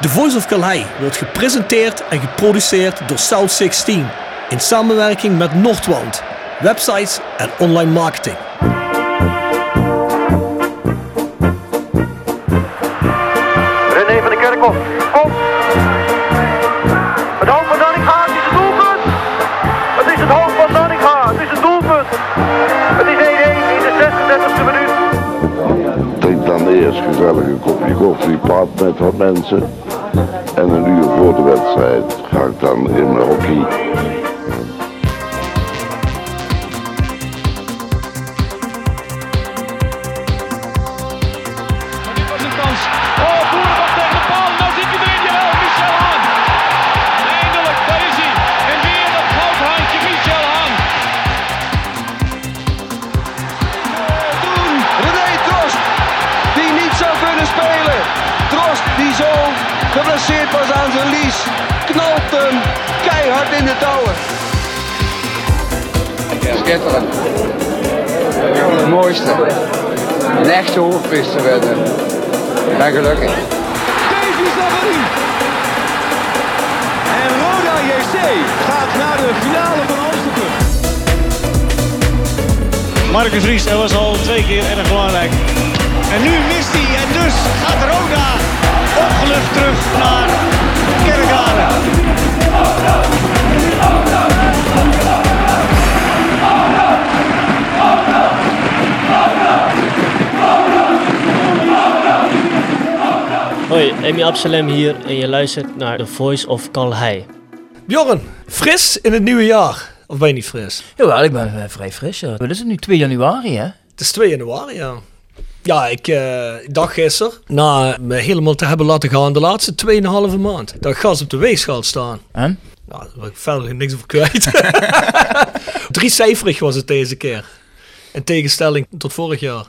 The Voice of Kalhei wordt gepresenteerd en geproduceerd door South 16 in samenwerking met Noordwand, websites en online marketing. René van de Kerkhof, kom! Het hoofd van Nanninga, het is het doelpunt! Het is het hoofd van Nanninga, het is het doelpunt! Het is 1-1 in de 36e minuut. Drink dan eerst gezellig een kopje koffie, praat met wat mensen. En een uur voor de wedstrijd ga ik dan in mijn hockey. Het mooiste. Een echte hoofdpiste werden. Ik ben gelukkig. Davies naar Marie. En Roda JC gaat naar de finale van Amsterdam. Marcus Ries, dat was al 2 keer erg belangrijk. En nu mist hij en dus gaat Roda opgelucht terug naar Kerkrade. Hoi, Amy Absalem hier en je luistert naar The Voice of Kalhei. Bjorn, fris in het nieuwe jaar? Of ben je niet fris? Jawel, ik ben vrij fris. Ja. Wat is het nu? 2 januari, hè? Het is 2 januari, ja. Ja, ik dacht gisteren, na me helemaal te hebben laten gaan de laatste 2,5 maand, dat gas op de weegschaal staan. En? Nou, daar ben ik verder niks over kwijt. 3-cijferig was het deze keer. In tegenstelling tot vorig jaar.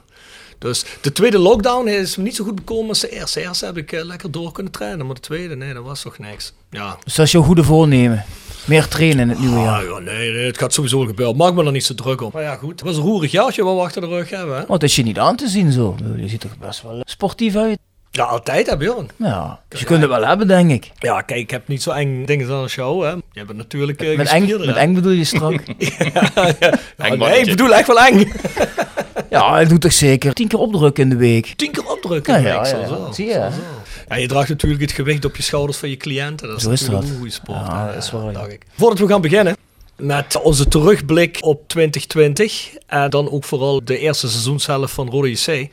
Dus de tweede lockdown is me niet zo goed bekomen als de eerste. De eerste heb ik lekker door kunnen trainen, maar de tweede, nee, dat was toch niks. Ja. Dus dat is jouw goede voornemen? Meer trainen in het nieuwe jaar? Ja, nee, het gaat sowieso gebeuren. Maak me er niet zo druk op. Maar ja, goed. Het was een roerig jaartje wat we achter de rug hebben. Hè? Maar het is je niet aan te zien zo. Je ziet er best wel sportief uit. Ja, altijd hè, Bjorn. Ja, dus je kunt het wel hebben, denk ik. Ja, kijk, ik heb niet zo eng dingen als jou, hè. Je bent natuurlijk met eng bedoel je strak? Ja. Ja, nee, ik bedoel echt wel eng. Ja, dat doet toch zeker 10 keer opdrukken in de week. 10 keer opdrukken in de week, zo. Zie je. Zo. Ja, je draagt natuurlijk het gewicht op je schouders van je cliënten. Dat is zo natuurlijk een goede sport. Ja, dat is waar, dacht ik. Voordat we gaan beginnen met onze terugblik op 2020 en dan ook vooral de eerste seizoenshelft van Roda JC,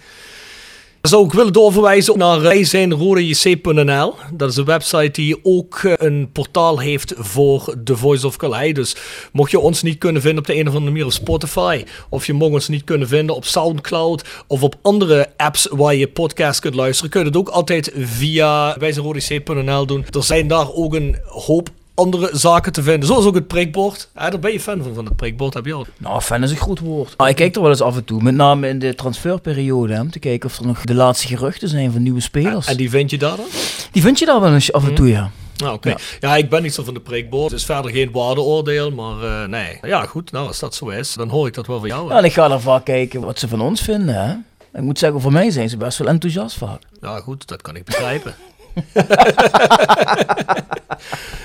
zou ik willen doorverwijzen naar wijzijnroderjc.nl. Dat is een website die ook een portaal heeft voor The Voice of Kalhei. Dus mocht je ons niet kunnen vinden op de een of andere manier op Spotify, of je mocht ons niet kunnen vinden op Soundcloud of op andere apps waar je podcast kunt luisteren, kun je dat ook altijd via wijzijnroderjc.nl doen. Er zijn daar ook een hoop andere zaken te vinden, zoals ook het prikbord. Ja, daar ben je fan van het prikbord, heb je al? Nou, fan is een goed woord. Maar ik kijk er wel eens af en toe, met name in de transferperiode, hè, om te kijken of er nog de laatste geruchten zijn van nieuwe spelers. En die vind je daar dan? Die vind je daar wel eens af en toe, ja. Nou, oké. Ja, ik ben niet zo van de prikbord. Dus verder geen waardeoordeel, maar nee. Ja, goed, nou, als dat zo is, dan hoor ik dat wel van jou. Nou, ik ga er vaak kijken wat ze van ons vinden, hè. Ik moet zeggen, voor mij zijn ze best wel enthousiast vaak. Ja, goed, dat kan ik begrijpen.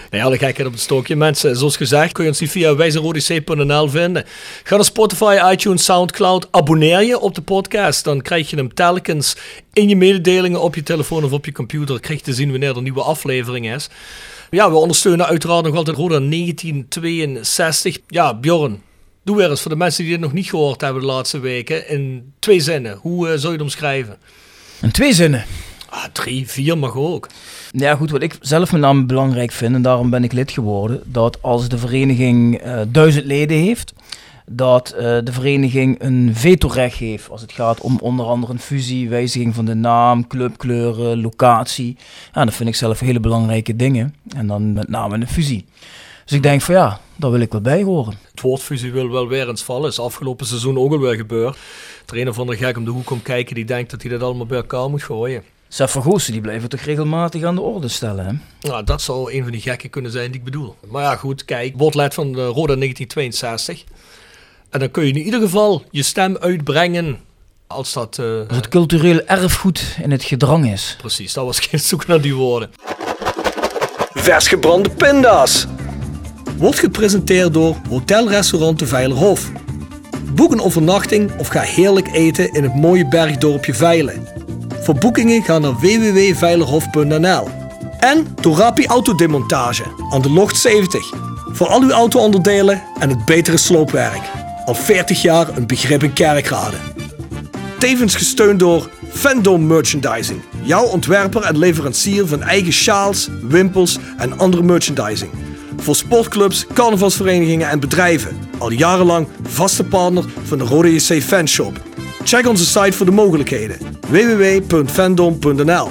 Nee, alle gekheid op het stokje. Mensen, zoals gezegd, kun je ons via wijzijnroderjc.nl vinden. Ga naar Spotify, iTunes, Soundcloud. Abonneer je op de podcast. Dan krijg je hem telkens in je mededelingen op je telefoon of op je computer. Krijg je te zien wanneer er een nieuwe aflevering is. Ja, we ondersteunen uiteraard nog altijd Roda 1962. Ja, Bjorn, doe weer eens voor de mensen die dit nog niet gehoord hebben de laatste weken. In 2 zinnen, hoe zou je het omschrijven? In 2 zinnen? 3, 4 mag ook. Ja goed, wat ik zelf met name belangrijk vind, en daarom ben ik lid geworden, dat als de vereniging 1000 leden heeft, dat de vereniging een vetorecht heeft als het gaat om onder andere een fusie, wijziging van de naam, clubkleuren, locatie. Ja, dat vind ik zelf hele belangrijke dingen. En dan met name een fusie. Dus ik denk van ja, daar wil ik wel bij horen. Het woord fusie wil wel weer eens vallen. Is afgelopen seizoen ook alweer gebeurd. Er een of andere gek om de hoek komt kijken die denkt dat hij dat allemaal bij elkaar moet gooien. Sef van Goossen, die blijven toch regelmatig aan de orde stellen, hè? Nou, dat zou een van die gekken kunnen zijn die ik bedoel. Maar ja, goed, kijk, word lid van Roda 1962. En dan kun je in ieder geval je stem uitbrengen als dat... Als het cultureel erfgoed in het gedrang is. Precies, dat was geen zoek naar die woorden. versgebrande pinda's. Wordt gepresenteerd door Hotelrestaurant de Veilerhof. Boek een overnachting of ga heerlijk eten in het mooie bergdorpje Veilen. Voor boekingen ga naar www.veilerhof.nl. En Torapi Autodemontage aan de Locht 70. Voor al uw auto-onderdelen en het betere sloopwerk. Al 40 jaar een begrip in Kerkrade. Tevens gesteund door Fandom Merchandising. Jouw ontwerper en leverancier van eigen sjaals, wimpels en andere merchandising. Voor sportclubs, carnavalsverenigingen en bedrijven. Al jarenlang vaste partner van de Roda JC Fanshop. Check onze site voor de mogelijkheden. www.fandom.nl.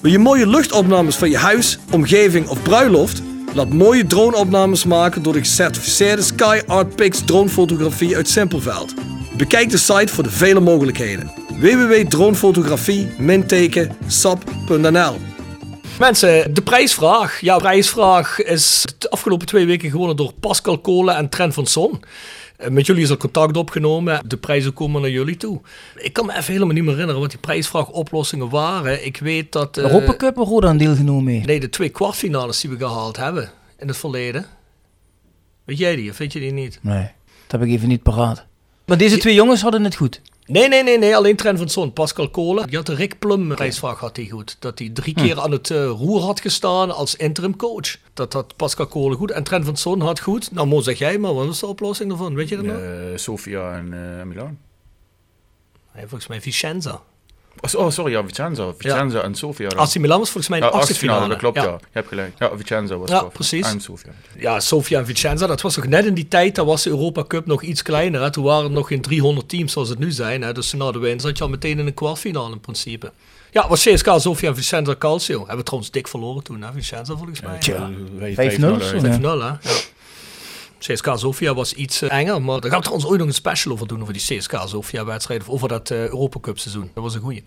Wil je mooie luchtopnames van je huis, omgeving of bruiloft? Laat mooie droneopnames maken door de gecertificeerde Sky Art Pix dronefotografie uit Simpelveld. Bekijk de site voor de vele mogelijkheden. www.dronefotografie-sap.nl. Mensen, de prijsvraag. Ja, de prijsvraag is de afgelopen 2 weken gewonnen door Pascal Kolen en Trent van Son. Met jullie is er contact opgenomen. De prijzen komen naar jullie toe. Ik kan me even helemaal niet meer herinneren wat die prijsvraagoplossingen waren. Ik weet dat... De Europa Cup waar Roda aan deelgenomen heeft. Nee, de 2 kwartfinales die we gehaald hebben in het verleden. Weet jij die of weet je die niet? Nee, dat heb ik even niet paraat. Maar deze 2 jongens hadden het goed. Nee. Alleen Trent van Son, Pascal Kolen. Die had de Rick Plum prijsvraag had hij goed. Dat hij 3 keer aan het roer had gestaan als interim coach. Dat had Pascal Kolen goed. En Trent van Son had goed. Nou, Mo, zeg jij maar. Wat was de oplossing daarvan? Weet je dat nog? Sofia en Milan. Nee, volgens mij Vicenza. Oh, sorry. Ja, Vicenza en Sofia. AC Milan was volgens mij de achtste finale. Dat klopt, ja. Je hebt gelijk. Ja, Vicenza was precies. En Sofia. Ja, Sofia en Vicenza. Dat was toch net in die tijd, dat was de Europa Cup nog iets kleiner. Hè? Toen waren er nog geen 300 teams zoals het nu zijn. Hè? Dus na de winst zat je al meteen in een kwartfinale in principe. Ja, was CSKA Sofia en Vicenza Calcio. Hebben we trouwens dik verloren toen, hè? Vicenza volgens mij. Ja, 5-0. Hè? Ja. CSKA Sofia was iets enger, maar daar gaan we trouwens ooit nog een special over doen, over die CSKA Sofia-wedstrijd of over dat Europa Cup seizoen. Dat was een goeie.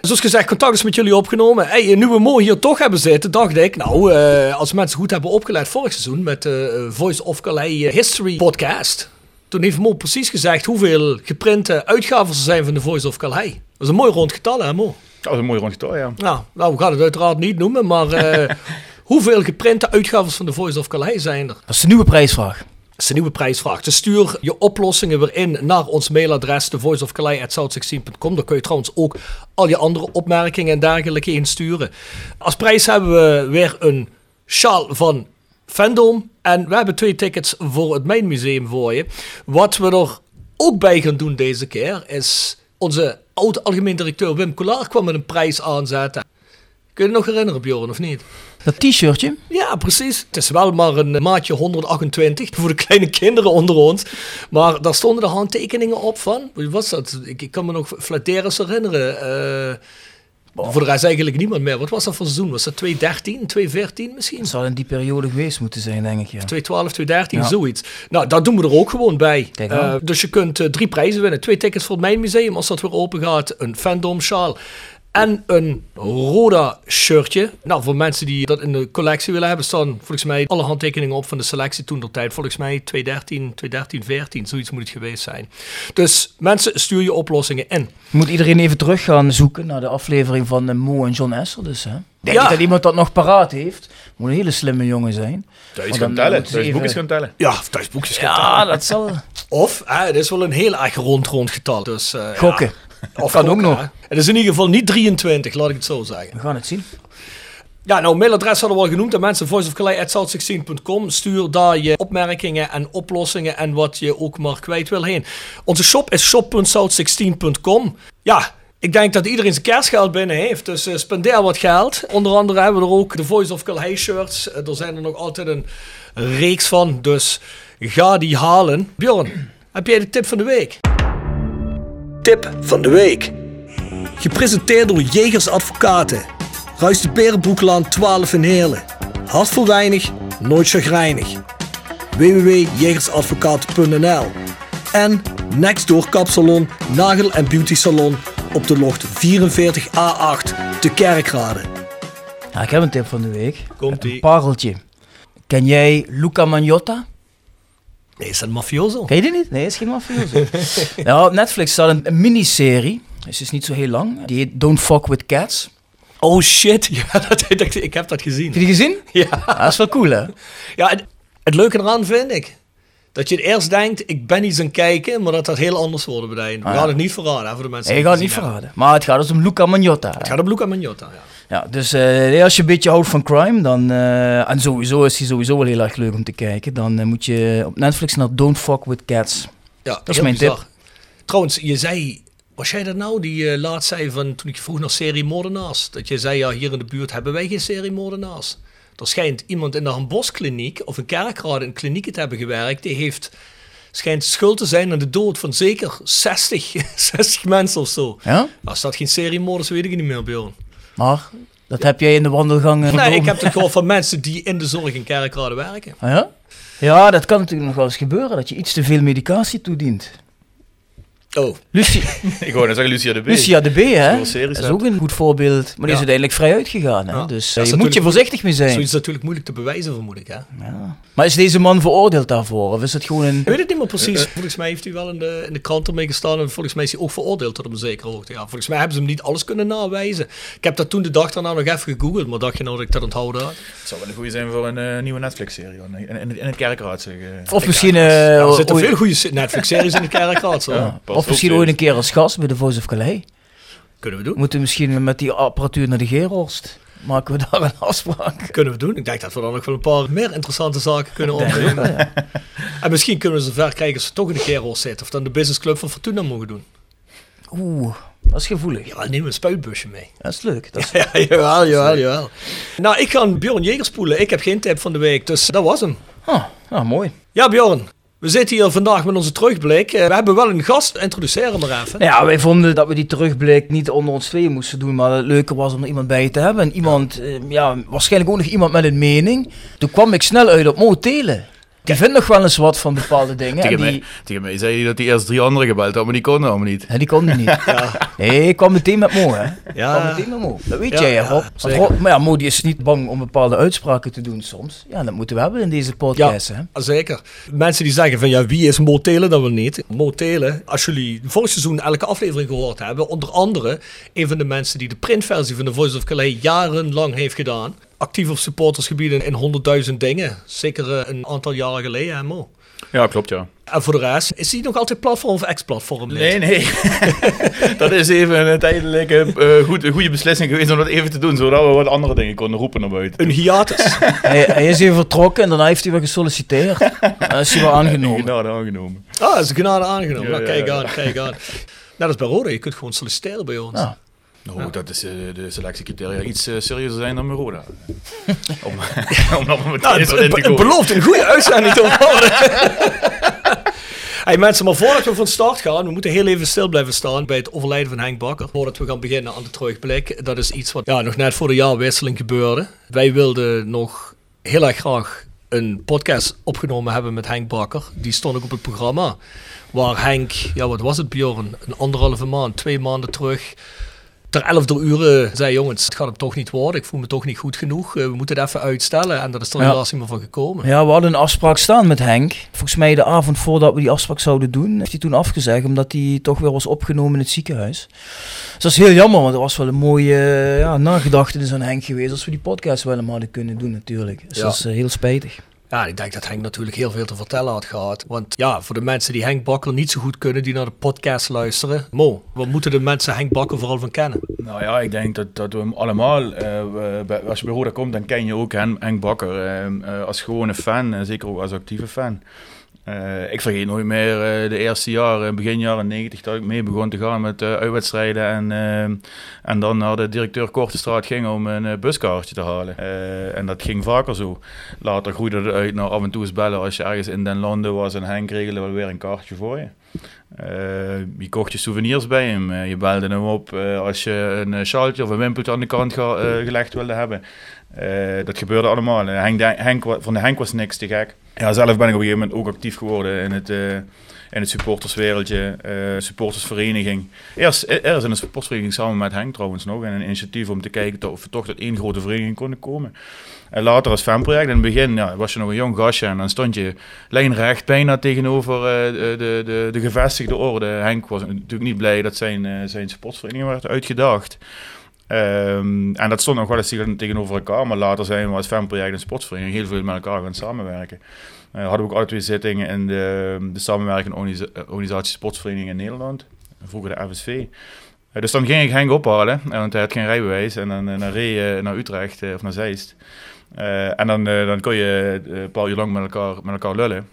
Zoals gezegd, contact is met jullie opgenomen. Hey, nu we Mo hier toch hebben zitten, dacht ik, nou, als mensen goed hebben opgeleid vorig seizoen met de Voice of Kalhei History Podcast, toen heeft Mo precies gezegd hoeveel geprinte uitgaven er zijn van de Voice of Kalhei. Dat is een mooi rond getal, hè Mo? Dat is een mooi rond getal, ja. Nou, we gaan het uiteraard niet noemen, maar... Hoeveel geprinte uitgaven van de Voice of Kalhei zijn er? Dat is de nieuwe prijsvraag. Dus stuur je oplossingen weer in naar ons mailadres, thevoiceofkalhei@south16.com. Daar kun je trouwens ook al je andere opmerkingen en dergelijke insturen. Als prijs hebben we weer een sjaal van Fandom. En we hebben 2 tickets voor het Mijnmuseum voor je. Wat we er ook bij gaan doen deze keer is... Onze oud-algemeen directeur Wim Kollaard kwam met een prijs aanzetten. Kun je nog herinneren, Bjorn, of niet? Dat t-shirtje? Ja, precies. Het is wel maar een maatje 128 voor de kleine kinderen onder ons. Maar daar stonden de handtekeningen op van... Wat was dat? Ik kan me nog flatterens herinneren. Voor de rest eigenlijk niemand meer. Wat was dat voor seizoen? Was dat 2013, 2014 misschien? Dat zou in die periode geweest moeten zijn, denk ik. Ja. 2012, 2013, zoiets. Nou, dat doen we er ook gewoon bij. Dus je kunt 3 prijzen winnen. 2 tickets voor het Mijnmuseum als dat weer open gaat. Een fandomsjaal. En een Roda-shirtje. Nou, voor mensen die dat in de collectie willen hebben, staan volgens mij alle handtekeningen op van de selectie toen der tijd. Volgens mij 2013, 14, zoiets moet het geweest zijn. Dus mensen, stuur je oplossingen in. Moet iedereen even terug gaan zoeken naar de aflevering van Mo en John Esser dus, hè? Denk dat iemand dat nog paraat heeft. Moet een hele slimme jongen zijn. Thuis boekjes gaan tellen. Ja, thuis boekjes gaan tellen. Ja, dat zal... Of, het is wel een heel erg rond getal. Dus, gokken. Ja. Of kan ook nog. Het is in ieder geval niet 23, laat ik het zo zeggen. We gaan het zien. Ja, nou, mailadres hadden we al genoemd. En mensen, voiceofkalhei@south16.com. Stuur daar je opmerkingen en oplossingen en wat je ook maar kwijt wil heen. Onze shop is shop.south16.com. Ja, ik denk dat iedereen zijn kerstgeld binnen heeft. Dus spendeer wat geld. Onder andere hebben we er ook de Voice of Kalhei shirts. Er zijn er nog altijd een reeks van. Dus ga die halen. Bjorn, heb jij de tip van de week? Tip van de week. Gepresenteerd door Jegers Advocaten. Ruis de Berenbroeklaan 12 in Heerlen. Hart voor weinig, nooit chagrijnig. www.jegersadvocaten.nl. En Nextdoor Kapsalon, Nagel en Beauty Salon op de Locht 44A8 te Kerkrade. Nou, ik heb een tip van de week. Komt-ie. Een pareltje. Ken jij Luka Magnotta? Nee, is dat een mafioso? Ken je die niet? Nee, is geen mafioso. Nou, op Netflix staat een miniserie. Dus het is niet zo heel lang. Die heet Don't Fuck With Cats. Oh shit, ja, ik heb dat gezien. Heb je die gezien? Ja. Ja, dat is wel cool, hè? Ja, het leuke eraan vind ik, dat je het eerst denkt, ik ben iets aan het kijken, maar dat dat heel anders wordt bij de. We gaan het niet verraden, hè, voor de mensen. Ik ga het niet verraden, maar het gaat dus om Luka Magnotta. Het gaat om Luka Magnotta, ja. Ja, dus als je een beetje houdt van crime, dan, en sowieso is hij sowieso wel heel erg leuk om te kijken, dan moet je op Netflix naar Don't Fuck With Cats. Ja, dat is mijn bizar tip. Trouwens, je zei... Was jij dat nou, die laatst zei van, toen ik vroeg naar seriemoordenaars, dat je zei, ja, hier in de buurt hebben wij geen seriemoordenaars. Er schijnt iemand in de Hornboskliniek of een kerkraad in klinieken te hebben gewerkt, die schijnt schuld te zijn aan de dood van zeker 60 mensen of zo. Ja? Als dat geen seriemoorders, weet ik niet meer, Bjorn. Maar, dat heb jij in de wandelgangen... Nee, ik heb het gehoord van mensen die in de zorg in kerkraden werken. Ah, ja? Ja, dat kan natuurlijk nog wel eens gebeuren, dat je iets te veel medicatie toedient. Oh. Ik hoor net zeggen Lucia de B. Lucia de B, hè? Dat is ook een goed voorbeeld. Maar die is uiteindelijk vrij uitgegaan, hè? Ja. Dus je moet je voorzichtig mee zijn. Zoiets is natuurlijk moeilijk te bewijzen, vermoed ik, hè? Ja. Maar is deze man veroordeeld daarvoor? Of is het gewoon een... Ik weet het niet meer precies. Volgens mij heeft hij wel in de krant ermee gestaan. En volgens mij is hij ook veroordeeld tot op een zekere hoogte. Ja, volgens mij hebben ze hem niet alles kunnen nawijzen. Ik heb dat toen de dag daarna nog even gegoogeld. Maar dacht je nou dat ik dat onthouden had? Het zou wel een goede zijn voor een nieuwe Netflix-serie. In het kerkraad, zeg. Of misschien... er zitten veel goede Netflix-series in de kerkraad, zo. Ja. Of misschien ooit een keer als gast bij The Voice of Kalhei. Kunnen we doen. Moeten we misschien met die apparatuur naar de Gerhorst? Maken we daar een afspraak? Kunnen we doen. Ik denk dat we dan nog wel een paar meer interessante zaken kunnen ondernemen. Ja. En misschien kunnen we ze ver krijgen als we toch in de Gerhorst zitten. Of dan de Business Club van Fortuna mogen doen. Oeh, dat is gevoelig. Ja, neem een spuitbusje mee. Dat is leuk. Dat is leuk. Ja, jawel. Nou, ik ga een Bjorn Jegers spoelen. Ik heb geen tip van de week, dus dat was hem. Nou, mooi. Ja, Bjorn. We zitten hier vandaag met onze terugblik. We hebben wel een gast, introduceer hem maar even. Ja, wij vonden dat we die terugblik niet onder ons tweeën moesten doen, maar het leuker was om er iemand bij te hebben. En iemand, waarschijnlijk ook nog iemand met een mening. Toen kwam ik snel uit op Mo Thelen. Die vindt nog wel eens wat van bepaalde dingen. Tegen mij zei hij dat hij eerst 3 anderen gebeld had, maar die konden hem niet. Ja, die konden niet. Ja. Nee, ik kwam meteen met Mo, hè. Ja. Ik kwam meteen met Mo. Dat weet jij, hè, Rob. Ja, maar ja, Mo die is niet bang om bepaalde uitspraken te doen soms. Ja, dat moeten we hebben in deze podcast, hè. Zeker. Mensen die zeggen van, ja, wie is Mo Thelen dan wel niet? Mo Thelen, als jullie vorig seizoen elke aflevering gehoord hebben, onder andere een van de mensen die de printversie van The Voice of Kalhei jarenlang heeft gedaan... Actief op supportersgebieden in 100.000 dingen. Zeker een aantal jaren geleden, hè, Mo? Ja, klopt, ja. En voor de rest, is hij nog altijd platform of ex-platform? Nee. Dat is even een tijdelijke goede beslissing geweest om dat even te doen, zodat we wat andere dingen konden roepen naar buiten. Een hiatus. Hij is even vertrokken en daarna heeft hij weer gesolliciteerd. Is hij wel aangenomen. Genade aangenomen. Ah, is genade aangenomen. Ja, kijk aan. Dat is bij Roda, je kunt gewoon solliciteren bij ons. Ja. Nou, dat is de selectiecriteria iets serieuzer zijn dan met Roda. Het belooft een goede uitzending te worden. Hey mensen, maar voordat we van start gaan, we moeten heel even stil blijven staan bij het overlijden van Henk Bakker. Voordat we gaan beginnen aan de terugblik, dat is iets wat nog net voor de jaarwisseling gebeurde. Wij wilden nog heel erg graag een podcast opgenomen hebben met Henk Bakker. Die stond ook op het programma waar Henk, wat was het Bjorn, 2 maanden terug... Ter 11:00 zei jongens, het gaat hem toch niet worden. Ik voel me toch niet goed genoeg. We moeten het even uitstellen. En dat is er helaas niet meer van gekomen. Ja, we hadden een afspraak staan met Henk. Volgens mij de avond voordat we die afspraak zouden doen, heeft hij toen afgezegd, omdat hij toch weer was opgenomen in het ziekenhuis. Dus dat is heel jammer, want er was wel een mooie nagedachtenis aan Henk geweest als we die podcast wel hem hadden kunnen doen natuurlijk. Dus dat is heel spijtig. Ja, ik denk dat Henk natuurlijk heel veel te vertellen had gehad. Want voor de mensen die Henk Bakker niet zo goed kunnen, die naar de podcast luisteren. Mo, wat moeten de mensen Henk Bakker vooral van kennen? Nou ja, ik denk dat we hem allemaal, als je bij Roda komt, dan ken je ook Henk Bakker. Als gewone fan, zeker ook als actieve fan. Ik vergeet nooit meer de eerste jaren, begin jaren 90, dat ik mee begon te gaan met uitwedstrijden. En dan naar de directeur Kortestraat ging om een buskaartje te halen. En dat ging vaker zo. Later groeide het uit naar af en toe eens bellen als je ergens in Den Landen was. En Henk regelde wel weer een kaartje voor je. Je kocht je souvenirs bij hem. Je belde hem op als je een sjaaltje of een wimpeltje aan de kant gelegd wilde hebben. Dat gebeurde allemaal. Van de Henk was niks te gek. Ja, zelf ben ik op een gegeven moment ook actief geworden in het supporterswereldje, supportersvereniging. Eerst in een supportersvereniging samen met Henk trouwens nog. En een initiatief om te kijken of we toch tot één grote vereniging konden komen. En later als fanproject. In het begin was je nog een jong gastje. En dan stond je lijnrecht bijna tegenover de gevestigde orde. Henk was natuurlijk niet blij dat zijn supportersvereniging werd uitgedaagd. En dat stond nog wel eens tegenover elkaar, maar later zijn we als fanproject en sportsvereniging heel veel met elkaar gaan samenwerken. Hadden we ook alle twee zittingen in de samenwerking organisatie sportsvereniging in Nederland, vroeger de FSV. Dus dan ging ik Henk ophalen, want hij had geen rijbewijs, en dan reed naar Utrecht of naar Zeist. En dan kon je een paar uur lang met elkaar lullen.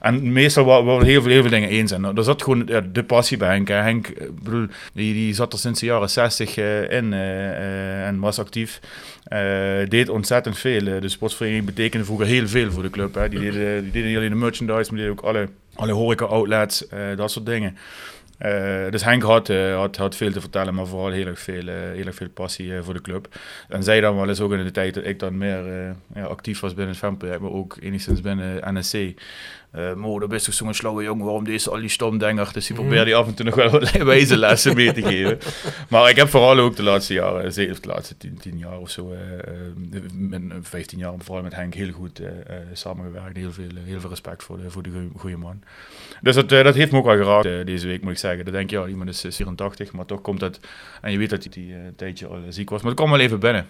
En meestal waren we heel veel dingen eens. En er zat gewoon de passie bij Henk. Henk, bedoel, die zat er sinds de jaren 60 in en was actief. Deed ontzettend veel. De sportsvereniging betekende vroeger heel veel voor de club. Hè. Die deden niet alleen de merchandise, maar die deden ook alle horeca-outlets, dat soort dingen. Dus Henk had veel te vertellen, maar vooral heel erg veel passie voor de club. En zij dan wel eens ook in de tijd dat ik dan meer actief was binnen het fanproject, maar ook enigszins binnen NSC. Mo, dat is toch zo'n slauwe jongen, waarom deze al die stomdenker? Dus die probeerde af en toe nog wel wat wijze lessen mee te geven. Maar ik heb vooral ook de laatste jaren, zeker de laatste 10 jaar of zo, 15 jaar, vooral met Henk heel goed samengewerkt. Heel veel respect voor de goede man. Dus dat heeft me ook wel geraakt deze week, moet ik zeggen. Dan denk je, ja, iemand is 84, maar toch komt dat... En je weet dat hij een tijdje al ziek was, maar dat kwam wel even binnen.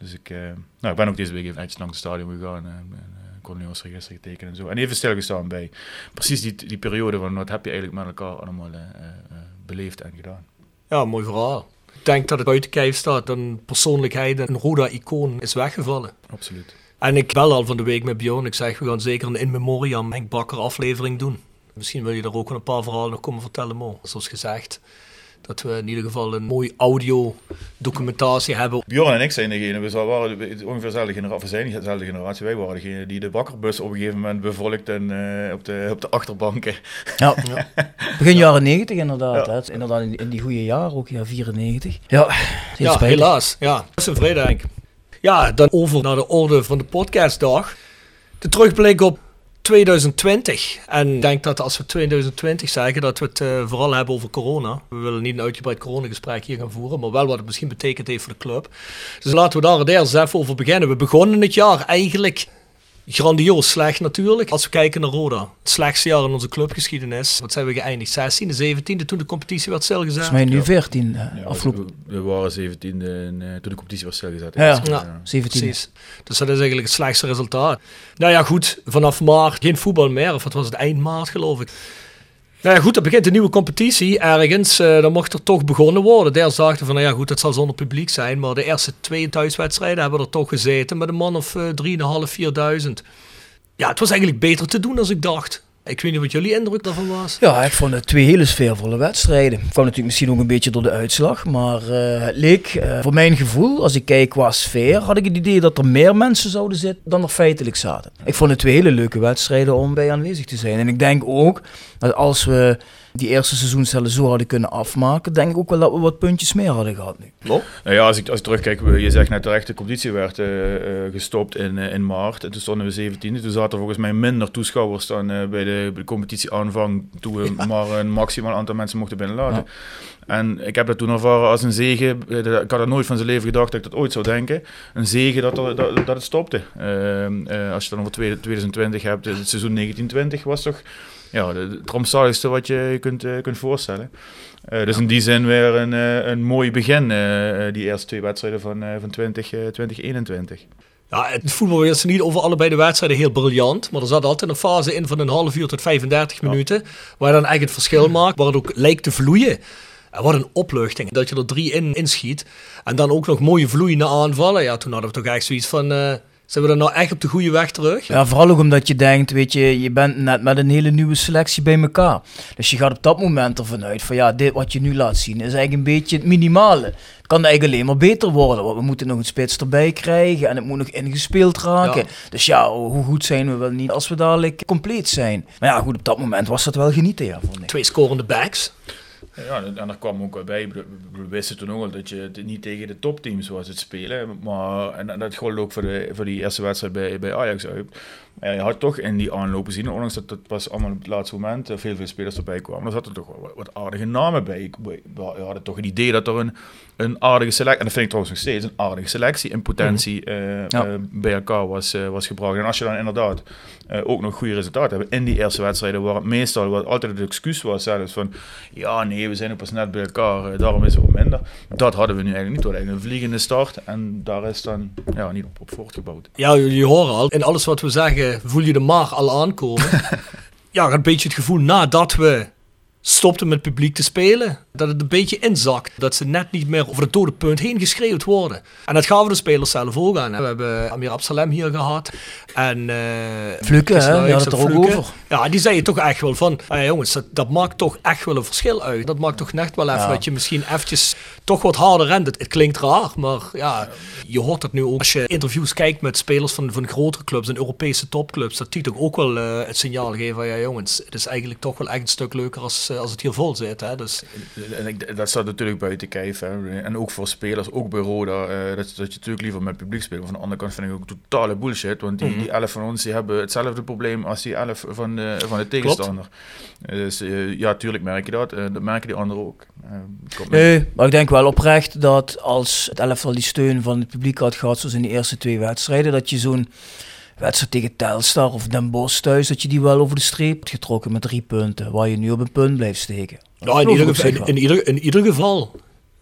Dus ik ben ook deze week even netjes langs het stadion gegaan... kon nu ons register getekend en zo. En even stilgestaan bij precies die periode van wat heb je eigenlijk met elkaar allemaal beleefd en gedaan. Ja, mooi verhaal. Ik denk dat het buiten kijf staat dat een persoonlijkheid, een Roda-icoon is weggevallen. Absoluut. En ik bel al van de week met Bjorn. Ik zeg, we gaan zeker een In Memoriam Henk Bakker aflevering doen. Misschien wil je daar ook een paar verhalen nog komen vertellen, Mo. Zoals gezegd. Dat we in ieder geval een mooie audio-documentatie hebben. Bjorn en ik zijn degene, we waren ongeveer dezelfde generatie. Wij waren degene die de bakkerbus op een gegeven moment bevolkt en op de achterbanken. Ja, ja. Begin jaren 90 inderdaad. Ja. Hè. Inderdaad in die goede jaren, ook jaar 94. Ja helaas. Ja. Dat is een vrede, denk ik. Ja, dan over naar de orde van de podcastdag. De terugblik op 2020. En ik denk dat als we 2020 zeggen, dat we het vooral hebben over corona. We willen niet een uitgebreid coronagesprek hier gaan voeren, maar wel wat het misschien betekent heeft voor de club. Dus laten we daar eerst even over beginnen. We begonnen het jaar eigenlijk grandioos slecht natuurlijk. Als we kijken naar Roda. Het slechtste jaar in onze clubgeschiedenis. Wat zijn we geëindigd? 16e, 17e toen de competitie werd stilgezet. Volgens mij nu 14e afgelopen. We waren 17e toen de competitie werd stilgezet. Ja. 17e. Precies. Dus dat is eigenlijk het slechtste resultaat. Nou ja, goed. Vanaf maart geen voetbal meer. Of wat was het? Eind maart geloof ik. Nou ja, goed. Dan begint de nieuwe competitie ergens. Dan mocht er toch begonnen worden. Daar dachten we van, nou ja goed, dat zal zonder publiek zijn. Maar de eerste 2 thuiswedstrijden hebben er toch gezeten. Met een man of 3.500, 4.000. Ja, het was eigenlijk beter te doen dan ik dacht. Ik weet niet wat jullie indruk daarvan was. Ja, ik vond het 2 hele sfeervolle wedstrijden. Het kwam natuurlijk misschien ook een beetje door de uitslag. Maar het leek, voor mijn gevoel, als ik kijk qua sfeer, had ik het idee dat er meer mensen zouden zitten dan er feitelijk zaten. Ik vond het 2 hele leuke wedstrijden om bij aanwezig te zijn. En ik denk ook dat als we die eerste seizoenshelft zo hadden kunnen afmaken, denk ik ook wel dat we wat puntjes meer hadden gehad nu. Klopt. Nou ja, als ik terugkijk, je zegt net terecht, de competitie werd gestopt in maart. En toen stonden we 17e. Toen zaten er volgens mij minder toeschouwers dan bij de competitieaanvang, toen we maar een maximaal aantal mensen mochten binnenlaten. Ja. En ik heb dat toen ervaren als een zegen. Ik had dat nooit van zijn leven gedacht dat ik dat ooit zou denken. Een zegen dat het stopte. Als je dan over 2020 hebt, het seizoen 1920 was toch... Ja, het rampzaligste wat je kunt voorstellen. Dus in die zin weer een mooi begin, die eerste 2 wedstrijden van 2021. Ja, het voetbal is niet over allebei de wedstrijden heel briljant. Maar er zat altijd een fase in van een half uur tot 35 minuten. Waar je dan echt het verschil maakt, waar het ook lijkt te vloeien. En wat een opluchting, dat je er 3 inschiet. En dan ook nog mooie vloeiende aanvallen. Ja, toen hadden we toch echt zoiets van... Zijn we dan nou echt op de goede weg terug? Ja, vooral ook omdat je denkt, weet je, je bent net met een hele nieuwe selectie bij elkaar. Dus je gaat op dat moment ervan uit van ja, dit wat je nu laat zien is eigenlijk een beetje het minimale. Het kan eigenlijk alleen maar beter worden, want we moeten nog een spits erbij krijgen en het moet nog ingespeeld raken. Ja. Dus ja, hoe goed zijn we wel niet als we dadelijk compleet zijn. Maar ja, goed, op dat moment was dat wel genieten, ja. 2 scorende backs. Ja, en daar kwam ook bij, we wisten toen ook al dat je het niet tegen de topteams was het spelen, maar, en dat gold ook voor die eerste wedstrijd bij Ajax uit. Maar je had toch in die aanloop gezien, ondanks dat het pas allemaal op het laatste moment veel spelers erbij kwamen, er zaten toch wat aardige namen bij. We hadden toch het idee dat er een aardige selectie, en dat vind ik trouwens nog steeds, een aardige selectie in potentie bij elkaar was gebracht. En als je dan inderdaad ook nog goede resultaten hebt in die eerste wedstrijden, waar het meestal wat altijd het excuus was zelfs van, ja nee, we zijn ook pas net bij elkaar, daarom is het wat minder. Dat hadden we nu eigenlijk niet, we hadden eigenlijk een vliegende start en daar is dan ja, niet op voortgebouwd. Ja, jullie horen al, in alles wat we zeggen voel je de maag al aankomen. Ja, een beetje het gevoel nadat we stopten met publiek te spelen, dat het een beetje inzakt. Dat ze net niet meer over het dode punt heen geschreeuwd worden. En dat gaven de spelers zelf ook aan. We hebben Amir Absalem hier gehad. En Vluke, Kees Luijks, had het er ook over. Ja, die zei je toch echt wel van, jongens, dat maakt toch echt wel een verschil uit. Dat maakt toch echt wel even dat je misschien eventjes toch wat harder rent. Het klinkt raar, maar ja, je hoort het nu ook. Als je interviews kijkt met spelers van grotere clubs en Europese topclubs, dat die toch ook wel het signaal geven van, ja jongens, het is eigenlijk toch wel echt een stuk leuker als het hier vol zit. Hè? Dus... En dat staat natuurlijk buiten kijf. Hè? En ook voor spelers, ook bij Roda, dat je natuurlijk liever met publiek speelt. Van de andere kant vind ik ook totale bullshit. Want die 11 van ons die hebben hetzelfde probleem als die 11 van de tegenstander. Klopt. Dus ja, tuurlijk merk je dat. Dat merken die anderen ook. Nee, maar ik denk wel oprecht dat als het elftal die steun van het publiek had gehad, zoals in de eerste 2 wedstrijden, dat je zo'n wedstrijd tegen Telstar of Den Bosch thuis, dat je die wel over de streep hebt getrokken met 3 punten, waar je nu op een punt blijft steken. Ja, in ieder geval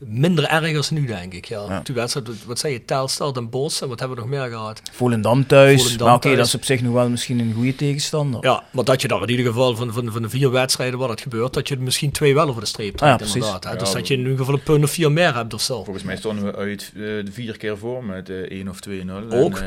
minder erg als nu, denk ik. Ja. Ja. Toen wedstrijd, wat zei je, Telstar, Den Bosch en wat hebben we nog meer gehad? Volendam thuis, maar oké, dat is op zich nog wel misschien een goede tegenstander. Ja, maar dat je daar in ieder geval van de 4 wedstrijden waar dat gebeurt, dat je misschien 2 wel over de streep trekt, inderdaad. Hè? Ja, dus dat je in ieder geval een punt of 4 meer hebt of zo. Volgens mij stonden we uit 4 keer voor met 1 of 2-0. Ook.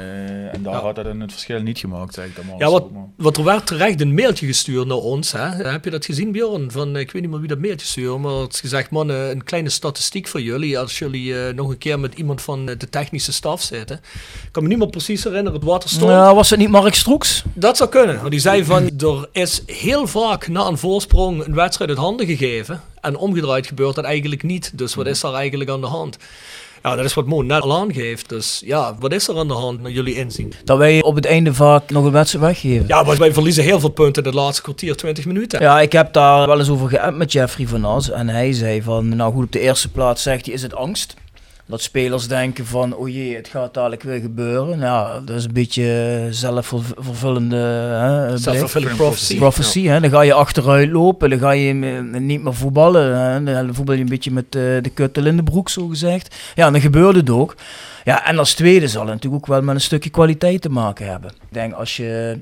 En daar had dat het verschil niet gemaakt, zeg ik dan maar. Ja, wat er werd terecht een mailtje gestuurd naar ons. Hè? Heb je dat gezien, Bjorn? Van, ik weet niet meer wie dat mailtje stuurde, maar het is gezegd, man, een kleine statistiek voor jullie, als jullie nog een keer met iemand van de technische staf zitten. Ik kan me niet meer precies herinneren wat er stond. Nou, was het niet Mark Stroeks? Dat zou kunnen. Want die zei van, er is heel vaak na een voorsprong een wedstrijd uit handen gegeven en omgedraaid gebeurt dat eigenlijk niet. Dus wat is daar eigenlijk aan de hand? Ja, dat is wat Mo net al aangeeft. Dus ja, wat is er aan de hand naar jullie inzien? Dat wij op het einde vaak nog een wedstrijd weggeven. Ja, want wij verliezen heel veel punten in het laatste kwartier, 20 minuten. Ja, ik heb daar wel eens over geappt met Jeffrey Van As. En hij zei van, nou goed, op de eerste plaats zegt hij, is het angst? Dat spelers denken van, oh jee, het gaat dadelijk weer gebeuren. Nou, dat is een beetje zelfvervullende prophecy. Ja. Hè? Dan ga je achteruit lopen, dan ga je niet meer voetballen. Hè? Dan voetbal je een beetje met de kuttel in de broek, zogezegd. Ja, en dan gebeurde het ook. Ja, en als tweede zal het natuurlijk ook wel met een stukje kwaliteit te maken hebben. Ik denk, als je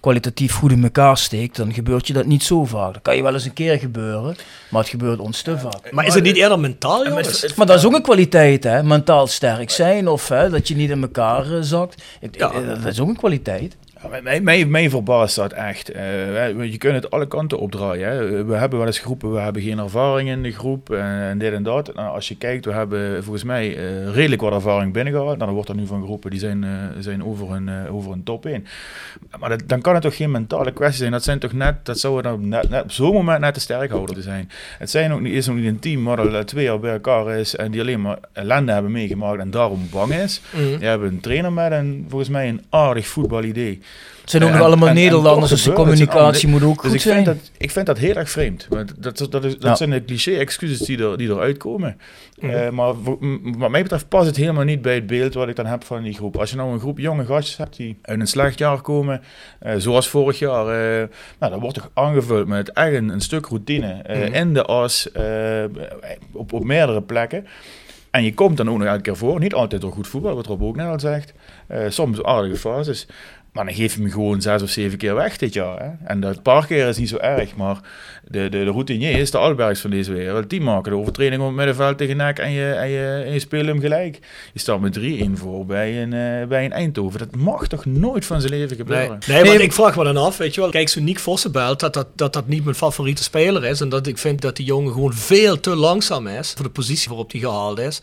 kwalitatief goed in elkaar steekt, dan gebeurt je dat niet zo vaak. Dat kan je wel eens een keer gebeuren, maar het gebeurt ons te vaak. Maar is het niet eerder mentaal, jongens? Maar dat is ook een kwaliteit, hè? Mentaal sterk zijn of hè, dat je niet in elkaar zakt. Dat is ook een kwaliteit. Mij verbaast dat echt. Je kunt het alle kanten opdraaien. Hè. We hebben wel eens geroepen, we hebben geen ervaring in de groep en dit en dat. Nou, als je kijkt, we hebben volgens mij redelijk wat ervaring binnengehaald. Nou, dan wordt er nu van geroepen, die zijn over hun top heen. Maar dan kan het toch geen mentale kwestie zijn. Dat zouden net op zo'n moment net de sterkhouder zijn. Het is ook niet een team waar al 2 jaar bij elkaar is en die alleen maar ellende hebben meegemaakt en daarom bang is. Die hebben een trainer met volgens mij een aardig voetbalidee. Het zijn ook nog allemaal Nederlanders, dus de communicatie moet ook goed zijn. Ik vind dat heel erg vreemd. Dat zijn de cliché-excuses die eruit komen. Maar wat mij betreft past het helemaal niet bij het beeld wat ik dan heb van die groep. Als je nou een groep jonge gastjes hebt die uit een slecht jaar komen, zoals vorig jaar, dan wordt toch aangevuld met echt een stuk routine in de as, op meerdere plekken. En je komt dan ook nog elke keer voor, niet altijd door goed voetbal, wat Rob ook net al zegt. Soms aardige fases. Maar dan geef je hem gewoon 6 of 7 keer weg dit jaar. Hè? En dat paar keer is niet zo erg, maar de routinier is de Albergs van deze wereld. Die maken de overtreding op het middenveld tegen NAC en je speelt hem gelijk. Je staat met 3-1 voor bij een Eindhoven. Dat mag toch nooit van zijn leven gebeuren? Nee, want ik vraag me dan af, weet je wel. Kijk, zo'n Niek Vossenbelt, dat niet mijn favoriete speler is. En dat ik vind dat die jongen gewoon veel te langzaam is voor de positie waarop hij gehaald is.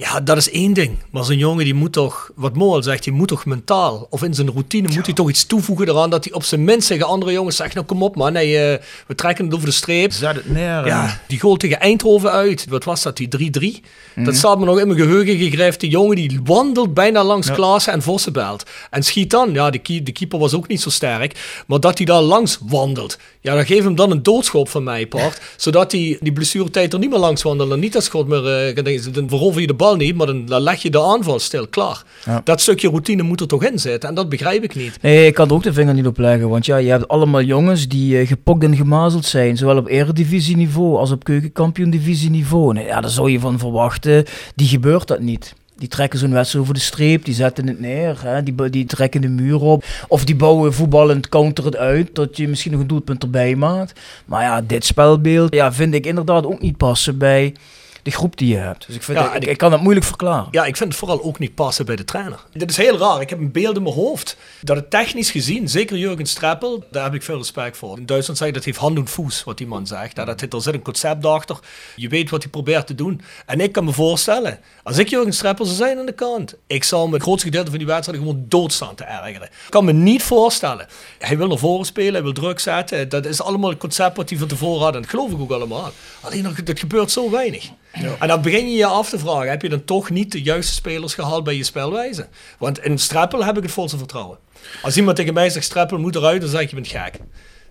Ja, dat is één ding. Maar zo'n jongen, die moet toch, wat Mo al zegt, die moet toch mentaal, of in zijn routine, moet hij toch iets toevoegen eraan, dat hij op zijn minst tegen andere jongens zegt, nou kom op man, hey, we trekken het over de streep. Zet het neer. Ja, die goal tegen Eindhoven uit, wat was dat, die 3-3? Dat staat me nog in mijn geheugen gegrift. Die jongen die wandelt bijna langs Klaassen en Vossenbelt. En schiet dan, ja, de keeper was ook niet zo sterk, maar dat hij daar langs wandelt. Ja, dan geef hem dan een doodschop van mij, Bart. Zodat die blessuretijd er niet meer langs wandelt. En niet dat schot meer... Dan verover je de bal niet, maar dan leg je de aanval stil. Klaar. Ja. Dat stukje routine moet er toch in zitten. En dat begrijp ik niet. Nee, ik kan er ook de vinger niet op leggen. Want ja, je hebt allemaal jongens die gepokt en gemazeld zijn. Zowel op eredivisieniveau als op keukenkampioendivisieniveau. Nou, ja, daar zou je van verwachten. Die gebeurt dat niet. Die trekken zo'n wedstrijd over de streep, die zetten het neer, hè? Die trekken de muur op. Of die bouwen voetballend, counter het uit, tot je misschien nog een doelpunt erbij maakt. Maar ja, dit spelbeeld vind ik inderdaad ook niet passen bij de groep die je hebt. Dus ik vind ik kan dat moeilijk verklaren. Ja, ik vind het vooral ook niet passen bij de trainer. Dit is heel raar, ik heb een beeld in mijn hoofd. Dat het technisch gezien, zeker Jurgen Streppel, daar heb ik veel respect voor. In Duitsland zeg je, dat heeft hand en voet, wat die man zegt. Er zit een concept achter, je weet wat hij probeert te doen. En ik kan me voorstellen, als ik Jurgen Streppel zou zijn aan de kant, ik zou me het grootste gedeelte van die wedstrijd gewoon doodstaan te ergeren. Ik kan me niet voorstellen. Hij wil naar voren spelen, hij wil druk zetten. Dat is allemaal het concept wat hij van tevoren had. En dat geloof ik ook allemaal. Alleen, dat gebeurt zo weinig. Ja. En dan begin je je af te vragen, heb je dan toch niet de juiste spelers gehaald bij je spelwijze? Want in Streppel heb ik het volste vertrouwen. Als iemand tegen mij zegt, Streppel moet eruit, dan zeg ik, je bent gek.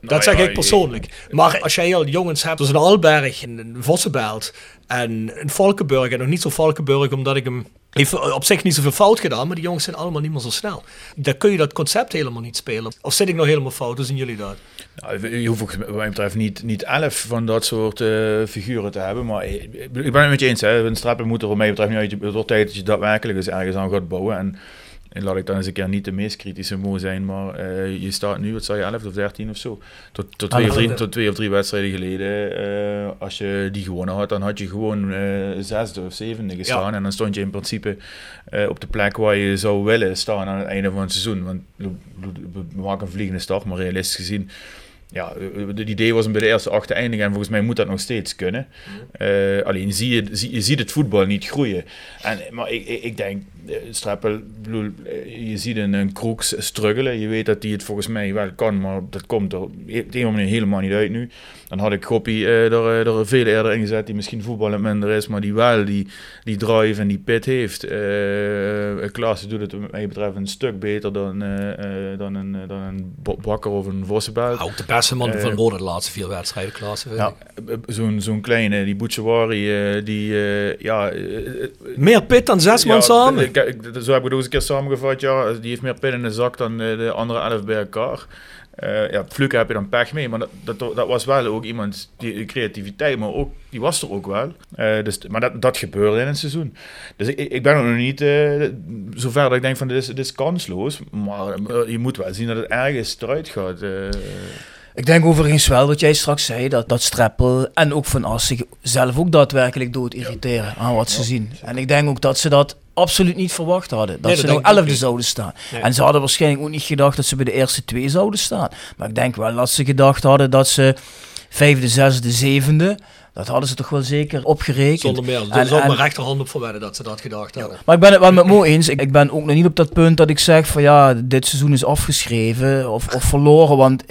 Dat zeg ik persoonlijk. Maar als jij al jongens hebt, dus een Alberg, een Vossenbelt en een Valkenburg, en nog niet zo Valkenburg, omdat ik hem... heeft op zich niet zoveel fout gedaan, maar die jongens zijn allemaal niet meer zo snel. Dan kun je dat concept helemaal niet spelen. Of zit ik nog helemaal fout, dus zien jullie dat? Nou, je hoeft ook, wat mij betreft, niet 11 van dat soort figuren te hebben. Maar ik ben het met je eens. Een Streppel moet er, wat mij betreft, niet uit de tijd dat je daadwerkelijk dus ergens aan gaat bouwen. En laat ik dan eens een keer niet de meest kritische Mo zijn, maar je staat nu, wat zei je, 11 of 13 of zo. Tot 2 of 3 wedstrijden geleden, als je die gewonnen had, dan had je gewoon 6e of 7e gestaan. Ja. En dan stond je in principe op de plek waar je zou willen staan aan het einde van het seizoen. Want we maken een vliegende start, maar realistisch gezien, ja, het idee was om bij de eerste 8 te eindigen en volgens mij moet dat nog steeds kunnen. Alleen je ziet het voetbal niet groeien. Maar ik denk, Streppel, je ziet een Kroeks struggelen. Je weet dat hij het volgens mij wel kan, maar dat komt er op een moment helemaal niet uit nu. Dan had ik Goppie er veel eerder in gezet, die misschien voetballend minder is, maar die wel die drive en die pit heeft. Klaassen doet het wat mij betreft een stuk beter dan een Bakker of een Vossenbelt. Ook de beste man van Roda de laatste 4 wedstrijden, Klaassen. Ja, zo'n kleine, die Bouchouari, meer pit dan 6 man samen. Zo heb ik het ook eens een keer samengevat. Ja, die heeft meer pit in de zak dan de andere 11 bij elkaar. Vluke heb je dan pech mee, maar dat was wel ook iemand, die creativiteit, maar ook, die was er ook wel. Maar dat gebeurde in het seizoen. Dus ik ben er nog niet zover dat ik denk van dit is kansloos, maar je moet wel zien dat het ergens eruit gaat. Ik denk overigens wel wat jij straks zei, dat Streppel en ook Van As zichzelf ook daadwerkelijk dood irriteren aan wat ze zien. En ik denk ook dat ze dat absoluut niet verwacht hadden. Dat ze nog 11e zouden staan. Nee. En ze hadden waarschijnlijk ook niet gedacht dat ze bij de eerste 2 zouden staan. Maar ik denk wel dat ze gedacht hadden dat ze 5e, 6e, 7e... Dat hadden ze toch wel zeker opgerekend. Zonder meer. Ze zou mijn rechterhand op verwedden dat ze dat gedacht hadden. Maar ik ben het wel met Mo eens. Ik ben ook nog niet op dat punt dat ik zeg van ja, dit seizoen is afgeschreven of verloren. Want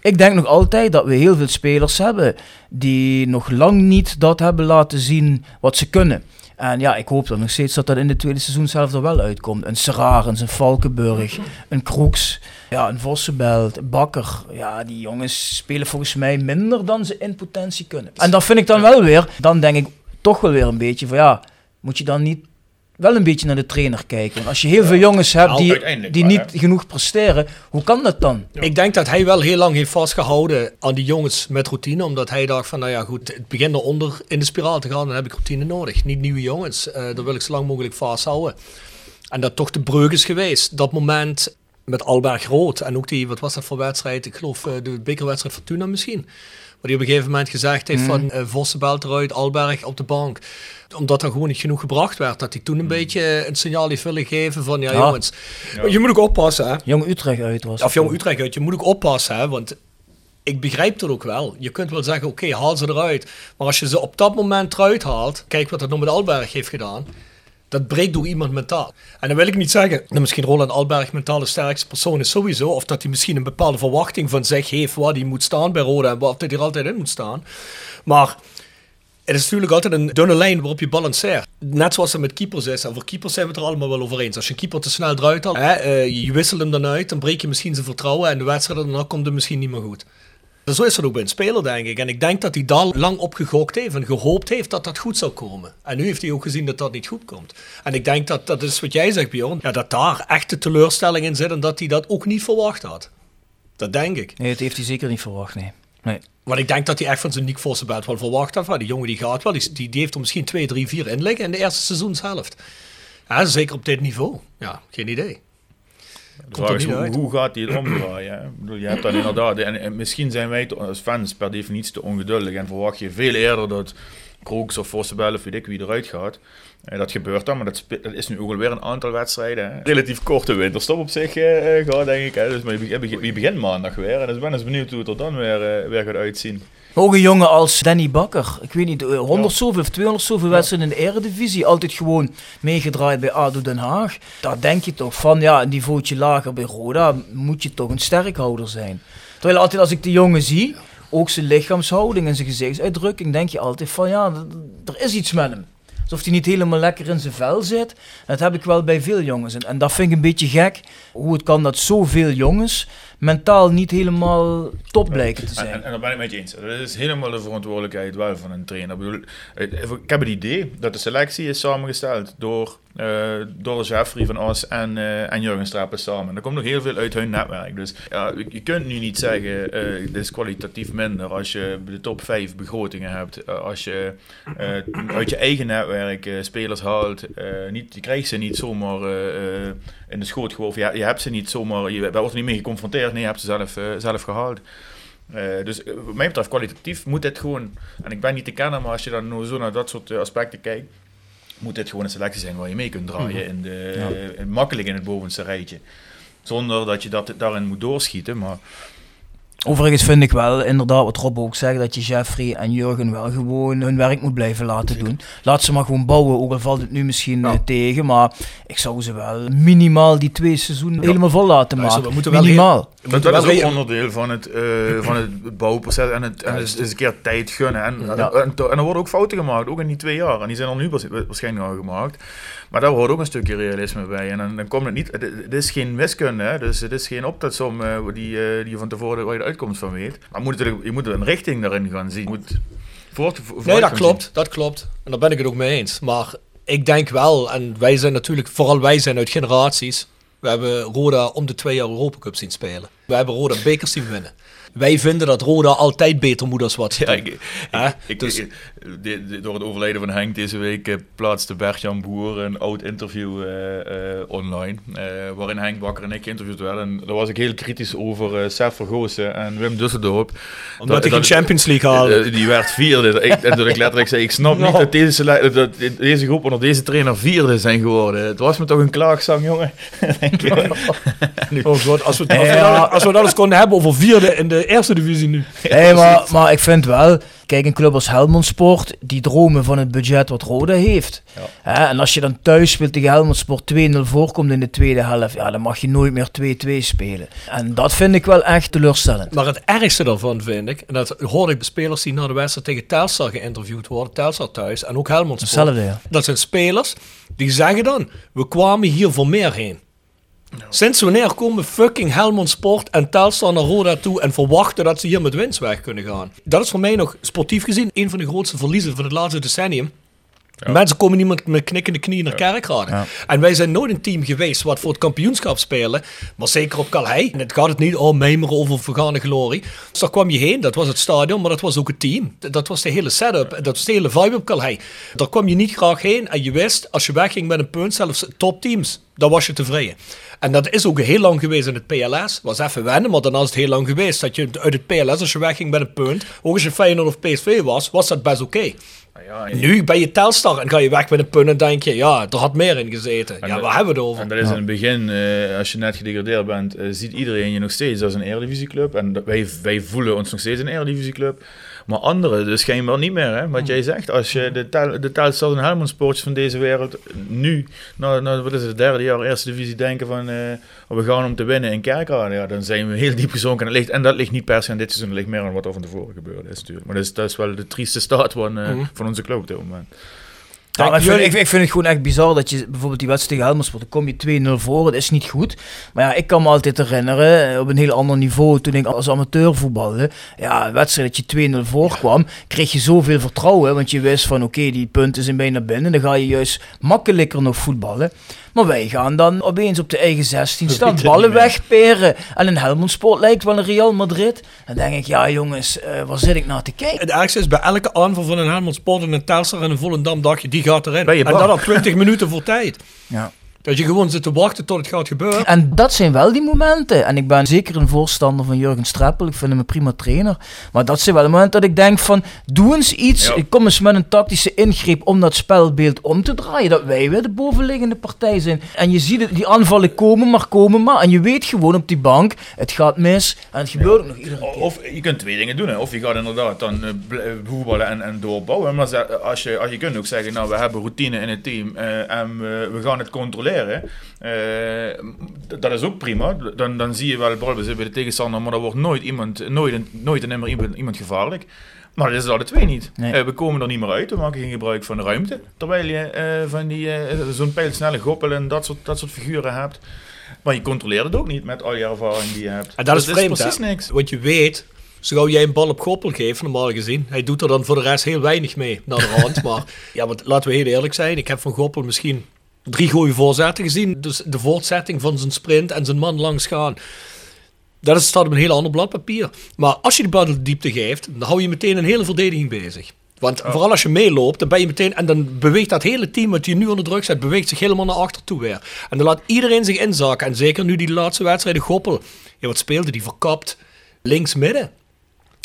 ik denk nog altijd dat we heel veel spelers hebben die nog lang niet dat hebben laten zien wat ze kunnen. En ja, ik hoop dan nog steeds dat dat in de tweede seizoen zelf er wel uitkomt. Een Serarens, een Valkenburg, een Kroeks, een Vossenbelt, Bakker. Ja, die jongens spelen volgens mij minder dan ze in potentie kunnen. En dat vind ik dan wel weer, dan denk ik toch wel weer een beetje van ja, moet je dan niet wel een beetje naar de trainer kijken. Want als je heel veel jongens hebt die niet genoeg presteren, hoe kan dat dan? Ja. Ik denk dat hij wel heel lang heeft vastgehouden aan die jongens met routine, omdat hij dacht van, nou ja goed, het begint eronder in de spiraal te gaan, dan heb ik routine nodig. Niet nieuwe jongens, daar wil ik zo lang mogelijk vasthouden. En dat toch de breuk is geweest. Dat moment met Alberg Rood en ook die, wat was dat voor wedstrijd? Ik geloof de bekerwedstrijd Fortuna misschien. Die op een gegeven moment gezegd heeft van Vossenbelt eruit, Alberg op de bank. Omdat er gewoon niet genoeg gebracht werd. Dat hij toen een beetje een signaal heeft willen geven van ja jongens, je moet ook oppassen. Hè? Jong Utrecht uit was het. Of Jong Utrecht uit, je moet ook oppassen. Hè? Want ik begrijp dat ook wel. Je kunt wel zeggen oké, haal ze eruit. Maar als je ze op dat moment eruit haalt, kijk wat dat nog met Alberg heeft gedaan. Dat breekt door iemand mentaal. En dan wil ik niet zeggen dat misschien Roland Alberg mentaal de sterkste persoon is sowieso. Of dat hij misschien een bepaalde verwachting van zich heeft waar hij moet staan bij Roda. En of dat hij er altijd in moet staan. Maar het is natuurlijk altijd een dunne lijn waarop je balanceert. Net zoals het met keepers is. En voor keepers zijn we het er allemaal wel over eens. Als je een keeper te snel eruit haalt, je wisselt hem dan uit. Dan breek je misschien zijn vertrouwen. En de wedstrijd daarna komt er misschien niet meer goed. Zo is dat ook bij het spelen, denk ik. En ik denk dat hij daar lang op gegokt heeft en gehoopt heeft dat dat goed zou komen. En nu heeft hij ook gezien dat dat niet goed komt. En ik denk dat, dat is wat jij zegt, Bjorn, ja, dat daar echt de teleurstelling in zit en dat hij dat ook niet verwacht had. Dat denk ik. Nee, dat heeft hij zeker niet verwacht, nee. Want ik denk dat hij echt van zijn Niek Vossenbelt wel verwacht had. Die jongen die gaat wel, die heeft er misschien 2, 3, 4 in liggen in de eerste seizoenshelft. Ja, zeker op dit niveau. Ja, geen idee. De vraag is, hoe gaat hij het omdraaien? Ik bedoel, je hebt dat inderdaad, en misschien zijn wij als fans per definitie te ongeduldig en verwacht je veel eerder dat Krooks of Vossenbelt of weet ik wie eruit gaat. Dat gebeurt dan, maar dat is nu ook alweer een aantal wedstrijden. Relatief korte winterstop op zich gaat, denk ik. Dus maar je begint maandag weer en dus ben eens benieuwd hoe het er dan weer gaat uitzien. Ook een jongen als Danny Bakker, ik weet niet, 100 zoveel of 200 zoveel wedstrijden in de eredivisie, altijd gewoon meegedraaid bij ADO Den Haag. Daar denk je toch van, ja, een niveautje lager bij Roda moet je toch een sterkhouder zijn. Terwijl altijd als ik die jongen zie, ook zijn lichaamshouding en zijn gezichtsuitdrukking, denk je altijd van, ja, er is iets met hem. Alsof hij niet helemaal lekker in zijn vel zit. Dat heb ik wel bij veel jongens. En dat vind ik een beetje gek. Hoe het kan dat zoveel jongens mentaal niet helemaal top blijken te zijn. En daar ben ik met je eens. Dat is helemaal de verantwoordelijkheid wel van een trainer. Ik heb het idee dat de selectie is samengesteld door Jeffrey Van As en Jurgen Streppel samen. Er komt nog heel veel uit hun netwerk. Dus ja, je kunt nu niet zeggen, dit is kwalitatief minder als je de top 5 begrotingen hebt. Als je uit je eigen netwerk spelers haalt, je krijgt ze niet zomaar in de schoot geworpen. Je hebt ze niet zomaar, je wordt er niet mee geconfronteerd. Nee, je hebt ze zelf gehaald. Dus wat mij betreft, kwalitatief moet dit gewoon, en ik ben niet te kennen, maar als je dan zo naar dat soort aspecten kijkt, moet dit gewoon een selectie zijn waar je mee kunt draaien makkelijk in het bovenste rijtje. Zonder dat je dat daarin moet doorschieten, maar... Overigens vind ik wel, inderdaad, wat Rob ook zegt, dat je Jeffrey en Jurgen wel gewoon hun werk moet blijven laten doen. Laat ze maar gewoon bouwen, ook al valt het nu misschien tegen, maar ik zou ze wel minimaal die 2 seizoenen helemaal vol laten maken. Minimaal. Dat is ook onderdeel van het bouwproces en het is een keer tijd gunnen. En er worden ook fouten gemaakt, ook in die 2 jaar. En die zijn al nu waarschijnlijk al gemaakt. Maar daar hoort ook een stukje realisme bij. En dan komt het niet... Het is geen wiskunde, hè? Dus het is geen optelsom die je van tevoren waar je de uitkomst van weet. Maar je moet een richting daarin gaan zien. Dat klopt. En daar ben ik het ook mee eens. Maar ik denk wel, en wij zijn natuurlijk... Vooral wij zijn uit generaties... We hebben Roda om de 2 jaar Europa Cup zien spelen. We hebben Roda bekers zien winnen. Wij vinden dat Roda altijd beter moet als wat ze doen. Door het overlijden van Henk deze week plaatste Bert-Jan Boer een oud interview online. Waarin Henk Bakker en ik geïnterviewd werden. En daar was ik heel kritisch over Seth Vergozen en Wim Dusseldorp. Omdat hij geen Champions League haalde. Die werd 4e. En toen ik letterlijk zei, ik snap niet dat deze groep onder deze trainer 4e zijn geworden. Het was me toch een klaagzang, jongen. Als we dat eens konden hebben over 4e in de eerste divisie nu. Hey, maar ik vind wel... Kijk, een club als Helmond Sport, die dromen van het budget wat Roda heeft. Ja. En als je dan thuis speelt tegen Helmond Sport 2-0 voorkomt in de tweede helft, ja, dan mag je nooit meer 2-2 spelen. En dat vind ik wel echt teleurstellend. Maar het ergste daarvan vind ik, en dat hoor ik bij spelers die na de wedstrijd tegen Telstar geïnterviewd worden, Telstar thuis en ook Helmond Sport. Hetzelfde, ja. Dat zijn spelers die zeggen dan, we kwamen hier voor meer heen. No. Sinds wanneer komen fucking Helmond Sport en Telstar naar Roda toe en verwachten dat ze hier met winst weg kunnen gaan? Dat is voor mij nog, sportief gezien, een van de grootste verliezen van het laatste decennium. Ja. Mensen komen niet met knikkende knieën naar Kerkrade. Ja. En wij zijn nooit een team geweest wat voor het kampioenschap spelen, maar zeker op Kalhei. En het gaat het niet om mijmeren over vergane glorie. Dus daar kwam je heen, dat was het stadion, maar dat was ook het team. Dat was de hele setup, dat was de hele vibe op Kalhei. Daar kwam je niet graag heen en je wist, als je wegging met een punt, zelfs topteams, dan was je tevreden. En dat is ook heel lang geweest in het PLS. Was even wennen, maar dan is het heel lang geweest. Dat je uit het PLS, als je wegging met een punt, ook als je Feyenoord of PSV was dat best oké. Ja, nu ben je Telstar en ga je weg met een punt en denk je, ja, er had meer in gezeten. Ja, waar hebben we het over? En dat is in het begin, als je net gedegradeerd bent, ziet iedereen je nog steeds als een Eredivisieclub. En wij voelen ons nog steeds een Eredivisieclub. Maar anderen dus schijnbaar niet meer, hè? Wat jij zegt. Als je de Telstar en Helmond Sports van deze wereld nu, wat is het, het derde jaar, eerste divisie, denken van we gaan om te winnen in Kerkrade, ja, dan zijn we heel diep gezonken. En dat ligt niet per se aan dit seizoen, dat ligt meer aan wat er van tevoren gebeurd is natuurlijk. Maar dat is wel de trieste start van onze club op dit moment. Ja, ik vind het gewoon echt bizar dat je bijvoorbeeld die wedstrijd tegen Helmond Sport, dan kom je 2-0 voor, dat is niet goed. Maar ja, ik kan me altijd herinneren, op een heel ander niveau, toen ik als amateur voetbalde, ja, een wedstrijd dat je 2-0 voor kwam, kreeg je zoveel vertrouwen, want je wist van oké, die punten zijn bijna binnen, dan ga je juist makkelijker nog voetballen. Maar wij gaan dan opeens op de eigen 16 staan, ballen wegperen. En een Helmond Sport lijkt wel een Real Madrid. Dan denk ik, ja jongens, waar zit ik naar te kijken? Het ergste is, bij elke aanval van een Helmond Sport en een Telstar en een Volendam dacht je, die gaat erin. En dat al 20 minuten voor tijd. Ja. Dat je gewoon zit te wachten tot het gaat gebeuren. En dat zijn wel die momenten. En ik ben zeker een voorstander van Jurgen Streppel. Ik vind hem een prima trainer. Maar dat zijn wel de momenten dat ik denk van... Doe eens iets. Ja. Kom eens met een tactische ingreep om dat spelbeeld om te draaien. Dat wij weer de bovenliggende partij zijn. En je ziet die aanvallen komen maar. En je weet gewoon op die bank... Het gaat mis. En het gebeurt ook nog iedere keer. Of je kunt twee dingen doen. Hè. Of je gaat inderdaad dan voetballen en doorbouwen. Maar als je kunt ook zeggen... Nou, we hebben routine in het team. En we gaan het controleren. Dat is ook prima. Dan zie je wel balbezit bij de tegenstander, maar er wordt nooit en nimmer iemand gevaarlijk. Maar dat is alle twee niet. Nee. We komen er niet meer uit. We maken geen gebruik van de ruimte. Terwijl je van zo'n pijlsnelle goppel en dat soort figuren hebt. Maar je controleert het ook niet met al je ervaring die je hebt. En dat is vreemd, precies niks. Want je weet... Zo gauw jij een bal op goppel geeft, normaal gezien. Hij doet er dan voor de rest heel weinig mee naar de hand. Maar ja, want laten we heel eerlijk zijn. Ik heb van Goppel misschien... 3 goede voorzetten gezien. Dus de voortzetting van zijn sprint en zijn man langs gaan. Dat staat op een heel ander blad papier. Maar als je de bal de diepte geeft, dan hou je meteen een hele verdediging bezig. Want vooral als je meeloopt, dan ben je meteen... En dan beweegt dat hele team wat je nu onder druk zet, beweegt zich helemaal naar achter toe weer. En dan laat iedereen zich inzakken. En zeker nu die laatste wedstrijd, de Goppel. Ja, wat speelde die? Verkapt links midden.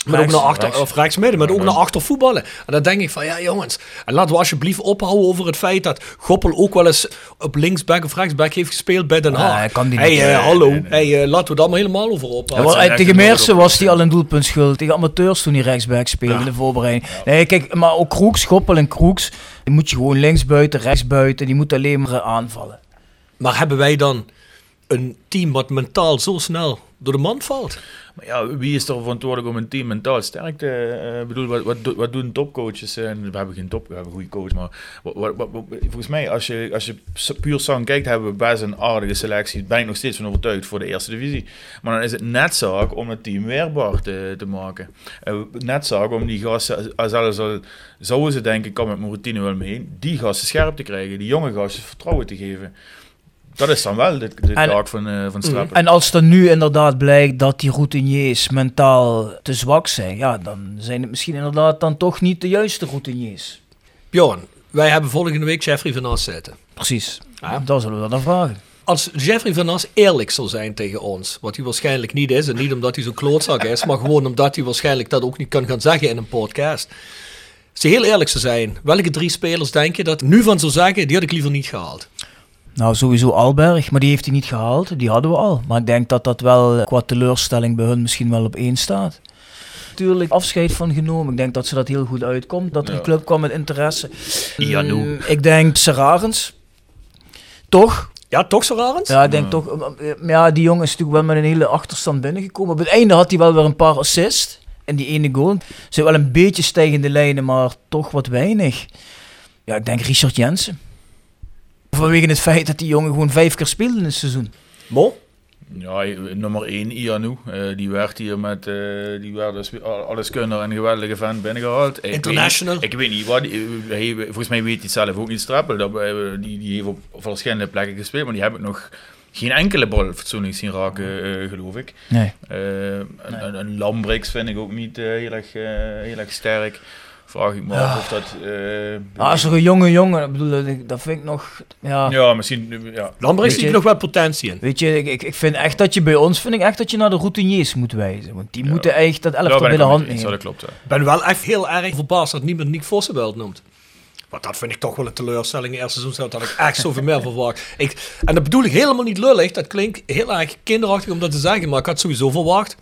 Met rechts, ook naar achter, rechts. Of rechts midden, maar ook naar achter voetballen. En dan denk ik van, ja jongens, en laten we alsjeblieft ophouden over het feit dat Goppel ook wel eens op linksback of rechtsback heeft gespeeld bij Den Haag. Laten we het allemaal helemaal over ophouden. Ja, tegen Meersen was hij al een doelpunt schuld. Tegen amateurs toen hij rechtsback speelde in de voorbereiding. Ja. Nee, kijk, maar ook Kroeks, Goppel en Kroeks, die moet je gewoon linksbuiten, rechtsbuiten, die moet alleen maar aanvallen. Maar hebben wij dan een team wat mentaal zo snel door de mand valt? Maar ja, wie is er verantwoordelijk om een team mentaal sterk te... Wat doen topcoaches? We hebben geen top, we hebben een goede coach, maar... volgens mij, als je puur zang kijkt, hebben we best een aardige selectie. Ben ik nog steeds van overtuigd voor de eerste divisie. Maar dan is het net zaak om het team weerbaar te maken. Net zaak om die gasten, zelfs al zouden ze denken, ik kan met mijn routine wel mee heen, die gasten scherp te krijgen, die jonge gasten vertrouwen te geven. Dat is dan wel de taak van Streppel. En als er nu inderdaad blijkt dat die routiniers mentaal te zwak zijn... Ja, dan zijn het misschien inderdaad dan toch niet de juiste routiniers. Bjorn, wij hebben volgende week Jeffrey Van As zitten. Precies, ja. Daar zullen we dan vragen. Als Jeffrey Van As eerlijk zal zijn tegen ons, wat hij waarschijnlijk niet is... en niet omdat hij zo'n klootzak is, maar gewoon omdat hij waarschijnlijk dat ook niet kan gaan zeggen in een podcast... Als hij heel eerlijk zou zijn, welke 3 spelers denk je dat nu van zou zeggen... die had ik liever niet gehaald? Nou, sowieso Alberg, maar die heeft hij niet gehaald. Die hadden we al. Maar ik denk dat dat wel qua teleurstelling bij hun misschien wel op 1 staat. Natuurlijk afscheid van genomen. Ik denk dat ze dat heel goed uitkomt. Dat er een club kwam met interesse. Ja, ik denk Serarens. Toch? Ja, toch Serarens? Ja, ik denk toch. Ja, die jongen is natuurlijk wel met een hele achterstand binnengekomen. Op het einde had hij wel weer een paar assists. En die ene goal. Ze zijn wel een beetje stijgende lijnen, maar toch wat weinig. Ja, ik denk Richard Jensen. Vanwege het feit dat die jongen gewoon 5 keer speelde in het seizoen. Mo? Ja, nummer 1, Ianu. Die werd hier met... die werd als alleskunner en geweldige fan binnengehaald. International? Ik weet niet wat... Volgens mij weet hij het zelf ook niet, Streppel. Die heeft op verschillende plekken gespeeld, maar die hebben nog... Geen enkele bal fatsoenlijk zien raken, geloof ik. Nee. Een Lambrix vind ik ook niet heel erg sterk. Vraag ik me af of dat... als er een jongen, dat vind ik nog... Ja misschien... Ja. Lambrecht ziet nog wel potentie in. Weet je, ik vind echt dat je bij ons... Vind ik echt dat je naar de routiniers moet wijzen. Want die moeten echt dat elftal bij de hand nemen. Ja, dat klopt. Ik ben wel echt heel erg verbaasd dat niemand Niek Vossenbelt noemt. Want dat vind ik toch wel een teleurstelling. Eerste seizoen had ik echt zoveel meer verwacht. En dat bedoel ik helemaal niet lullig. Dat klinkt heel erg kinderachtig om dat te zeggen. Maar ik had sowieso verwacht...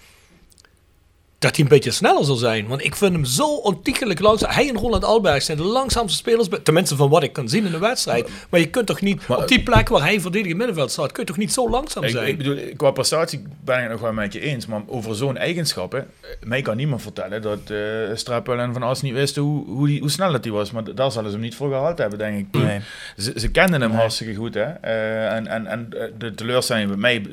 dat hij een beetje sneller zal zijn. Want ik vind hem zo ontiegelijk langzaam. Hij en Roland Alberg zijn de langzaamste spelers, tenminste van wat ik kan zien in de wedstrijd. Maar je kunt toch niet, op die plek waar hij verdedigend middenveld staat, kun je toch niet zo langzaam zijn? Ik bedoel, qua prestatie ben ik het nog wel met je eens. Maar over zo'n eigenschappen, mij kan niemand vertellen dat Streppel en Van As niet wisten hoe snel dat hij was. Maar daar zullen ze hem niet voor gehaald hebben, denk ik. Nee. Ze kenden hem hartstikke goed. Hè? En de teleurstelling bij mij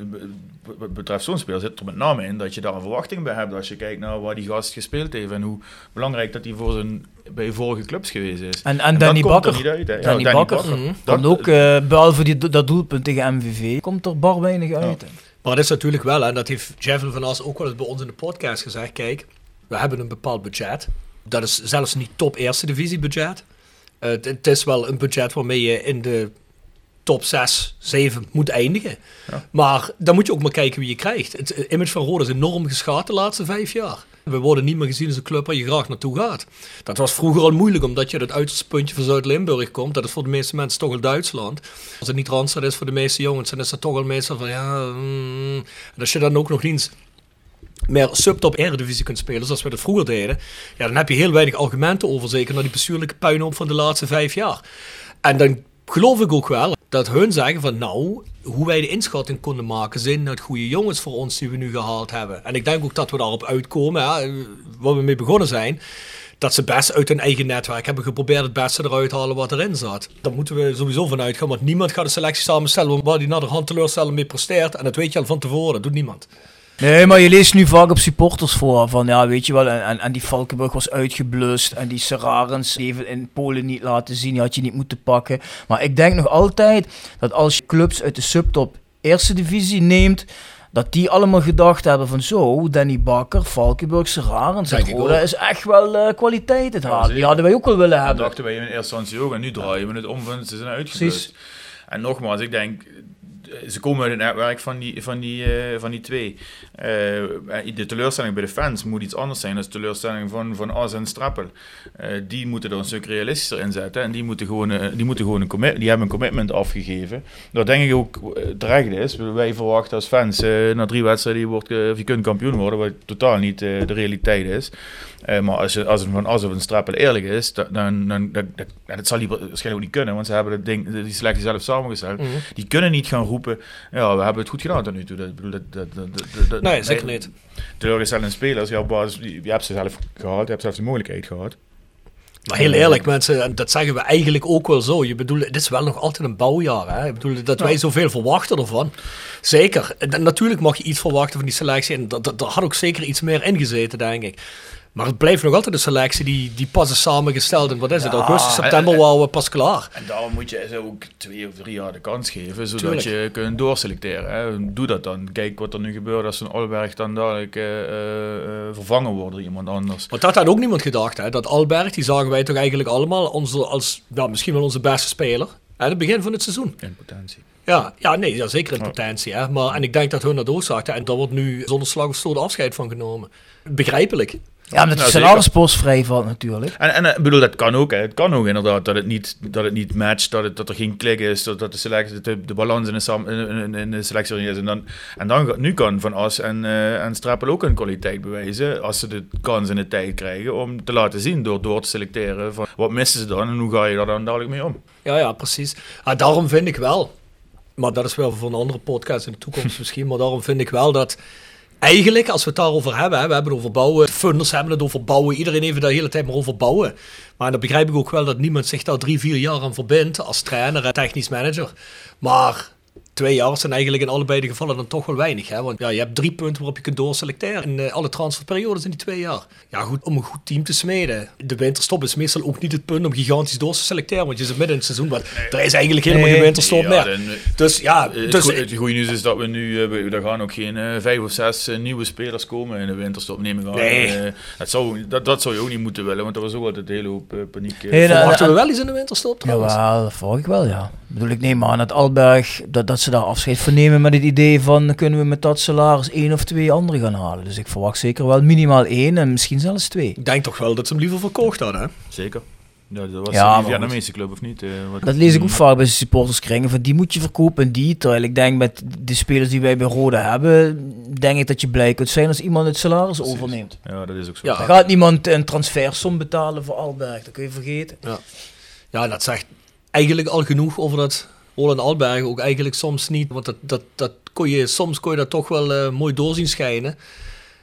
betreft zo'n speler zit er met name in dat je daar een verwachting bij hebt als je kijkt naar waar die gast gespeeld heeft en hoe belangrijk dat hij voor zijn bij vorige clubs geweest is. En Danny Bakker. Danny Bakker. Komt ook, behalve dat doelpunt tegen MVV, komt er bar weinig uit. Ja. Maar dat is natuurlijk wel, en dat heeft Jeffrey Van As ook wel eens bij ons in de podcast gezegd, kijk, we hebben een bepaald budget. Dat is zelfs niet top eerste divisie budget. Het is wel een budget waarmee je in de top 6, 7 moet eindigen. Ja. Maar dan moet je ook maar kijken wie je krijgt. Het image van Roda is enorm geschaad de laatste 5 jaar. We worden niet meer gezien als een club waar je graag naartoe gaat. Dat was vroeger al moeilijk, omdat je uit het uiterste puntje van Zuid-Limburg komt. Dat is voor de meeste mensen toch al Duitsland. Als het niet Randstad is voor de meeste jongens, dan is dat toch al meestal van ja... En als je dan ook nog niet eens meer subtop-eredivisie kunt spelen, zoals we dat vroeger deden, ja, dan heb je heel weinig argumenten over, zeker naar die bestuurlijke puinhoop van de laatste 5 jaar. En dan geloof ik ook wel dat hun zeggen van nou, hoe wij de inschatting konden maken zijn dat goede jongens voor ons die we nu gehaald hebben. En ik denk ook dat we daarop uitkomen, hè, waar we mee begonnen zijn, dat ze best uit hun eigen netwerk hebben geprobeerd het beste eruit te halen wat erin zat. Daar moeten we sowieso van uitgaan, want niemand gaat een selectie samenstellen waar die naderhand teleurstellen mee presteert. En dat weet je al van tevoren, dat doet niemand. Nee, maar je leest nu vaak op supporters voor van ja, weet je wel, en die Valkenburg was uitgeblust en die Serarens even in Polen niet laten zien, die had je niet moeten pakken. Maar ik denk nog altijd dat als je clubs uit de subtop eerste divisie neemt, dat die allemaal gedacht hebben van zo, Danny Bakker, Valkenburg, Serarens, dat is echt wel kwaliteit het halen. Ja, die hadden wij ook wel willen hebben. Dat dachten wij in eerste instantie ook en nu draaien we het om van ze zijn uitgeblust. En nogmaals, ik denk... Ze komen uit het netwerk van die twee. De teleurstelling bij de fans moet iets anders zijn dan de teleurstelling van As en Streppel. Die moeten er een stuk realistischer in zetten. En die hebben een commitment afgegeven. Dat denk ik ook terecht is. Wij verwachten als fans na 3 wedstrijden je kunt kampioen worden. Wat totaal niet de realiteit is. Maar als een Van As of een Streppel eerlijk is, dan dat zal die waarschijnlijk ook niet kunnen. Want ze hebben het ding, die selectie zelf samengesteld. Mm-hmm. Die kunnen niet gaan roepen, ja, we hebben het goed gedaan tot nu toe. Nee, zeker niet. Teleurgestelde spelers, ja, basis, je hebt ze zelf gehad, je hebt zelf de mogelijkheid gehad. Maar heel eerlijk mensen, dat zeggen we eigenlijk ook wel zo. Je bedoelt, dit is wel nog altijd een bouwjaar. Hè? Ik bedoel, dat wij zoveel verwachten ervan. Zeker. En natuurlijk mag je iets verwachten van die selectie. En daar had ook zeker iets meer in gezeten, denk ik. Maar het blijft nog altijd een selectie die pas is samengesteld. En wat is het? Augustus, september waren we pas klaar. En daarom moet je ze ook 2 of 3 jaar de kans geven. Zodat je kunt doorselecteren. Hè. Doe dat dan. Kijk wat er nu gebeurt als een Alberg dan dadelijk vervangen wordt door iemand anders. Want dat had ook niemand gedacht. Hè. Dat Alberg, die zagen wij toch eigenlijk allemaal als misschien wel onze beste speler. Aan het begin van het seizoen. In potentie. Ja, zeker in potentie. Hè. Maar, en ik denk dat hun dat ook zagen. En daar wordt nu zonder slag of stoot afscheid van genomen. Begrijpelijk. Ja, omdat het salarispost vrij valt natuurlijk. En bedoel, dat kan ook. Hè. Het kan ook inderdaad dat het niet matcht, dat er geen klik is, dat de selectie, de balans in de selectie niet is. En dan nu kan Van As en Streppel ook hun kwaliteit bewijzen als ze de kans en de tijd krijgen om te laten zien door te selecteren van wat missen ze dan en hoe ga je daar dan dadelijk mee om. Ja, precies. Ah, daarom vind ik wel, maar dat is wel voor een andere podcast in de toekomst misschien, maar daarom vind ik wel dat... Eigenlijk, als we het daarover hebben, we hebben het over bouwen, funders hebben het over bouwen, iedereen heeft het de hele tijd maar over bouwen. Maar dan begrijp ik ook wel dat niemand zich daar 3-4 jaar aan verbindt als trainer en technisch manager. Maar 2 jaar zijn eigenlijk in allebei de gevallen dan toch wel weinig. Hè? Want ja, je hebt 3 punten waarop je kunt doorselecteren in alle transferperiodes in die 2 jaar. Ja goed, om een goed team te smeden. De winterstop is meestal ook niet het punt om gigantisch door te selecteren, want je zit midden in het seizoen, maar er is eigenlijk helemaal geen winterstop meer. Het goede nieuws is dat we nu, er gaan ook geen 5 of 6 nieuwe spelers komen in de winterstop, neem ik aan. Nee. Dat zou je ook niet moeten willen, want er was ook altijd een hele hoop paniek. Verwachten we wel eens in de winterstop trouwens? Jawel, dat verwacht ik wel, ja. Ik bedoel, ik neem aan dat Alberg, dat ze daar afscheid van nemen met het idee van kunnen we met dat salaris 1 of 2 anderen gaan halen. Dus ik verwacht zeker wel minimaal 1 en misschien zelfs 2. Ik denk toch wel dat ze hem liever verkocht hadden, hè? Zeker. Ja, dat was een Vietnamese club, of niet? Dat lees ik ook vaak bij de supporterskringen. Van die moet je verkopen en die. Terwijl ik denk, met de spelers die wij bij Roda hebben, denk ik dat je blij kunt zijn als iemand het salaris overneemt. Ja, dat is ook zo. Ja, gaat niemand een transfersom betalen voor Alberg? Dat kun je vergeten. Ja, ja, dat zegt eigenlijk al genoeg over dat Holland Alberg ook eigenlijk soms niet. Want dat kon je dat toch wel mooi door zien schijnen.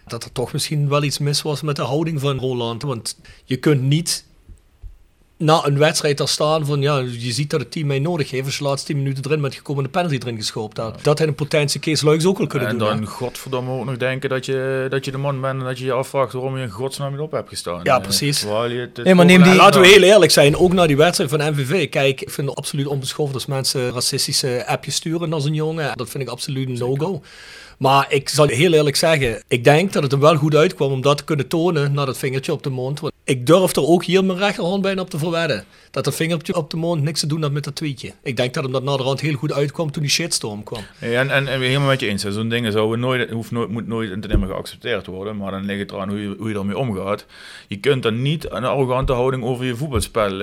Dat er toch misschien wel iets mis was met de houding van Roland. Want je kunt niet na een wedstrijd daar staan van... ja, je ziet dat het team mij nodig heeft. Als je de laatste 10 minuten erin met gekomen de penalty erin geschoopt. Dat had een potentie Kees Luijks ook al kunnen doen. En dan godverdomme ook nog denken dat je de man bent... en dat je je afvraagt waarom je in godsnaam niet op hebt gestaan. Ja, precies. Laten we heel eerlijk zijn. Ook naar die wedstrijd van MVV. Kijk, ik vind het absoluut onbeschoft als mensen racistische appjes sturen als een jongen. Dat vind ik absoluut een no-go. Maar ik zal heel eerlijk zeggen, ik denk dat het hem wel goed uitkwam om dat te kunnen tonen naar dat vingertje op de mond. Want ik durf er ook hier mijn rechterhand bijna op te verwedden. Dat dat vingertje op de mond niks te doen had met dat tweetje. Ik denk dat hem dat naderhand heel goed uitkwam toen die shitstorm kwam. En helemaal met je eens. Zo'n ding moet nooit en ten nimmer geaccepteerd worden. Maar dan ligt het eraan hoe je ermee omgaat. Je kunt er niet een arrogante houding over je voetbalspel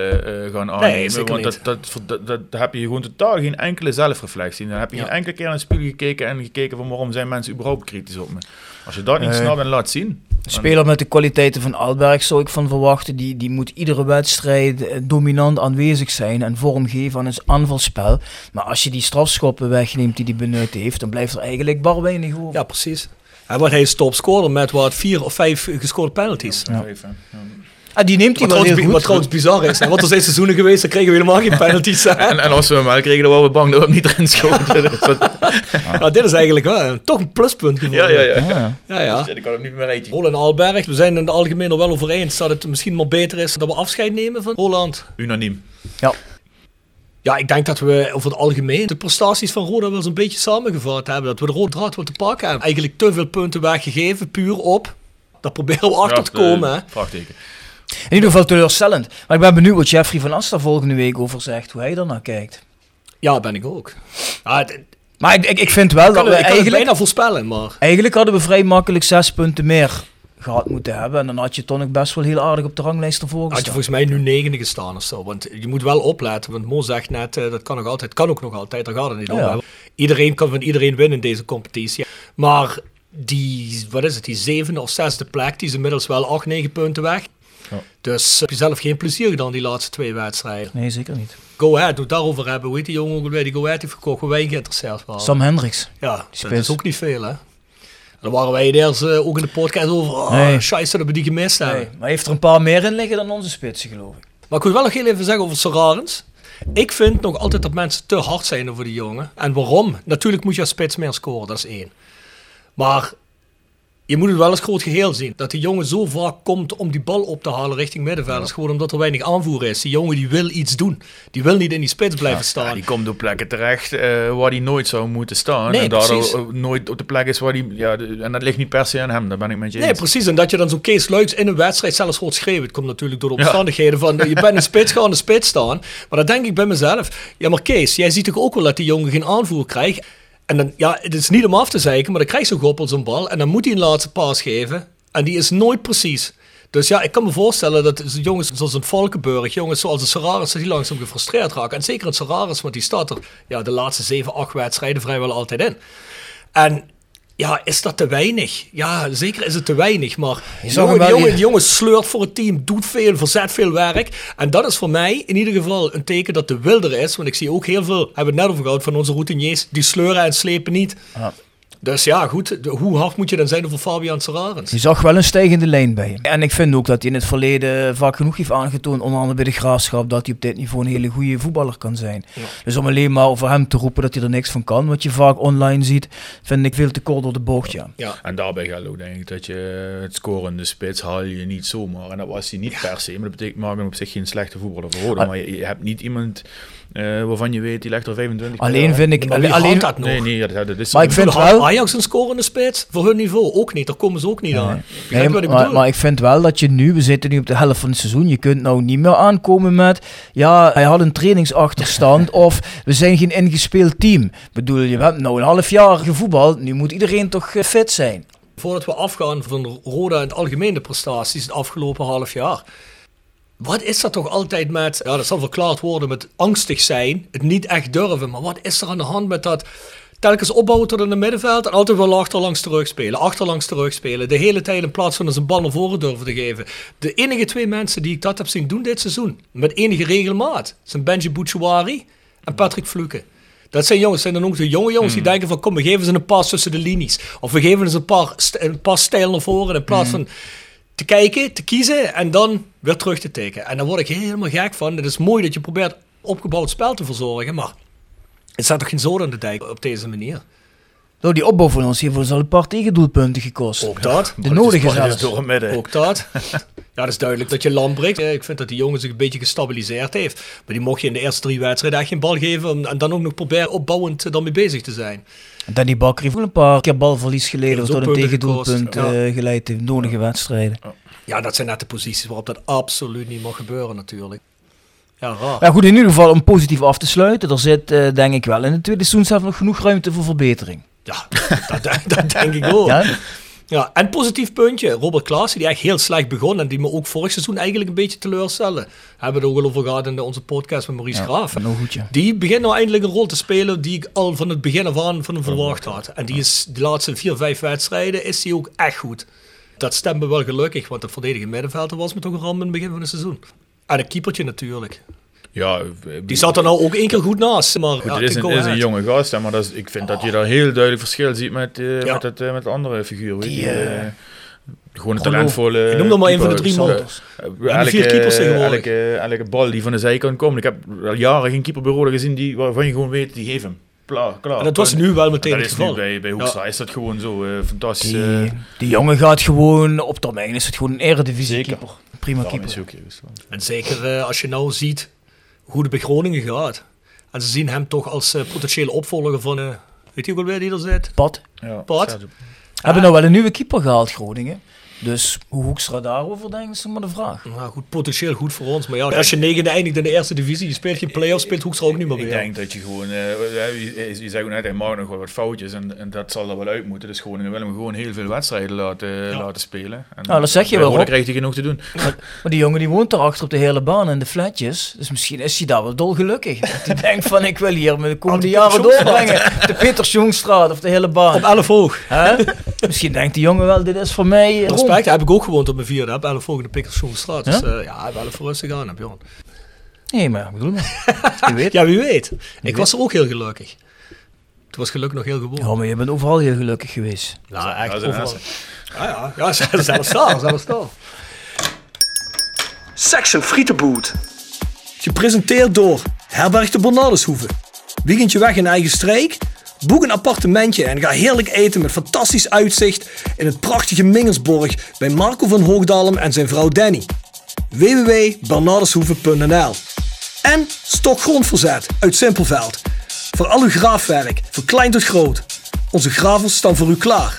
gaan aannemen. Nee, zeker niet. Want dat heb je gewoon totaal geen enkele zelfreflectie. Dan heb je geen enkele keer in het spiegel gekeken en gekeken van waarom zijn mensen überhaupt kritisch op me. Als je dat niet snapt en laat zien... Een speler met de kwaliteiten van Alberg zou ik van verwachten. Die moet iedere wedstrijd dominant aanwezig zijn en vormgeven aan het aanvalspel. Maar als je die strafschoppen wegneemt die hij benut heeft, dan blijft er eigenlijk bar weinig over. Ja, precies. En wat hij is topscorer met 4 of 5 gescoorde penalties. Ja. En die neemt hij wel heel goed. Wat trouwens bizar is. Want er zijn seizoenen geweest, dan kregen we helemaal geen penalties. en als we hem wel kregen, dan waren we bang dat we hem niet erin schoten. Dit is eigenlijk wel toch een pluspunt geworden. Ja. Dus ik kan hem niet meer eten. Holland Alberg, we zijn in het algemeen er wel over eens dat het misschien maar beter is dat we afscheid nemen van Holland. Unaniem. Ja. Ja, ik denk dat we over het algemeen de prestaties van Roda wel eens een beetje samengevat hebben. Dat we de rode draad wel te pakken hebben. Eigenlijk te veel punten weggegeven, puur op. Daar proberen we achter te komen. Vraagteken. In ieder geval teleurstellend. Maar ik ben benieuwd wat Jeffrey Van As daar volgende week over zegt. Hoe hij daarnaar kijkt. Ja, ben ik ook. Maar ik vind wel dat we eigenlijk... bijna voorspellen, maar... Eigenlijk hadden we vrij makkelijk 6 punten meer gehad moeten hebben. En dan had je toch nog best wel heel aardig op de ranglijst ervoor gestaan. Had je volgens mij nu 9e gestaan of zo. Want je moet wel opletten. Want Mo zegt net, dat kan nog altijd. Kan ook nog altijd. Daar gaat het niet om. Iedereen kan van iedereen winnen in deze competitie. Maar die 7e of 6e plek, die is inmiddels wel 8-9 punten weg. Ja. Dus heb je zelf geen plezier gedaan die laatste 2 wedstrijden? Nee, zeker niet. Go Ahead, hoe daarover hebben. Hoe heet die jongen ook die Go Ahead heeft gekocht? Waar wij geïnteresseerd waren. Sam Hendricks. Ja, dat is ook niet veel, hè? Daar waren wij eerst ook in de podcast over. Scheisse dat we die gemist hebben. Maar heeft er een paar meer in liggen dan onze spitsen, geloof ik. Maar ik wil wel nog heel even zeggen over Sararens. Ik vind nog altijd dat mensen te hard zijn over die jongen. En waarom? Natuurlijk moet je als spits meer scoren, dat is 1. Maar... je moet het wel als groot geheel zien. Dat die jongen zo vaak komt om die bal op te halen richting middenvelders. Ja. Gewoon omdat er weinig aanvoer is. Die jongen die wil iets doen. Die wil niet in die spits blijven staan. Ja, die komt op plekken terecht waar hij nooit zou moeten staan. Nee, en daardoor nooit op de plek is waar hij... Ja, en dat ligt niet per se aan hem. Daar ben ik met je eens. Nee, precies. En dat je dan zo'n Kees Luijks in een wedstrijd zelfs hoort schreeuwen. Het komt natuurlijk door de omstandigheden van... je bent een spits, ga aan de spits staan. Maar dat denk ik bij mezelf. Ja, maar Kees, jij ziet toch ook wel dat die jongen geen aanvoer krijgt? En dan, het is niet om af te zeiken, maar dan krijgt zo'n goppel zo'n bal. En dan moet hij een laatste paas geven. En die is nooit precies. Dus ik kan me voorstellen dat jongens zoals een Valkenburg, jongens zoals een Sararis, die langzaam gefrustreerd raken. En zeker een Sararis, want die staat er de laatste 7-8 wedstrijden vrijwel altijd in. En is dat te weinig? Ja, zeker is het te weinig. Maar die jongen sleurt voor het team, doet veel, verzet veel werk. En dat is voor mij in ieder geval een teken dat de wilder is. Want ik zie ook heel veel, hebben we het net over gehad, van onze routiniers. Die sleuren en slepen niet. Ja. Dus goed, hoe hard moet je dan zijn over Fabian Sararens? Je zag wel een stijgende lijn bij hem. En ik vind ook dat hij in het verleden vaak genoeg heeft aangetoond, onder andere bij de Graafschap, dat hij op dit niveau een hele goede voetballer kan zijn. Ja. Dus om alleen maar over hem te roepen dat hij er niks van kan, wat je vaak online ziet, vind ik veel te kort door de bocht. Ja. En daarbij geldt ook, denk ik, dat je het scorende spits haal je niet zomaar. En dat was hij niet per se, maar dat betekent maakt hem op zich geen slechte voetballer voor Roda. Maar je hebt niet iemand... waarvan je weet, die legt er 25. Alleen vind ik... Alleen dat nog. Nee, dat is... Maar ik vind wel... Ajax een scorende spits? Voor hun niveau ook niet. Daar komen ze ook niet aan. Nee, maar ik vind wel dat je nu... We zitten nu op de helft van het seizoen. Je kunt nou niet meer aankomen met... hij had een trainingsachterstand. Of we zijn geen ingespeeld team. Ik bedoel, je hebt nou een half jaar gevoetbald. Nu moet iedereen toch fit zijn. Voordat we afgaan van Roda en het algemene prestaties... het afgelopen half jaar... Wat is dat toch altijd met... Ja, dat zal verklaard worden met angstig zijn. Het niet echt durven. Maar wat is er aan de hand met dat... Telkens opbouwen tot in het middenveld en altijd wel achterlangs terugspelen. De hele tijd in plaats van eens een bal naar voren durven te geven. De enige twee mensen die ik dat heb zien doen dit seizoen, met enige regelmaat, zijn Benji Bouchouari en Patrick Vluke. Dat zijn jongens, zijn dan ook de jonge jongens die denken van kom, we geven ze een pas tussen de linies. Of we geven ze een paar stijl naar voren in plaats van te kijken, te kiezen en dan weer terug te tikken. En daar word ik helemaal gek van. Het is mooi dat je probeert opgebouwd spel te verzorgen, maar... Het staat toch geen zoden aan de dijk op deze manier? Nou, die opbouw van ons heeft ons al een paar tegendoelpunten gekost. Ook dat. De nodige zelfs. Door het midden. Ook dat. Ja, dat is duidelijk dat je land breekt. Ik vind dat die jongen zich een beetje gestabiliseerd heeft. Maar die mocht je in de eerste 3 wedstrijden echt geen bal geven. En dan ook nog proberen opbouwend daarmee bezig te zijn. En dan die Bakker heeft een paar keer balverlies geleden. Of tot een tegendoelpunt geleid heeft. Nodige wedstrijden. Ja, dat zijn net de posities waarop dat absoluut niet mag gebeuren natuurlijk. Ja, maar goed, in ieder geval om positief af te sluiten. Er zit, denk ik wel, in de tweede seizoen zelf nog genoeg ruimte voor verbetering. Ja, dat denk ik ook. Ja? Ja, en positief puntje. Robert Klaassen, die echt heel slecht begon en die me ook vorig seizoen eigenlijk een beetje teleurstelde. Hebben we het ook al over gehad in onze podcast met Maurice Graaf. Nou goed, ja. Die begint nou eindelijk een rol te spelen die ik al van het begin af aan van hem verwacht had. En die is de laatste 4-5 wedstrijden is die ook echt goed. Dat stemt me wel gelukkig, want het verdedigende middenvelder was me toch een ramp in het begin van het seizoen. En een keepertje natuurlijk. Ja, die zat er nou ook 1 keer goed naast. Maar goed, ja, het is een jonge gast, maar dat is, ik vind dat je daar heel duidelijk verschil ziet met andere figuren. Gewoon een talentvolle... Ik noem nog maar één van de 3 motors. Elke 4 keepers tegenwoordig. Elke bal die van de zijkant komt. Ik heb al jaren geen keeperbureau gezien waarvan je gewoon weet, die geeft hem. Klaar. En dat was nu wel meteen het geval. Bij Hoekstra is dat gewoon zo fantastisch. Die jongen gaat gewoon, op termijn is het gewoon een eredivisiekeeper. Prima keeper. En zeker als je nou ziet hoe het bij Groningen gaat. En ze zien hem toch als potentiële opvolger van, weet je ook alweer die er zit? Pat. Ja. Hebben nou wel een nieuwe keeper gehaald, Groningen. Dus hoe Hoekstra daarover denkt, is maar de vraag. Nou goed, potentieel goed voor ons. Maar ja, als je 9e eindigt in de eerste divisie, je speelt geen play-offs, speelt Hoekstra ook niet meer mee. Ik denk dat je gewoon... je zegt ook net, hij maakt nog wel wat foutjes en dat zal er wel uit moeten. Dus Groningen wil hem gewoon heel veel wedstrijden laten spelen. En dat zeg je wel. Dan krijgt hij genoeg te doen. Maar die jongen die woont daarachter op de hele baan in de flatjes. Dus misschien is hij daar wel dolgelukkig. Dat hij denkt van, ik wil hier de komende jaren doorbrengen. De Petersjongstraat of de hele baan. Op 11 hoog. Huh? Misschien denkt die jongen wel, dit is voor mij... Daar heb ik ook gewoond op mijn 4e. Heb alle volgende pikkers van de straat. Dus heb alle voor rustig aan, Bjorn. Nee, maar ik bedoel maar. Wie weet. Ik was er ook heel gelukkig. Het was gelukkig nog heel gewoon. Ja, maar je bent overal heel gelukkig geweest. Nou, echt overal. Ja, zelfs daar. Section Frietenboot. Gepresenteerd door Herberg de Bernardeshoeve. Weekendje weg in eigen streek... Boek een appartementje en ga heerlijk eten met fantastisch uitzicht in het prachtige Mingelsborg bij Marco van Hoogdalem en zijn vrouw Danny. www.bernardeshoeve.nl. En Stok Grondverzet uit Simpelveld. Voor al uw graafwerk, van klein tot groot. Onze gravels staan voor u klaar.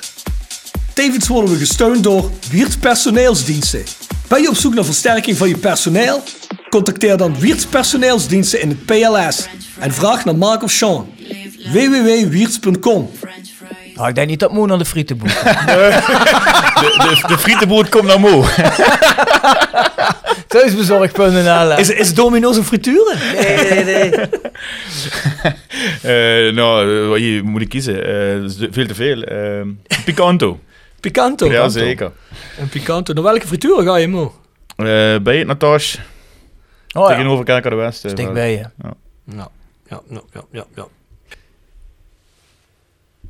Tevens worden we gesteund door Wiertz Personeelsdiensten. Ben je op zoek naar versterking van je personeel? Contacteer dan Wiertz Personeelsdiensten in het PLS en vraag naar Mark of Sean. www.wiertz.com. Nou, ik denk niet dat Mo naar de frietenboot komt. De frietenboot komt naar Mo. Thuisbezorg.nl. Is Domino's een frituren? Nee. Nou, hier moet ik kiezen. Veel te veel. Picanto. Ja, zeker. En Picanto. Naar welke frituren ga je, Mo? Bij het Natasje. Tegenover Kerk aan de West. Stik bij je. Ja.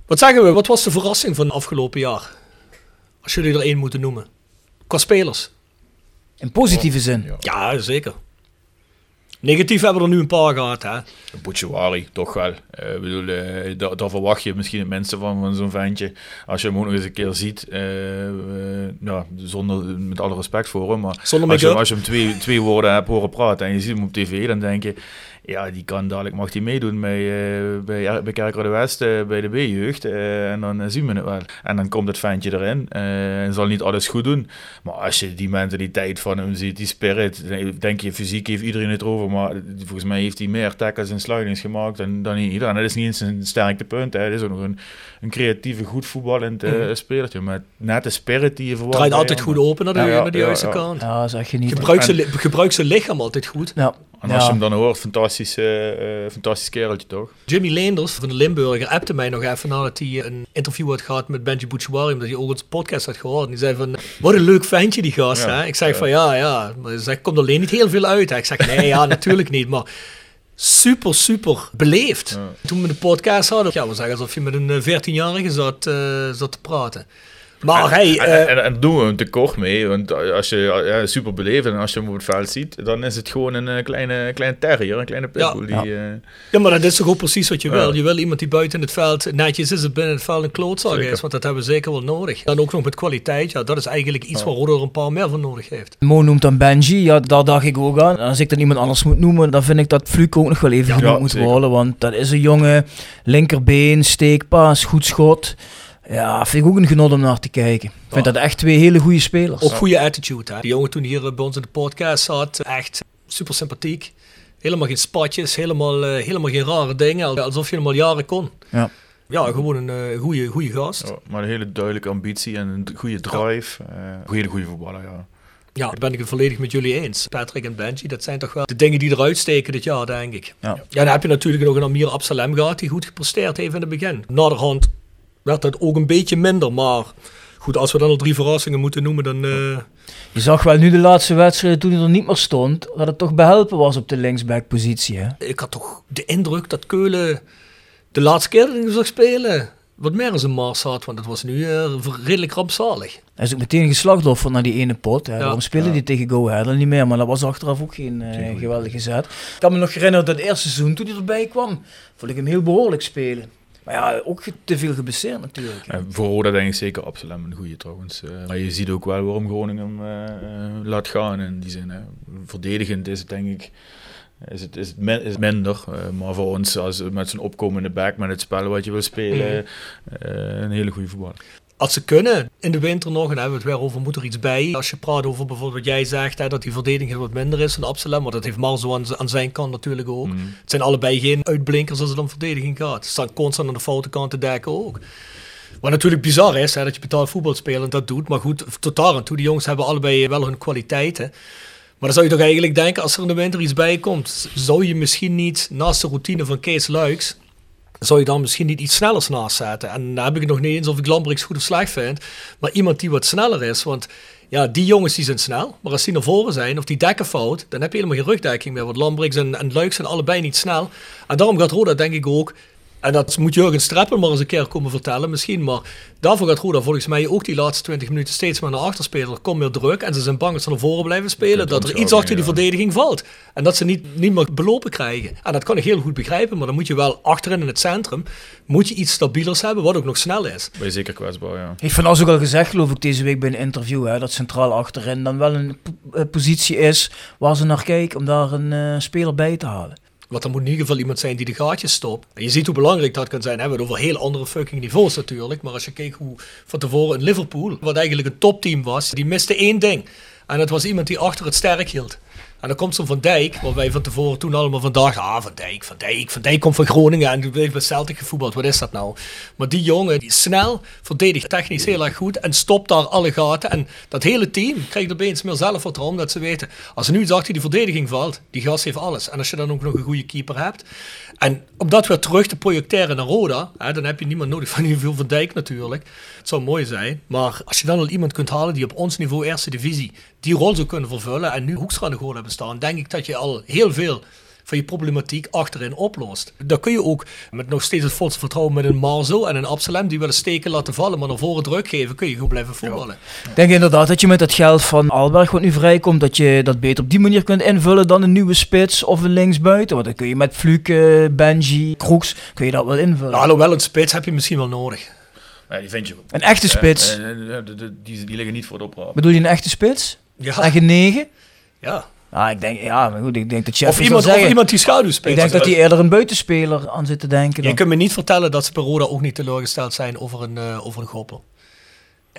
Wat zeggen we? Wat was de verrassing van het afgelopen jaar? Als jullie er één moeten noemen. Qua spelers. In positieve zin? Ja, zeker. Negatief hebben we er nu een paar gehad. Hè? Bouchouari, toch wel. Ik bedoel, daar verwacht je misschien het minste van zo'n ventje. Als je hem ook nog eens een keer ziet. Met alle respect voor hem. Maar als je hem twee woorden hebt horen praten en je ziet hem op tv, dan denk je... Ja, die kan dadelijk, mag die meedoen bij Kerkrade West, bij de B-jeugd. En dan zien we het wel. En dan komt het ventje erin. En zal niet alles goed doen. Maar als je die mentaliteit van hem ziet, die spirit, denk je, fysiek heeft iedereen het over. Maar volgens mij heeft hij meer tackles en sluitings gemaakt dan iedereen. En dat is niet eens een sterktepunt. Het is ook nog een creatieve, goed voetballend spelertje. Met net de spirit die je verwacht. Draait altijd goed open naar de juiste kant. Ja, dat is echt geniet. Gebruik zijn lichaam altijd goed. Ja. En als je hem dan hoort, fantastisch kereltje toch? Jimmy Leenders van de Limburger appte mij nog even nadat hij een interview had gehad met Benji Bouchouari, omdat hij ook onze podcast had gehoord. En die zei van, wat een leuk ventje die gast. Ja, hè? Ik zeg van ja, maar hij komt alleen niet heel veel uit. Hè? Ik zeg nee, ja natuurlijk niet, maar super beleefd. Ja. Toen we de podcast hadden, ja, we zeggen alsof je met een 14-jarige zat te praten. Maar en doen we hem tekort mee, want als je super beleefd en als je hem op het veld ziet, dan is het gewoon een kleine terrier, een kleine pitbull. Ja. Ja, maar dat is toch ook precies wat je wil. Je wil iemand die buiten het veld netjes is en binnen het veld een klootzak is, want dat hebben we zeker wel nodig. Dan ook nog met kwaliteit, ja, dat is eigenlijk iets waar Roda er een paar meer van nodig heeft. Mo noemt dan Benji, ja, daar dacht ik ook aan. Als ik dan iemand anders moet noemen, dan vind ik dat Vluke ook nog wel even genoemd moet worden, want dat is een jongen, linkerbeen, steekpaas, goed schot. Ja, vind ik ook een genot om naar te kijken. Ik vind dat echt twee hele goede spelers. Ook goede attitude, hè. Die jongen toen hier bij ons in de podcast zat, echt super sympathiek. Helemaal geen spatjes, helemaal geen rare dingen. Alsof je hem al jaren kon. Ja. Ja, gewoon een goede gast. Ja, maar een hele duidelijke ambitie en een goede drive. Hele goede voetballer, ja. Ja, dat ben ik het volledig met jullie eens. Patrick en Benji, dat zijn toch wel de dingen die eruit steken dit jaar, denk ik. Ja, dan heb je natuurlijk nog een Amir Absalem gehad die goed gepresteerd heeft in het begin. Naderhand werd dat ook een beetje minder, maar goed, als we dan al 3 verrassingen moeten noemen, dan... Je zag wel nu de laatste wedstrijd, toen hij er niet meer stond, dat het toch behelpen was op de linksbackpositie, hè? Ik had toch de indruk dat Keulen de laatste keer dat hij zag spelen wat meer als een mars had, want dat was nu redelijk rampzalig. Hij is ook meteen geslachtoffer naar die ene pot. Hè. Ja. Daarom spelen die tegen Go Ahead niet meer, maar dat was achteraf ook geen geweldige zet. Ik kan me nog herinneren dat het eerste seizoen, toen hij erbij kwam, vond ik hem heel behoorlijk spelen. Maar ja, ook te veel geblesseerd natuurlijk. Voor Roda denk ik zeker Absalem een goede trouwens. Maar je ziet ook wel waarom Groningen hem laat gaan in die zin. Hè. Verdedigend is het denk ik is het minder. Maar voor ons als met zo'n opkomende back, met het spel wat je wil spelen, een hele goede voetballer. Als ze kunnen, in de winter nog, en hebben we het weer over, moet er iets bij. Als je praat over bijvoorbeeld wat jij zegt, hè, dat die verdediging wat minder is dan Absalem, maar dat heeft Marzo aan zijn kant natuurlijk ook. Mm. Het zijn allebei geen uitblinkers als het om verdediging gaat. Ze staan constant aan de foute kant te dekken ook. Wat natuurlijk bizar is, hè, dat je betaald voetbal speelt en dat doet. Maar goed, tot daar aan toe, die jongens hebben allebei wel hun kwaliteiten. Maar dan zou je toch eigenlijk denken, als er in de winter iets bij komt, zou je misschien niet, naast de routine van Kees Luijks, zou je dan misschien niet iets snellers naast zetten. En dan heb ik het nog niet eens of ik Lambrechts goed of slecht vind, maar iemand die wat sneller is. Want ja, die jongens die zijn snel, maar als die naar voren zijn of die dekken fout, dan heb je helemaal geen rugdekking meer. Want Lambrechts en Luijks zijn allebei niet snel. En daarom gaat Roda denk ik ook, en dat moet Jurgen Streppel maar eens een keer komen vertellen misschien, maar daarvoor gaat Roda volgens mij ook die laatste 20 minuten steeds maar naar achter spelen. Er komt meer druk en ze zijn bang dat ze naar voren blijven spelen, dat er iets achter die verdediging valt. En dat ze niet meer belopen krijgen. En dat kan ik heel goed begrijpen, maar dan moet je wel achterin in het centrum, moet je iets stabielers hebben, wat ook nog snel is. Ben je zeker kwetsbaar, ja. Heeft Van As ook al gezegd, geloof ik, deze week bij een interview, hè, dat centraal achterin dan wel een positie is waar ze naar kijken om daar een speler bij te halen. Want er moet in ieder geval iemand zijn die de gaatjes stopt. En je ziet hoe belangrijk dat kan zijn. We hebben het over heel andere fucking niveaus natuurlijk. Maar als je kijkt hoe van tevoren in Liverpool, wat eigenlijk een topteam was, die miste één ding. En dat was iemand die achter het sterk hield. En dan komt zo'n Van Dijk, waar wij van tevoren toen allemaal vandaag, Van Dijk komt van Groningen en die bleef bij Celtic gevoetbald, wat is dat nou? Maar die jongen, die is snel, verdedigt technisch heel erg goed en stopt daar alle gaten. En dat hele team krijgt er opeens meer zelfvertrouwen, dat ze weten, als er nu iets achter die verdediging valt, die gast heeft alles. En als je dan ook nog een goede keeper hebt, en om dat weer terug te projecteren naar Roda, hè, dan heb je niemand nodig van heel Van Dijk natuurlijk. Het zou mooi zijn, maar als je dan al iemand kunt halen die op ons niveau eerste divisie die rol zou kunnen vervullen en nu Hoekstra de goal hebben staan, denk ik dat je al heel veel van je problematiek achterin oplost. Dan kun je ook met nog steeds het volste vertrouwen met een Marzo en een Absalem die willen steken laten vallen, maar naar voren druk geven, kun je goed blijven voetballen. Ja. Ik denk inderdaad dat je met het geld van Alberg wat nu vrijkomt, dat je dat beter op die manier kunt invullen dan een nieuwe spits of een linksbuiten. Want dan kun je met Vluke, Benji, Kroeks, kun je dat wel invullen. Nou, alhoewel, een spits heb je misschien wel nodig. Ja, die vind je goed. Een echte spits? Die liggen niet voor het oprapen. Bedoel je een echte spits? Ja. Eigen 9? Ja. Ja, ik denk, ja, maar goed, ik denk dat Jeffrey of iemand die schaduw speelt. Ik denk dat hij eerder een buitenspeler aan zit te denken. Je kunt me niet vertellen dat ze per Roda ook niet teleurgesteld zijn over een Goppel.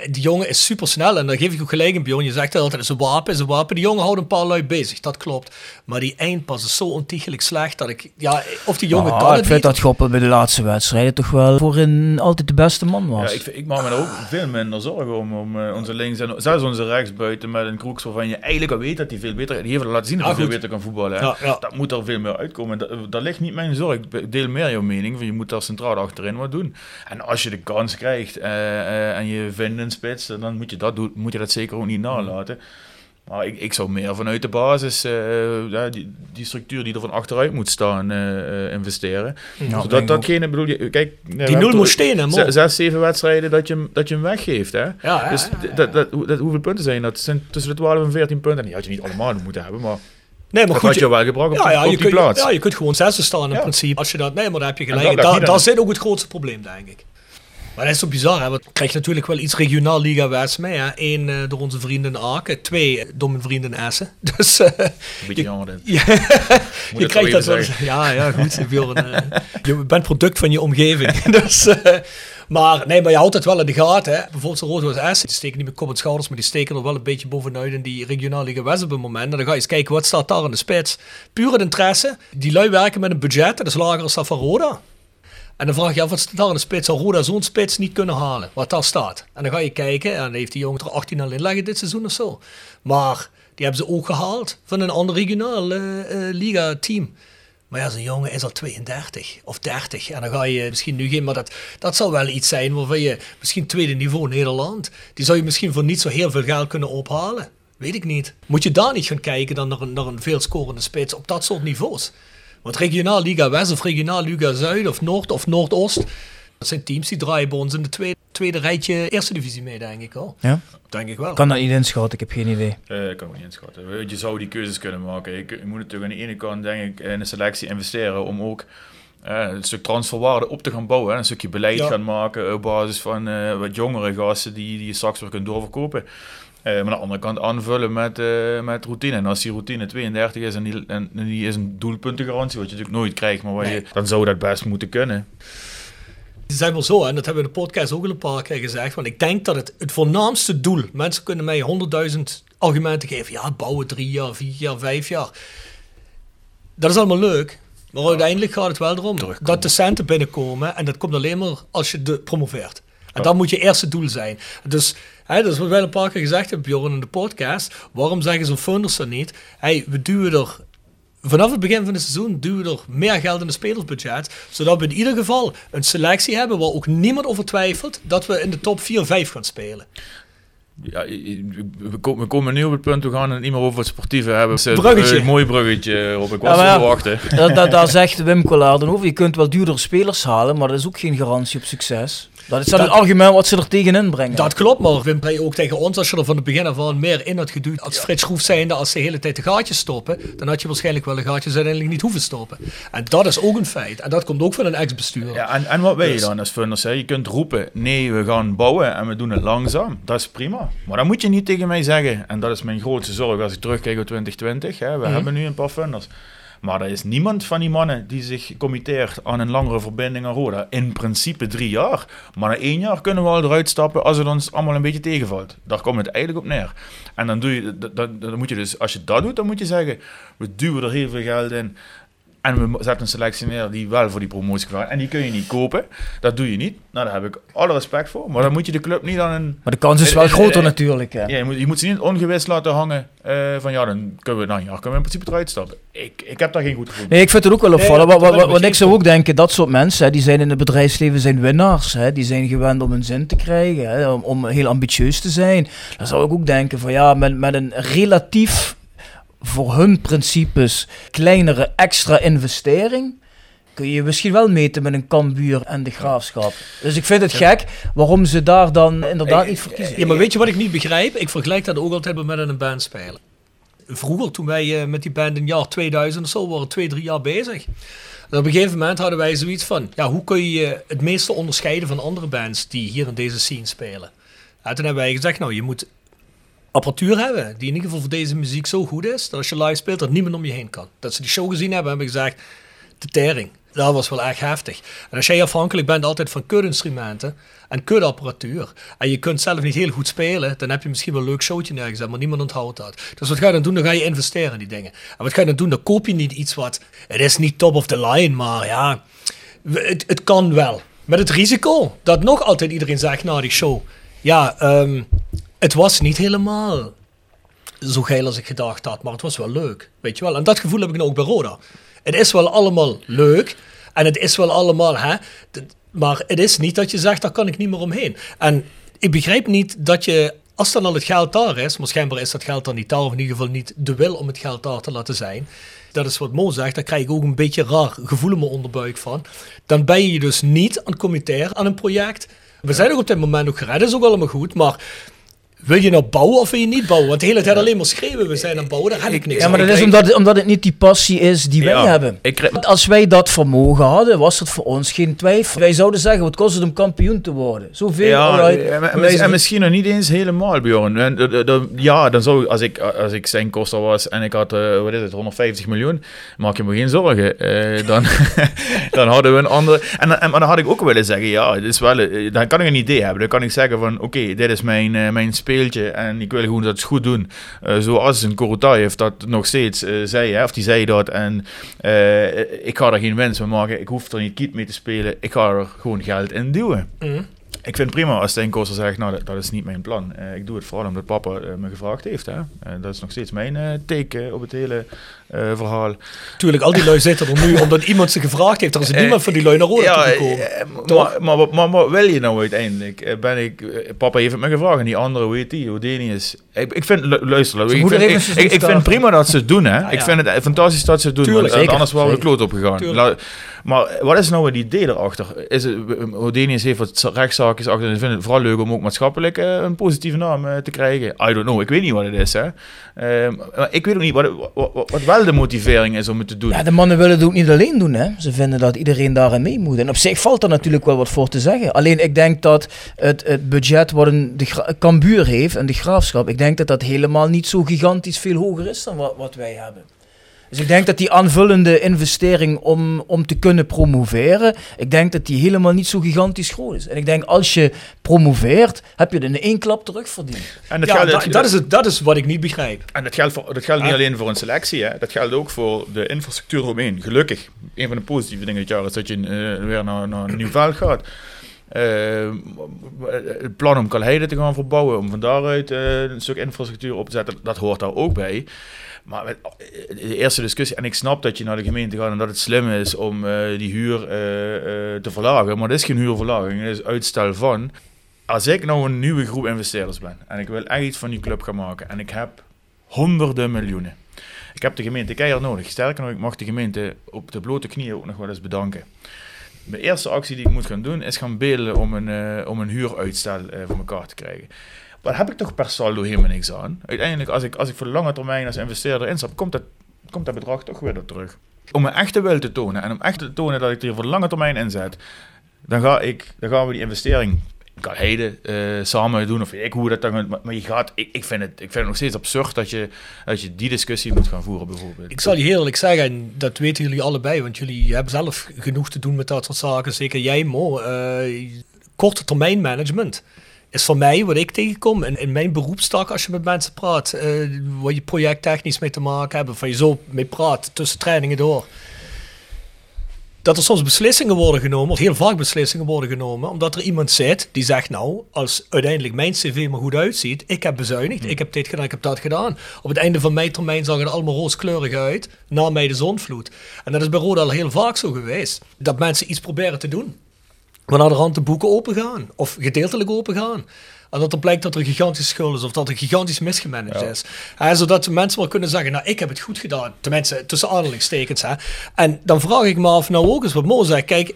Die jongen is super snel en daar geef ik ook gelijk in, Bjorn. Je zegt altijd, het is een wapen. Die jongen houdt een paar lui bezig, dat klopt. Maar die eindpas is zo ontiegelijk slecht dat ik... Ja, of die jongen kan het niet. Ik vind dat Goppel bij de laatste wedstrijden toch wel voorin altijd de beste man was. Ja, ik maak me er ook veel minder zorgen om onze links en zelfs onze rechts buiten met een Kroeks waarvan je eigenlijk al weet dat hij veel beter... Die heeft laten zien dat hij veel beter kan voetballen. Ja, ja. Dat moet er veel meer uitkomen. Dat ligt niet mijn zorg. Ik deel meer jouw mening, van je moet daar centraal achterin wat doen. En als je de kans krijgt en je vindt... een spits, dan moet je dat zeker ook niet nalaten. Maar ik zou meer vanuit de basis die structuur die er van achteruit moet staan investeren. Ja, zodat datgene, bedoel je, kijk... Die 0 moest stenen, man. 6-7 wedstrijden dat je hem weggeeft, hè? Ja, ja, dus ja. Hoeveel punten zijn dat? Zijn tussen de 12 en 14 punten. Die had je niet allemaal moeten hebben, maar... Nee, maar dat goed, had je wel gebracht op die plaats. Ja, je kunt gewoon 6 staan in principe. Als je dat... Nee, maar daar heb je gelijk. Daar zit ook het grootste probleem, denk ik. Maar dat is zo bizar, hè? Want krijg je natuurlijk wel iets regionaal liga-wijs mee. Hè? 1 door onze vrienden Aken, 2 door mijn vrienden Essen. Dus, een beetje jammer dit. Je krijgt dat wel. Ja, goed. Je bent product van je omgeving. Dus, maar je houdt het wel in de gaten. Hè? Bijvoorbeeld de Roda Essen, die steken niet met kop en schouders, maar die steken er wel een beetje bovenuit in die regionaal liga-wijs op het moment. En dan ga je eens kijken, wat staat daar in de spits? Puur het interesse. Die lui werken met een budget, dat is lager dan dat van Roda. En dan vraag je af, wat staat daar in de spits? Zou Roda zo'n spits niet kunnen halen, wat daar staat? En dan ga je kijken, en dan heeft die jongen er 18 al in liggen dit seizoen of zo. Maar die hebben ze ook gehaald van een ander regionaal liga-team. Maar ja, zo'n jongen is al 32 of 30. En dan ga je misschien nu geen... Maar dat zal wel iets zijn waarvan je misschien tweede niveau Nederland... Die zou je misschien voor niet zo heel veel geld kunnen ophalen. Weet ik niet. Moet je daar niet gaan kijken dan naar een veelscorende spits op dat soort niveaus? Want regionaal Liga West of regionaal Liga Zuid of Noord of Noordoost... dat zijn teams die draaien bij ons in de tweede rijtje eerste divisie mee, denk ik al. Ja? Denk ik wel. Kan dat niet inschatten? Ik heb geen idee. Ik kan het niet inschatten. Je zou die keuzes kunnen maken. Je moet natuurlijk aan de ene kant, denk ik, in een selectie investeren... om ook een stuk transferwaarde op te gaan bouwen. Hè? Een stukje beleid gaan maken op basis van wat jongere gasten... die je straks weer kunt doorverkopen. Maar aan de andere kant aanvullen met routine. En als die routine 32 is en die is een doelpuntengarantie, wat je natuurlijk nooit krijgt, maar dan zou dat best moeten kunnen. Het is wel zo, en dat hebben we in de podcast ook al een paar keer gezegd, want ik denk dat het voornaamste doel, mensen kunnen mij 100.000 argumenten geven, ja, bouwen 3 jaar, 4 jaar, 5 jaar. Dat is allemaal leuk, maar uiteindelijk gaat het wel erom dat de centen binnenkomen en dat komt alleen maar als je promoveert. En dat moet je eerste doel zijn. Dus dat is wat wij een paar keer gezegd hebben, Bjorn, in de podcast. Waarom zeggen zo'n funders dan niet? We duwen er vanaf het begin van het seizoen meer geld in de spelersbudget. Zodat we in ieder geval een selectie hebben waar ook niemand over twijfelt dat we in de top 4 en 5 gaan spelen. Ja, we komen nu op het punt, we gaan het niet meer over het sportieve hebben. Bruggetje. Een mooi bruggetje, op ik was te verwachten. Daar zegt Wim Kollaard dan over, je kunt wel duurdere spelers halen, maar dat is ook geen garantie op succes. Dat is dat het argument wat ze er tegenin brengen. Dat klopt, maar Wim zei ook tegen ons, als je er van het begin af aan meer in had geduwd als Frits Schroef zijnde, als ze de hele tijd de gaatjes stoppen, dan had je waarschijnlijk wel de gaatjes uiteindelijk niet hoeven stoppen. En dat is ook een feit. En dat komt ook van een ex-bestuurder. Ja, en wat wil je dan als funders? Hè? Je kunt roepen, nee, we gaan bouwen en we doen het langzaam. Dat is prima. Maar dat moet je niet tegen mij zeggen. En dat is mijn grootste zorg als ik terugkijk op 2020. Hè? We hebben nu een paar funders. Maar er is niemand van die mannen die zich committeert aan een langere verbinding aan Roda. In principe 3 jaar. Maar na 1 jaar kunnen we al eruit stappen als het ons allemaal een beetje tegenvalt. Daar komt het eigenlijk op neer. En dan doe je, dan moet je dus, als je dat doet, dan moet je zeggen... we duwen er heel veel geld in... en we zetten een selectie neer die wel voor die promotie gaat. En die kun je niet kopen. Dat doe je niet. Nou, daar heb ik alle respect voor. Maar dan moet je de club niet aan een... Maar de kans is wel groter natuurlijk. Hè? Ja, je moet ze niet ongewis laten hangen. Van ja, dan kunnen we in principe eruit stappen. Ik heb daar geen goed gevoel. Nee, ik vind het ook wel opvallend. Want ik zou ook denken, dat soort mensen, hè, die zijn in het bedrijfsleven zijn winnaars. Hè, die zijn gewend om hun zin te krijgen. Hè, om heel ambitieus te zijn. Dan zou ik ook denken van ja, met een relatief... voor hun principes kleinere extra investering, kun je misschien wel meten met een Cambuur en de Graafschap. Dus ik vind het gek waarom ze daar dan inderdaad niet voor kiezen. Ja, maar weet je wat ik niet begrijp? Ik vergelijk dat ook altijd met een band spelen. Vroeger, toen wij met die band in jaar 2000 of zo waren, 2-3 jaar bezig. En op een gegeven moment hadden wij zoiets van, ja, hoe kun je het meeste onderscheiden van andere bands die hier in deze scene spelen? En toen hebben wij gezegd, nou, je moet... apparatuur hebben, die in ieder geval voor deze muziek zo goed is, dat als je live speelt, dat niemand om je heen kan. Dat ze die show gezien hebben, hebben gezegd, de tering. Dat was wel echt heftig. En als jij afhankelijk bent altijd van kutinstrumenten en kutapparatuur, en je kunt zelf niet heel goed spelen, dan heb je misschien wel een leuk showtje neergezet, maar niemand onthoudt dat. Dus wat ga je dan doen? Dan ga je investeren in die dingen. En wat ga je dan doen? Dan koop je niet iets wat, het is niet top of the line, maar ja, het kan wel. Met het risico dat nog altijd iedereen zegt na die show, ja, het was niet helemaal zo geil als ik gedacht had, maar het was wel leuk, weet je wel. En dat gevoel heb ik nou ook bij Roda. Het is wel allemaal leuk en het is wel allemaal, hè, maar het is niet dat je zegt, daar kan ik niet meer omheen. En ik begrijp niet dat je, als dan al het geld daar is, maar schijnbaar is dat geld dan niet daar, of in ieder geval niet de wil om het geld daar te laten zijn. Dat is wat Mo zegt, daar krijg ik ook een beetje raar gevoel in mijn onderbuik van. Dan ben je dus niet aan het committeren aan een project. We zijn ook op dit moment ook gered, dat is ook allemaal goed, maar... Wil je nou bouwen of wil je niet bouwen? Want de hele tijd alleen maar schreeuwen, we zijn aan bouwen, daar heb ik niks aan. Ja, maar dat is omdat het niet die passie is die wij hebben. Als wij dat vermogen hadden, was het voor ons geen twijfel. Wij zouden zeggen, wat kost het om kampioen te worden? Zoveel. Ja, en misschien nog niet eens helemaal, Bjorn. Ja, dan zou als ik zijn koster was en ik had, 150 miljoen, maak je me geen zorgen. Dan hadden we een andere... En dan had ik ook willen zeggen, ja, het is wel, dan kan ik een idee hebben. Dan kan ik zeggen van, oké, dit is mijn speel. En ik wil gewoon dat het goed doen. Zoals een Korotayev dat nog steeds zei, hè, of die zei dat. En ik ga er geen winst mee maken. Ik hoef er niet kiet mee te spelen. Ik ga er gewoon geld in duwen. Mm. Ik vind het prima als Stijn Koster zegt, nou, dat is niet mijn plan. Ik doe het vooral omdat papa me gevraagd heeft. Hè. Dat is nog steeds mijn take op het hele verhaal. Tuurlijk, al die lui zitten er nu omdat iemand ze gevraagd heeft. Er is niemand van die lui naar Roda gekomen. Maar wil je nou uiteindelijk? Papa heeft het me gevraagd en die andere, hoe heet die? Odenius. Ik vind, ik vind prima dat ze het doen. Hè. Ja, ja. Ik vind het fantastisch dat ze het doen. Tuurlijk, want anders waren we de kloot op gegaan. Maar wat is nou het idee erachter? Odenius heeft wat rechtszaak. Ik vind het vooral leuk om ook maatschappelijk een positieve naam te krijgen. I don't know, ik weet niet wat het is. Hè. Maar ik weet ook niet wat wel de motivering is om het te doen. Ja, de mannen willen het ook niet alleen doen. Hè. Ze vinden dat iedereen daarin mee moet. En op zich valt er natuurlijk wel wat voor te zeggen. Alleen ik denk dat het budget wat Cambuur heeft en de Graafschap, ik denk dat dat helemaal niet zo gigantisch veel hoger is dan wat wij hebben. Dus ik denk dat die aanvullende investering om te kunnen promoveren, ik denk dat die helemaal niet zo gigantisch groot is. En ik denk, als je promoveert, heb je het in één klap terugverdiend. En dat is wat ik niet begrijp. En dat geldt niet alleen voor een selectie, hè. Dat geldt ook voor de infrastructuur omheen. Gelukkig, een van de positieve dingen dit jaar is dat je weer naar een nieuw veld gaat. Het plan om Kalhei te gaan verbouwen, om van daaruit een stuk infrastructuur op te zetten, dat hoort daar ook bij. Maar de eerste discussie, en ik snap dat je naar de gemeente gaat en dat het slim is om die huur te verlagen, maar dat is geen huurverlaging, dat is uitstel van. Als ik nou een nieuwe groep investeerders ben en ik wil echt iets van die club gaan maken en ik heb honderden miljoenen, ik heb de gemeente keihard nodig. Sterker nog, ik mag de gemeente op de blote knieën ook nog wel eens bedanken. Mijn eerste actie die ik moet gaan doen is gaan bedelen om een huuruitstel voor elkaar te krijgen. Wat heb ik toch per saldo helemaal niks aan? Uiteindelijk, als ik voor de lange termijn als investeerder instap, komt dat bedrag toch weer terug. Om mijn echte wil te tonen en om echt te tonen dat ik er voor de lange termijn inzet, dan gaan we die investering Kalhei samen doen, of weet ik hoe dat dan... Maar ik vind het nog steeds absurd dat je die discussie moet gaan voeren, bijvoorbeeld. Ik zal je eerlijk zeggen, en dat weten jullie allebei, want jullie hebben zelf genoeg te doen met dat soort zaken, zeker jij, Mo. Korte termijn management is voor mij wat ik tegenkom in mijn beroepstak, als je met mensen praat, wat je projecttechnisch mee te maken hebt, van je zo mee praat, tussen trainingen door. Dat er soms beslissingen worden genomen, of heel vaak beslissingen worden genomen, omdat er iemand zit die zegt, nou, als uiteindelijk mijn cv maar goed uitziet, ik heb bezuinigd, ik heb dit gedaan, ik heb dat gedaan. Op het einde van mijn termijn zag het allemaal rooskleurig uit, na mij de zonvloed. En dat is bij Roda al heel vaak zo geweest, dat mensen iets proberen te doen. Waarna de rand de boeken opengaan, of gedeeltelijk opengaan. En dat er blijkt dat er gigantische schuld is, of dat er gigantisch misgemanaged is. He, zodat mensen wel kunnen zeggen, nou, ik heb het goed gedaan. Tenminste, tussen aanhalingstekens. Hè. En dan vraag ik me af, nou ook eens wat Mo zegt. Kijk,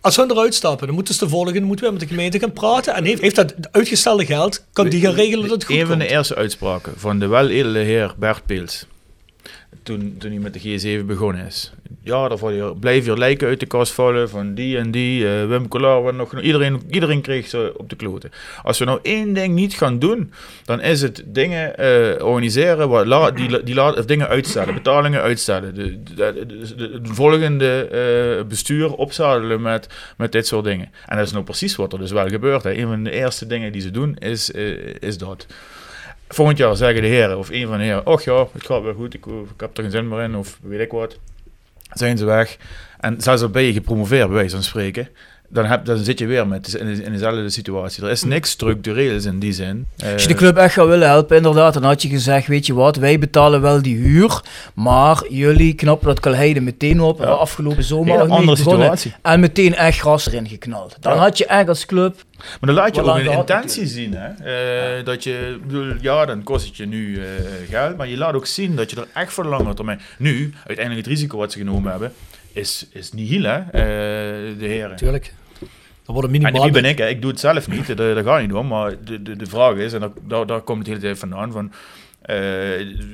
als hun eruit stappen, dan moeten ze de volgende, moeten we met de gemeente gaan praten. En heeft dat uitgestelde geld, kan die gaan regelen dat het goed komt. Een van de eerste uitspraken van de weledele heer Bert Peels. toen hij met de G7 begonnen is. Ja, daarvoor blijf je lijken uit de kast vallen van die en die. Wim Kollaard, nog iedereen kreeg ze op de kloten. Als we nou één ding niet gaan doen, dan is het dingen organiseren, dingen uitstellen, betalingen uitstellen. De volgende bestuur opzadelen met dit soort dingen. En dat is nou precies wat er dus wel gebeurt. Hè. Een van de eerste dingen die ze doen is dat. Volgend jaar zeggen de heren, of een van de heren, och ja, het gaat wel goed, ik heb er geen zin meer in, of weet ik wat. Zijn ze weg. En zelfs al ben je gepromoveerd, bij wijze van spreken, dan zit je weer in dezelfde situatie. Er is niks structureels in die zin. Als je de club echt zou willen helpen, inderdaad, dan had je gezegd, weet je wat, wij betalen wel die huur, maar jullie knappen dat Kalhei meteen op. Ja. Afgelopen zomer een andere situatie. En meteen echt gras erin geknald. Dan had je echt als club... Maar dan laat je ook een intentie zien, hè? Dat je, dan kost het je nu geld, maar je laat ook zien dat je er echt voor de lange termijn... Nu, uiteindelijk het risico wat ze genomen hebben, is nihil, hè, de heren. Tuurlijk. En wie ben ik, hè? Ik doe het zelf niet, dat ga je niet om, maar de vraag is, en daar komt het hele tijd vandaan, van,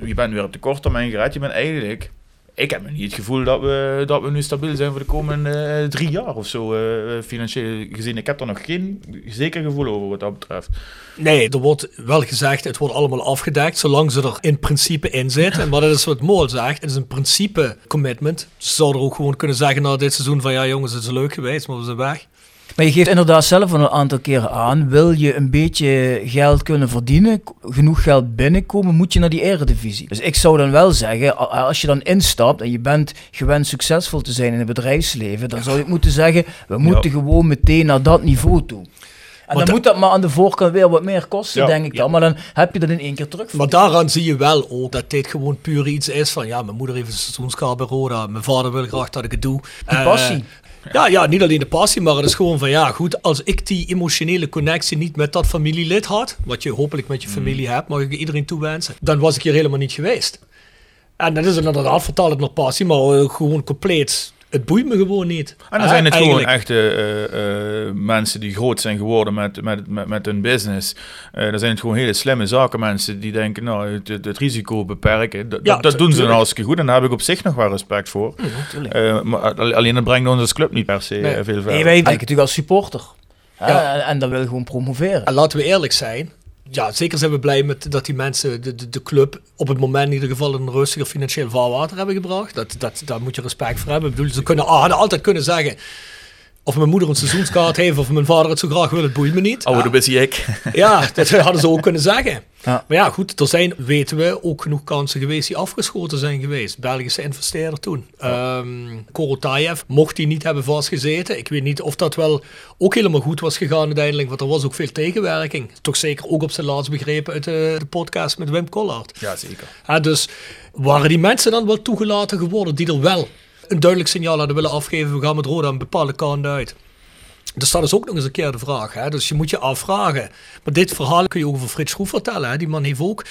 je bent weer op de korte termijn gered, je bent eigenlijk... Ik heb niet het gevoel dat we nu stabiel zijn voor de komende 3 jaar of zo, financieel gezien. Ik heb er nog geen zeker gevoel over wat dat betreft. Nee, er wordt wel gezegd, het wordt allemaal afgedekt, zolang ze er in principe in zitten. Maar dat is wat Mo zegt, het is een principe commitment. Ze zouden er ook gewoon kunnen zeggen na dit seizoen van ja jongens, het is leuk geweest, maar we zijn weg. Maar je geeft inderdaad zelf een aantal keren aan, wil je een beetje geld kunnen verdienen, genoeg geld binnenkomen, moet je naar die eredivisie. Dus ik zou dan wel zeggen, als je dan instapt en je bent gewend succesvol te zijn in het bedrijfsleven, dan zou ik moeten zeggen, we moeten gewoon meteen naar dat niveau toe. En dan moet dat maar aan de voorkant weer wat meer kosten, denk ik dan. Maar dan heb je dat in één keer terug. Maar daaraan zie je wel ook dat dit gewoon puur iets is van, ja, mijn moeder heeft een seizoenskaart bij Roda, mijn vader wil graag dat ik het doe. Die passie. Ja, niet alleen de passie, maar het is gewoon van, ja, goed, als ik die emotionele connectie niet met dat familielid had, wat je hopelijk met je familie hebt, mag ik iedereen toewensen, dan was ik hier helemaal niet geweest. En dat is inderdaad, vertaal het naar passie, maar gewoon compleet, het boeit me gewoon niet. En dan zijn het eigenlijk gewoon echte mensen die groot zijn geworden met hun business. Dan zijn het gewoon hele slimme zakenmensen die denken, nou, het risico beperken, dat doen ze dan hartstikke goed. En daar heb ik op zich nog wel respect voor. Maar alleen dat brengt ons als club niet per se veel verder. Nee, wij denken natuurlijk als supporter. Ja. En dat wil gewoon promoveren. En laten we eerlijk zijn. Ja, zeker zijn we blij met dat die mensen de club op het moment in ieder geval een rustiger financieel vaarwater hebben gebracht. Daar moet je respect voor hebben. Ik bedoel, ze hadden altijd kunnen zeggen, of mijn moeder een seizoenskaart heeft of mijn vader het zo graag wil, het boeit me niet. Oh, dat ben ik. Ja, dat hadden ze ook kunnen zeggen. Ja. Maar ja, goed, er zijn, weten we, ook genoeg kansen geweest die afgeschoten zijn geweest. Belgische investeerder toen. Korotayev mocht die niet hebben vastgezeten. Ik weet niet of dat wel ook helemaal goed was gegaan uiteindelijk, want er was ook veel tegenwerking. Toch zeker ook op zijn laatst begrepen uit de podcast met Wim Kollaard. Ja, zeker. Dus waren die mensen dan wel toegelaten geworden die er wel een duidelijk signaal hadden willen afgeven, we gaan met Roda een bepaalde kant uit. Dus dat is ook nog eens een keer de vraag. Hè? Dus je moet je afvragen. Maar dit verhaal kun je ook over Frits Schroef vertellen. Hè? Die man heeft ook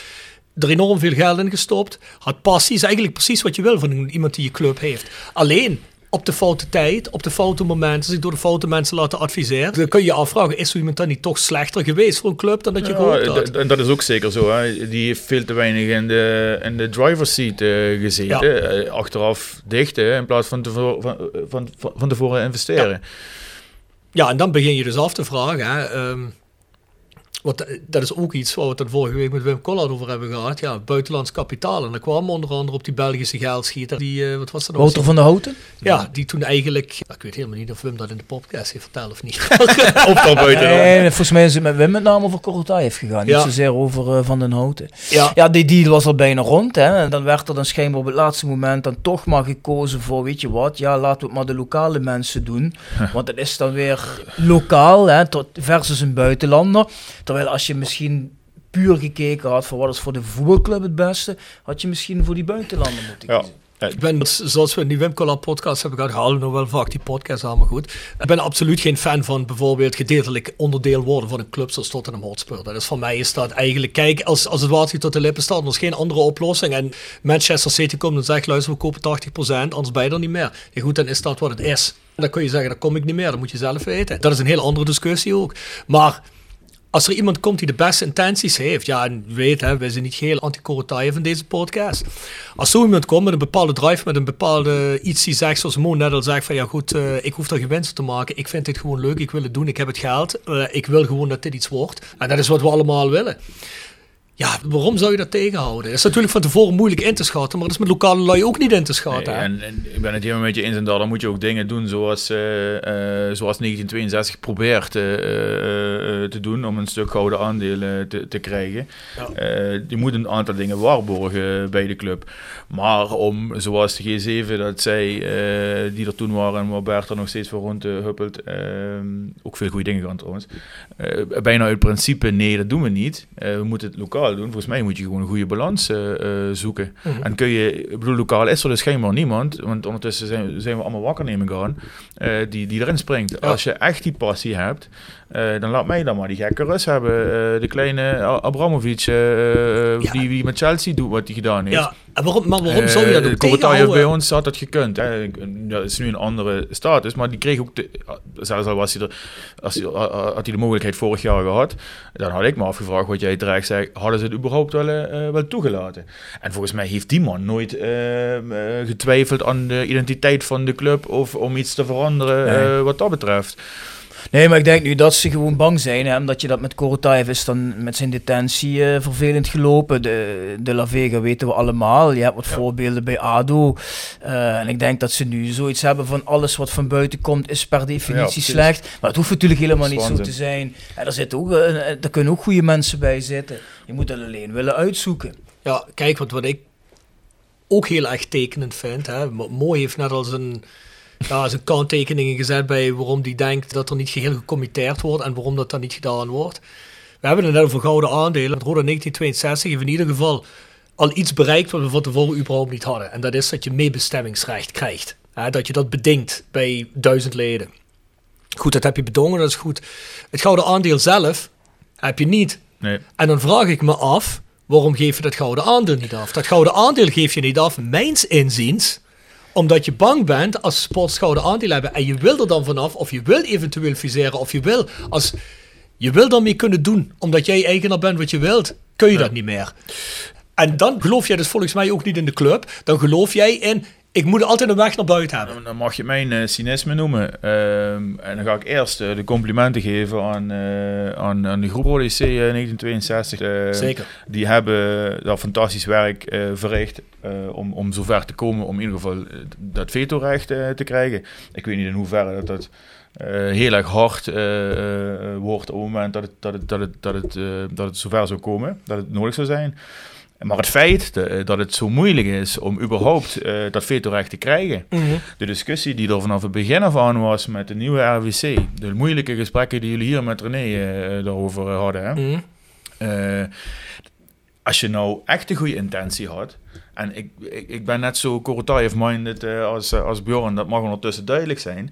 er enorm veel geld in gestopt. Had passies, eigenlijk precies wat je wil van iemand die je club heeft. Alleen op de foute tijd, op de foute momenten, zich door de foute mensen laten adviseren. Dan kun je je afvragen, is zo iemand dan niet toch slechter geweest voor een club dan dat je gehoopt had? En dat is ook zeker zo. Hè? Die heeft veel te weinig in de driver's seat gezeten. Ja. Achteraf dichten in plaats van tevoren investeren. Ja, en dan begin je dus af te vragen, hè, dat is ook iets waar we het dan vorige week met Wim Kollaard over hebben gehad. Ja, buitenlands kapitaal. En dan kwamen onder andere op die Belgische geldschieter. Wat was dat nou? Wouter van de Houten? Ja, die toen eigenlijk... Ik weet helemaal niet of Wim dat in de podcast heeft verteld of niet. Nee, volgens mij is het met Wim met name over Korotayev gegaan. Niet zozeer over Van den Houten. Ja, die deal was al bijna rond. Hè. En dan werd er dan schijnbaar op het laatste moment dan toch maar gekozen voor, weet je wat, ja, laten we het maar de lokale mensen doen. Want het is dan weer lokaal, hè, versus een buitenlander. Terwijl als je misschien puur gekeken had voor wat is voor de voetbalclub het beste, had je misschien voor die buitenlanden moeten kiezen. Ja. Ik ben, zoals we in die Wim Kollaard podcast hebben gehad, halen we nog wel vaak die podcast aan, maar goed. Ik ben absoluut geen fan van bijvoorbeeld gedeeltelijk onderdeel worden van een club zoals Tottenham Hotspur. Dat is voor mij is dat eigenlijk, kijk, als het water tot de lippen staat, er is geen andere oplossing. En Manchester City komt en zegt, luister, we kopen 80%, anders ben je er niet meer. Ja, goed, dan is dat wat het is. Dan kun je zeggen, daar kom ik niet meer, dat moet je zelf weten. Dat is een heel andere discussie ook. Maar Als er iemand komt die de beste intenties heeft, ja, en weet, hè, wij zijn niet geheel anti-Korotayev in deze podcast. Als zo iemand komt met een bepaalde drive, met een bepaalde iets die zegt, zoals Mo net al zegt, van ja goed, ik hoef daar geen winst te maken, ik vind dit gewoon leuk, ik wil het doen, ik heb het geld, ik wil gewoon dat dit iets wordt. En dat is wat we allemaal willen. Ja, waarom zou je dat tegenhouden? Dat is natuurlijk van tevoren moeilijk in te schatten, maar dat is met lokale lui ook niet in te schatten. Nee, en ik ben het helemaal met je eens en dan moet je ook dingen doen zoals 1962 probeert te doen om een stuk gouden aandelen te krijgen. Ja. Je moet een aantal dingen waarborgen bij de club. Maar om, zoals de G7, dat zij die er toen waren en waar Bert er nog steeds voor rond huppelt, ook veel goede dingen gaan trouwens, bijna uit principe nee, dat doen we niet. We moeten het lokaal doen. Volgens mij moet je gewoon een goede balans zoeken. Mm-hmm. En kun je, ik bedoel, lokaal is er dus schijnbaar niemand, want ondertussen zijn we allemaal wakker nemen gaan, die erin springt. Ja. Als je echt die passie hebt, dan laat mij dan maar die gekke rust hebben. De kleine Abramovic, ja, die met Chelsea doet wat hij gedaan heeft. Ja, waarom zou je dat ook tegenhouden? Bij ons had dat gekund. Hè. Dat is nu een andere status, maar die kreeg ook, zelfs al was hij er, had hij de mogelijkheid vorig jaar gehad, dan had ik me afgevraagd wat jij terecht zei, hadden ze het überhaupt wel toegelaten? En volgens mij heeft die man nooit getwijfeld aan de identiteit van de club of om iets te veranderen, nee, wat dat betreft. Nee, maar ik denk nu dat ze gewoon bang zijn, hè, omdat je dat met Korotayev is dan met zijn detentie vervelend gelopen. De La Vega weten we allemaal. Je hebt wat voorbeelden bij ADO. En ik denk dat ze nu zoiets hebben van alles wat van buiten komt is per definitie slecht. Maar het hoeft natuurlijk helemaal niet zo te zijn. En daar kunnen ook goede mensen bij zitten. Je moet dat alleen willen uitzoeken. Ja, kijk, wat ik ook heel erg tekenend vind. Hè. Mooi heeft net als een... Ja, zijn kanttekeningen gezet bij waarom die denkt dat er niet geheel gecommitteerd wordt en waarom dat dan niet gedaan wordt. We hebben het net over gouden aandelen. Met Roda 1962 heeft in ieder geval al iets bereikt wat we van tevoren überhaupt niet hadden. En dat is dat je meebestemmingsrecht krijgt. Hè, dat je dat bedingt bij 1000 leden. Goed, dat heb je bedongen, dat is goed. Het gouden aandeel zelf heb je niet. Nee. En dan vraag ik me af, waarom geef je dat gouden aandeel niet af? Dat gouden aandeel geef je niet af, mijns inziens, omdat je bang bent als sports gouden aandeel hebben en je wil er dan vanaf, of je wil eventueel viseren, of je wil daarmee kunnen doen, omdat jij eigenaar bent wat je wilt, kun je dat niet meer. En dan geloof jij dus volgens mij ook niet in de club, dan geloof jij in, ik moet altijd een weg naar buiten hebben. Dan mag je mijn cynisme noemen. En dan ga ik eerst de complimenten geven aan de groep Roda JC 1962. Zeker. Die hebben daar fantastisch werk verricht om zover te komen om in ieder geval dat vetorecht te krijgen. Ik weet niet in hoeverre dat heel erg hard wordt op het moment dat het zover zou komen, dat het nodig zou zijn. Maar het feit dat het zo moeilijk is om überhaupt dat vetorecht te krijgen. Mm-hmm. De discussie die er vanaf het begin af aan was met de nieuwe RWC. De moeilijke gesprekken die jullie hier met René daarover hadden. Hè? Mm-hmm. Als je nou echt een goede intentie had. En ik ben net zo Korotayev-minded als Bjorn. Dat mag ondertussen duidelijk zijn.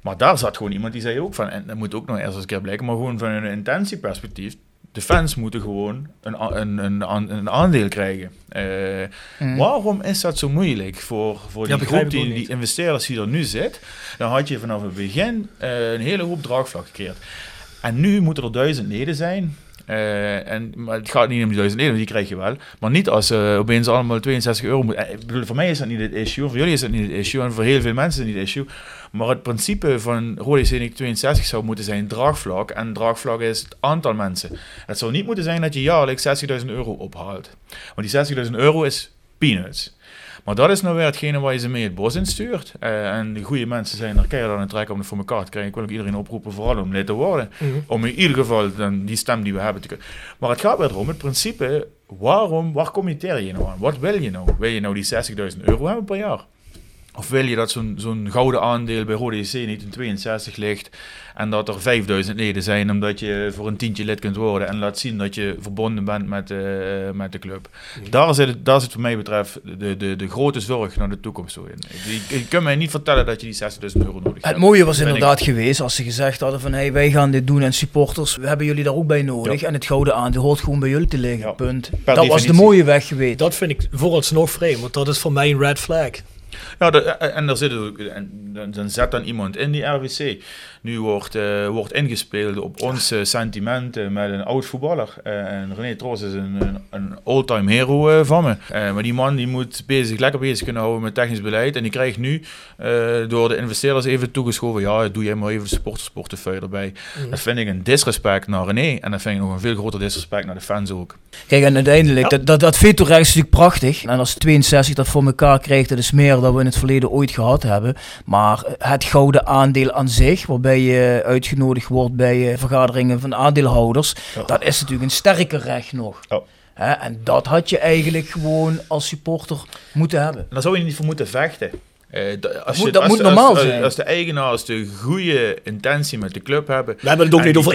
Maar daar zat gewoon iemand die zei ook van... En dat moet ook nog eerst eens een keer blijken. Maar gewoon van een intentieperspectief... De fans moeten gewoon een aandeel krijgen. Waarom is dat zo moeilijk voor die groep, die investeerders die er nu zit? Dan had je vanaf het begin een hele hoop draagvlak gecreëerd. En nu moeten er 1000 leden zijn. Maar het gaat niet om die 1000 leden, die krijg je wel. Maar niet als opeens allemaal €62 moet. Ik bedoel, voor mij is dat niet het issue, voor jullie is dat niet het issue en voor heel veel mensen is dat niet het issue. Maar het principe van Roda JC 62 zou moeten zijn draagvlak. En draagvlak is het aantal mensen. Het zou niet moeten zijn dat je jaarlijks €60.000 ophaalt. Want die €60.000 is peanuts. Maar dat is nou weer hetgene waar je ze mee het bos instuurt. En de goede mensen zijn er keihard aan het trekken om het voor elkaar te krijgen. Ik wil ook iedereen oproepen, vooral om lid te worden. Mm-hmm. Om in ieder geval dan die stem die we hebben te kunnen. Maar het gaat weer erom, het principe, waar committeer je nou aan? Wat wil je nou? Wil je nou die €60.000 hebben per jaar? Of wil je dat zo'n gouden aandeel bij Roda JC 1962 ligt en dat er 5000 leden zijn omdat je voor een tientje lid kunt worden en laat zien dat je verbonden bent met de club? Nee. Daar zit voor mij betreft de grote zorg naar de toekomst zo in. Je kunt mij niet vertellen dat je die €60.000 nodig hebt. Het mooie was inderdaad geweest als ze gezegd hadden van hey, wij gaan dit doen en supporters, we hebben jullie daar ook bij nodig. Ja. En het gouden aandeel hoort gewoon bij jullie te liggen, punt. Dat definitie was de mooie weg geweest. Dat vind ik vooralsnog vreemd, want dat is voor mij een red flag. Ja, dan zet dan iemand in die RWC. Nu wordt ingespeeld op ons sentimenten met een oud voetballer. En René Troos is een all-time hero van me. Maar die man die moet lekker bezig kunnen houden met technisch beleid. En die krijgt nu door de investeerders even toegeschoven. Ja, doe jij maar even supportersportefeuille erbij. Mm. Dat vind ik een disrespect naar René. En dat vind ik nog een veel groter disrespect naar de fans ook. Kijk, en uiteindelijk, ja. dat vetorecht is natuurlijk prachtig. En als 62 dat voor elkaar krijgt, dat is meer dan we in het verleden ooit gehad hebben. Maar het gouden aandeel aan zich, waarbij je uitgenodigd wordt bij vergaderingen van aandeelhouders, ja, dat is natuurlijk een sterker recht nog. Ja. Hè? En dat had je eigenlijk gewoon als supporter moeten hebben. Daar zou je niet voor moeten vechten. Dat moet normaal zijn. Als de eigenaars de goede intentie met de club hebben. We hebben het ook niet over 51%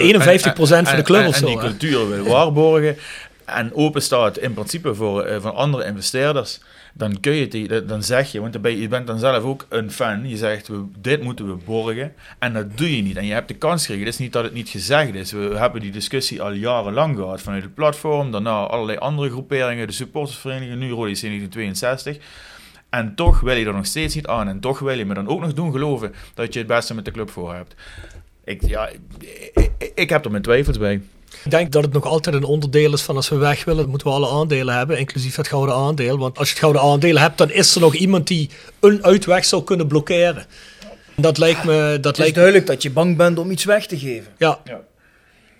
van de club of zo. En die cultuur wil waarborgen en openstaat in principe voor andere investeerders. Dan kun je het, dan zeg je, want je bent dan zelf ook een fan. Je zegt, dit moeten we borgen. En dat doe je niet. En je hebt de kans gekregen. Het is niet dat het niet gezegd is. We hebben die discussie al jarenlang gehad vanuit het platform. Daarna allerlei andere groeperingen. De supportersvereniging, nu Roda JC 1962. En toch wil je er nog steeds niet aan. En toch wil je me dan ook nog doen geloven dat je het beste met de club voor hebt. Ik heb er mijn twijfels bij. Ik denk dat het nog altijd een onderdeel is van als we weg willen, moeten we alle aandelen hebben, inclusief het gouden aandeel. Want als je het gouden aandeel hebt, dan is er nog iemand die een uitweg zou kunnen blokkeren. Het is duidelijk dat je bang bent om iets weg te geven. Ja.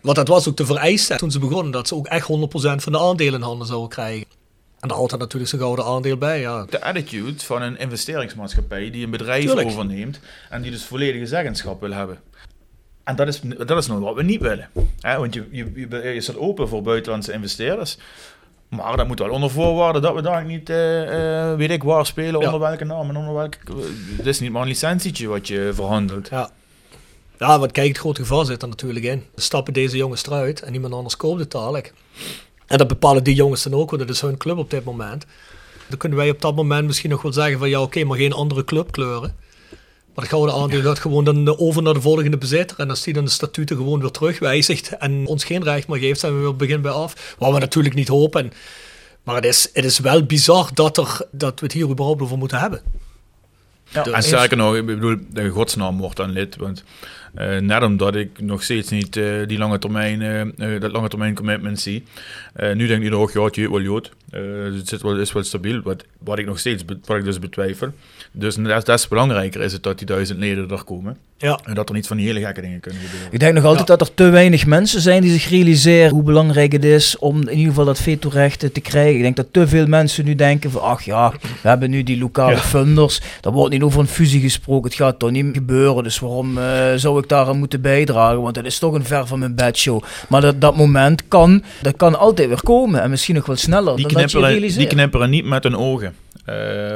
Want dat was ook de vereiste toen ze begonnen, dat ze ook echt 100% van de aandelen in handen zouden krijgen. En daar houdt er natuurlijk zijn gouden aandeel bij, ja. De attitude van een investeringsmaatschappij die een bedrijf overneemt en die dus volledige zeggenschap wil hebben. En dat is nog wat we niet willen. Want je staat open voor buitenlandse investeerders. Maar dat moet wel onder voorwaarden dat we daar niet, weet ik waar, spelen. Ja. Onder welke naam en onder welke... Het is niet maar een licentietje wat je verhandelt. Ja, want kijk, het grote gevaar zit er natuurlijk in. We stappen deze jongens eruit en niemand anders koopt het dadelijk. En dat bepalen die jongens dan ook, want dat is hun club op dit moment. Dan kunnen wij op dat moment misschien nog wel zeggen van... Ja, oké, maar geen andere clubkleuren. Maar het gouden aandeel gaat gewoon dan over naar de volgende bezitter. En als die dan de statuten gewoon weer terugwijzigt en ons geen recht meer geeft, zijn we weer begin bij af. Wat we natuurlijk niet hopen. Maar het is wel bizar dat we het hier überhaupt over moeten hebben. Ja, en sterker nog, ik bedoel, de godsnaam wordt dan lid. Want net omdat ik nog steeds niet dat lange termijn commitment zie. Nu denkt iedereen ook, ja, het is wel jood. Het is wel stabiel, wat ik nog steeds betwijfel. Dus des te belangrijker is het dat die 1000 leden er komen. Ja. En dat er niet van die hele gekke dingen kunnen gebeuren. Ik denk nog altijd dat er te weinig mensen zijn die zich realiseren hoe belangrijk het is om in ieder geval dat vetorecht te krijgen. Ik denk dat te veel mensen nu denken van, ach ja, we hebben nu die lokale funders. Daar wordt niet over een fusie gesproken. Het gaat toch niet gebeuren. Dus waarom zou ik daar aan moeten bijdragen? Want dat is toch een ver van mijn bedshow. Maar dat moment kan altijd weer komen. En misschien nog wel sneller dan dat je realiseert. Die knipperen niet met hun ogen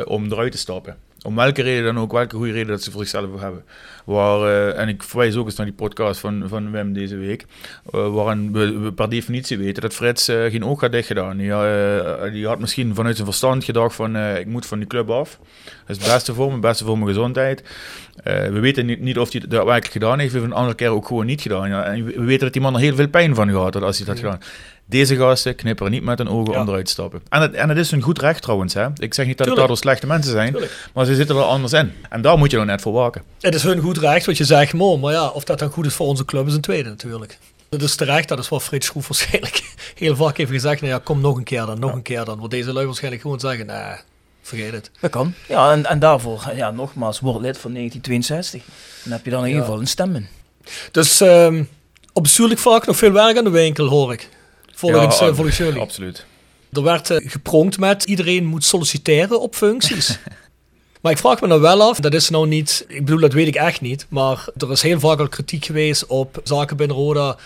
om eruit te stappen. Om welke reden dan ook, welke goede reden dat ze voor zichzelf hebben. En ik verwijs ook eens naar die podcast van Wim deze week, waarin we per definitie weten dat Frits geen oog had dicht gedaan. Die had misschien vanuit zijn verstand gedacht van, ik moet van die club af. Dat is het beste voor me, het beste voor mijn gezondheid. We weten niet of hij dat werkelijk gedaan heeft, of een andere keer ook gewoon niet gedaan. Ja. En we weten dat die man er heel veel pijn van gehad had als hij dat had gedaan. Deze gasten knipperen niet met hun ogen om eruit te stappen. En het is hun goed recht trouwens. Hè? Ik zeg niet dat het daardoor slechte mensen zijn, maar ze zitten er anders in. En daar moet je nou net voor waken. Het is hun goed recht, wat je zegt, maar ja, of dat dan goed is voor onze club is een tweede natuurlijk. Dat is terecht, dat is wat Frits Schroef waarschijnlijk heel vaak heeft gezegd. Nou ja, kom nog een keer dan. Want deze lui waarschijnlijk gewoon zeggen, nee, vergeet het. Dat kan. Ja, en daarvoor, ja, nogmaals, word lid van 1962. Dan heb je dan in ieder geval een stem in. Dus op bestuurlijk vaak nog veel werk aan de winkel, hoor ik. Volgens jullie. Absoluut. Er werd gepronkt met iedereen moet solliciteren op functies. Maar ik vraag me dan wel af, dat is nou niet, ik bedoel dat weet ik echt niet, maar er is heel vaak al kritiek geweest op zaken binnen Roda. Hebben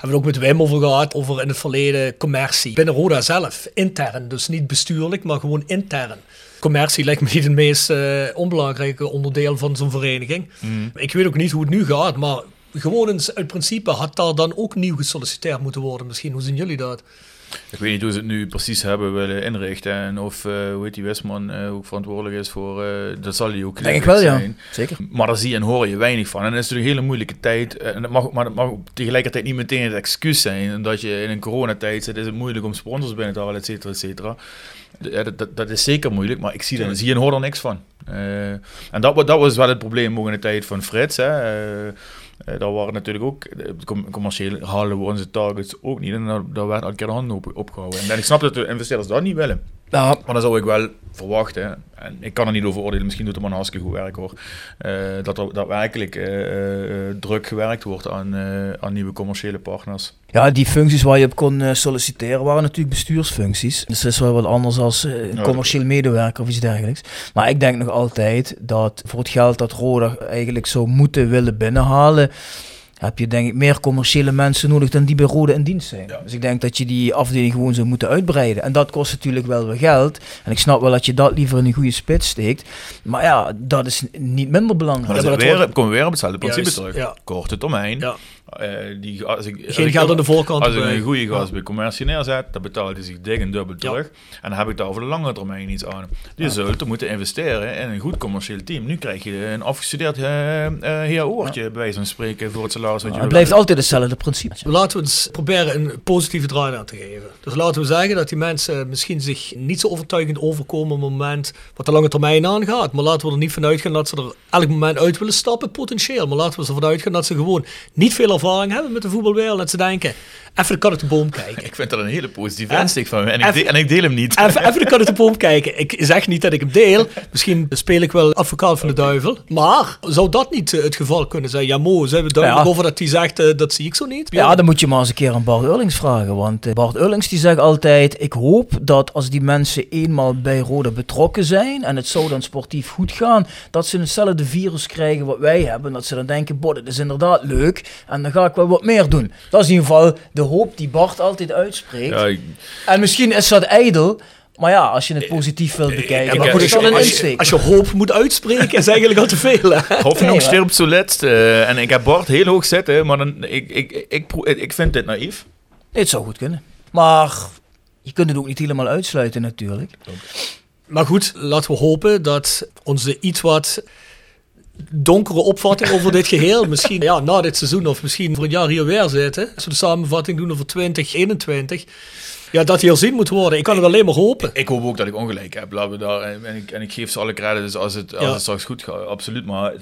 we het ook met Wim over gehad, over in het verleden commercie. Binnen Roda zelf, intern, dus niet bestuurlijk, maar gewoon intern. Commercie lijkt me niet het meest onbelangrijke onderdeel van zo'n vereniging. Mm. Ik weet ook niet hoe het nu gaat, maar... gewoon eens uit principe had daar dan ook nieuw gesolliciteerd moeten worden. Misschien, hoe zien jullie dat? Ik weet niet hoe ze het nu precies hebben willen inrichten. En of, hoe heet die Westman, ook verantwoordelijk is voor... dat zal hij ook denk ik wel, zijn. Ja. Zeker. Maar daar zie en hoor je weinig van. En dat is natuurlijk een hele moeilijke tijd. En dat mag, maar dat mag tegelijkertijd niet meteen het excuus zijn. Omdat je in een coronatijd zit, is het moeilijk om sponsors binnen te halen, et cetera, et cetera. Dat is zeker moeilijk, maar ik zie en hoor er niks van. En dat was wel het probleem ook in de tijd van Frits, hè. Daar waren natuurlijk ook, commercieel halen we onze targets ook niet. En daar werd elke keer de handen opgehouden. En ik snap dat de investeerders dat niet willen. Ja. Maar dat zou ik wel verwachten. En ik kan er niet over oordelen, misschien doet het maar een hartstikke goed werk hoor. Dat er daadwerkelijk druk gewerkt wordt aan nieuwe commerciële partners. Ja, die functies waar je op kon solliciteren waren natuurlijk bestuursfuncties. Dus dat is wel wat anders als een commercieel medewerker of iets dergelijks. Maar ik denk nog altijd dat voor het geld dat Roda eigenlijk zou moeten willen binnenhalen, heb je denk ik meer commerciële mensen nodig dan die bij Roda in dienst zijn. Ja. Dus ik denk dat je die afdeling gewoon zou moeten uitbreiden. En dat kost natuurlijk wel weer geld. En ik snap wel dat je dat liever in een goede spits steekt. Maar ja, dat is niet minder belangrijk. Maar komen we weer op hetzelfde principe terug. Ja. Korte termijn. Ja. Geen geld aan de voorkant. Als ik een goede gast bij commercie neerzet, dan betaalt hij zich dik en dubbel terug. En dan heb ik daar over de lange termijn iets aan. Die zullen moeten investeren in een goed commercieel team. Nu krijg je een afgestudeerd heer Oortje, bij wijze van spreken, voor het salaris. Het blijft altijd hetzelfde principe. Laten we eens proberen een positieve draai aan te geven. Dus laten we zeggen dat die mensen misschien zich niet zo overtuigend overkomen op het moment wat de lange termijn aangaat. Maar laten we er niet van uitgaan dat ze er elk moment uit willen stappen, potentieel. Maar laten we ervan uitgaan dat ze gewoon niet veel ervaring hebben met de voetbalwereld. Dat ze denken, even de kat uit de boom kijken. Ik vind dat een hele positieve insteek van me. En ik deel hem niet. Even de kat uit de boom kijken. Ik zeg niet dat ik hem deel. Misschien speel ik wel advocaat van de duivel. Maar zou dat niet het geval kunnen zijn? Ja, Mo, zijn we duidelijk over dat hij zegt, dat zie ik zo niet? Ja, dan moet je maar eens een keer aan Bart Eurlings vragen. Want Bart Eurlings die zegt altijd, ik hoop dat als die mensen eenmaal bij Roda betrokken zijn en het zou dan sportief goed gaan, dat ze hetzelfde virus krijgen wat wij hebben. Dat ze dan denken, dat is inderdaad leuk. En dan ga ik wel wat meer doen. Dat is in ieder geval de hoop die Bart altijd uitspreekt. Ja, en misschien is dat ijdel, maar ja, als je het positief wilt bekijken... Ja, als je hoop moet uitspreken, is eigenlijk al te veel. Hoffnung stirbt zuletzt. En ik heb Bart heel hoog zitten, maar dan, ik vind dit naïef. Het zou goed kunnen. Maar je kunt het ook niet helemaal uitsluiten natuurlijk. Okay. Maar goed, laten we hopen dat onze iets wat... donkere opvatting over dit geheel. Misschien na dit seizoen of misschien voor een jaar hier weer zitten. Als we de samenvatting doen over 2021. Ja, dat hier zien moet worden. Ik kan het alleen maar hopen. Ik hoop ook dat ik ongelijk heb. Laten we daar, en ik geef ze alle credits dus als het straks goed gaat. Absoluut. Maar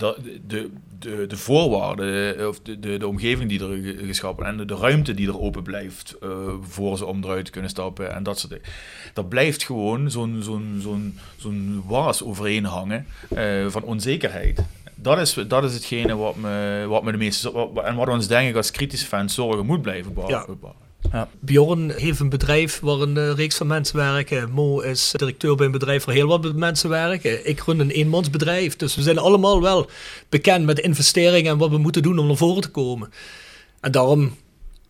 de voorwaarden, of de omgeving die er geschapen en de ruimte die er open blijft voor ze om eruit te kunnen stappen en dat soort dingen. Daar blijft gewoon zo'n waas overheen hangen van onzekerheid. Dat is hetgene wat me de meeste... en wat ons denk ik als kritische fans zorgen moet blijven bepalen. Ja. Bjorn heeft een bedrijf waar een reeks van mensen werken. Mo is directeur bij een bedrijf waar heel wat mensen werken. Ik run een eenmansbedrijf. Dus we zijn allemaal wel bekend met investeringen en wat we moeten doen om naar voren te komen. En daarom...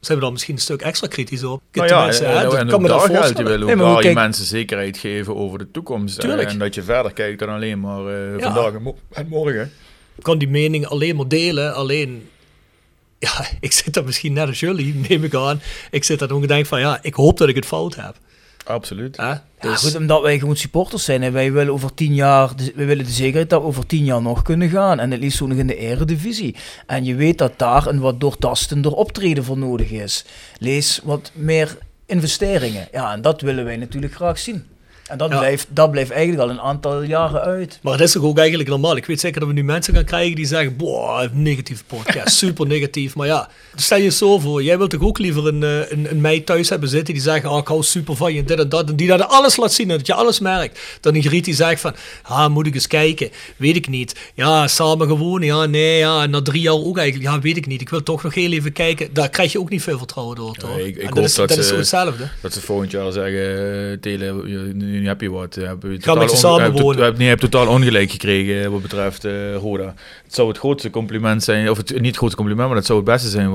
zijn we daar misschien een stuk extra kritisch op. Je wil ook mensen zekerheid geven over de toekomst. Tuurlijk. En dat je verder kijkt dan alleen maar vandaag en morgen. Ik kan die mening alleen maar delen. Alleen, ik zit daar misschien net als jullie, neem ik aan. Ik zit daar dan gedenk van, ik hoop dat ik het fout heb. Absoluut. Dus... goed, omdat wij gewoon supporters zijn en wij willen over 10 jaar, we willen de zekerheid dat we over 10 jaar nog kunnen gaan en het liefst ook nog in de eredivisie. En je weet dat daar een wat doortastender optreden voor nodig is. Lees wat meer investeringen. Ja, en dat willen wij natuurlijk graag zien. En dat blijft eigenlijk al een aantal jaren uit. Maar dat is toch ook eigenlijk normaal. Ik weet zeker dat we nu mensen gaan krijgen die zeggen... boah, negatieve podcast, super negatief. Maar stel je zo voor. Jij wilt toch ook liever een meid thuis hebben zitten die zeggen... ik hou super van je en dit en dat. En die dat alles laat zien en dat je alles merkt. Dan een griet die zegt van... moet ik eens kijken? Weet ik niet. Ja, samen gewoon. Ja, nee, ja. Na 3 jaar ook eigenlijk. Ja, weet ik niet. Ik wil toch nog heel even kijken. Daar krijg je ook niet veel vertrouwen door, toch? Ik hoop dat is zo hetzelfde. Dat ze volgend jaar zeggen... Telen... nu heb je wat. Je hebt totaal ongelijk gekregen wat betreft Roda. Het zou het grootste compliment zijn, of niet het grootste compliment, maar het zou het beste zijn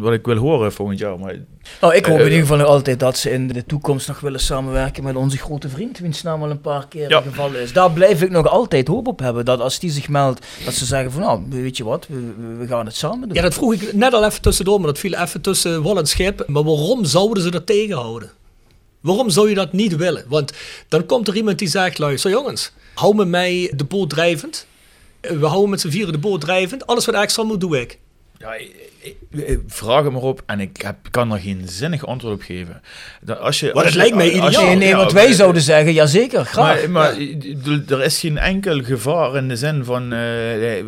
wat ik wil horen volgend jaar. Maar, nou, ik hoop in ieder geval altijd dat ze in de toekomst nog willen samenwerken met onze grote vriend, wiens naam al een paar keer het geval is. Daar blijf ik nog altijd hoop op hebben, dat als die zich meldt, dat ze zeggen van, nou, weet je wat, we gaan het samen doen. Ja, dat vroeg ik net al even tussendoor, maar dat viel even tussen wal en schip. Maar waarom zouden ze dat tegenhouden? Waarom zou je dat niet willen? Want dan komt er iemand die zegt, luister jongens, hou met mij de boot drijvend. We houden met z'n vieren de boot drijvend. Alles wat extra moet, doe ik. Ja, ik vraag het maar op en ik kan er geen zinnig antwoord op geven. Het lijkt mij ideaal. Nee, want wij zouden zeggen, jazeker, graag. Maar er is geen enkel gevaar in de zin van,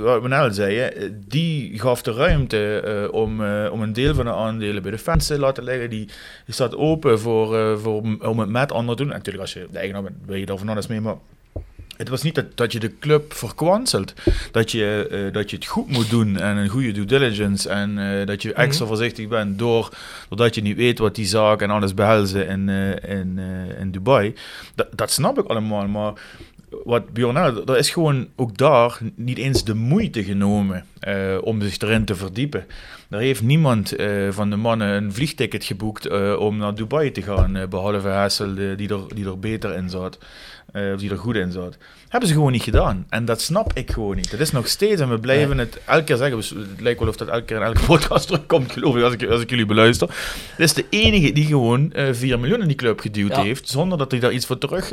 wat we net al zeiden, die gaf de ruimte om een deel van de aandelen bij de fans te laten liggen. Die staat open om het met anderen te doen. En natuurlijk, als je de eigenaar bent, ben je daar van alles mee, maar... Het was niet dat je de club verkwanselt. Dat je het goed moet doen en een goede due diligence. En dat je extra voorzichtig bent doordat je niet weet wat die zaak en alles behelzen in Dubai. Dat snap ik allemaal. Maar wat Bjorn had, er is gewoon ook daar niet eens de moeite genomen om zich erin te verdiepen. Er heeft niemand van de mannen een vliegticket geboekt om naar Dubai te gaan. Behalve Hassel, die er beter in zat. Of die er goed in zat. Hebben ze gewoon niet gedaan. En dat snap ik gewoon niet. Dat is nog steeds. En we blijven het elke keer zeggen. Het lijkt wel of dat elke keer in elke podcast terugkomt, geloof ik, als ik jullie beluister. Het is de enige die gewoon 4 miljoen in die club geduwd heeft. Zonder dat hij daar iets voor terug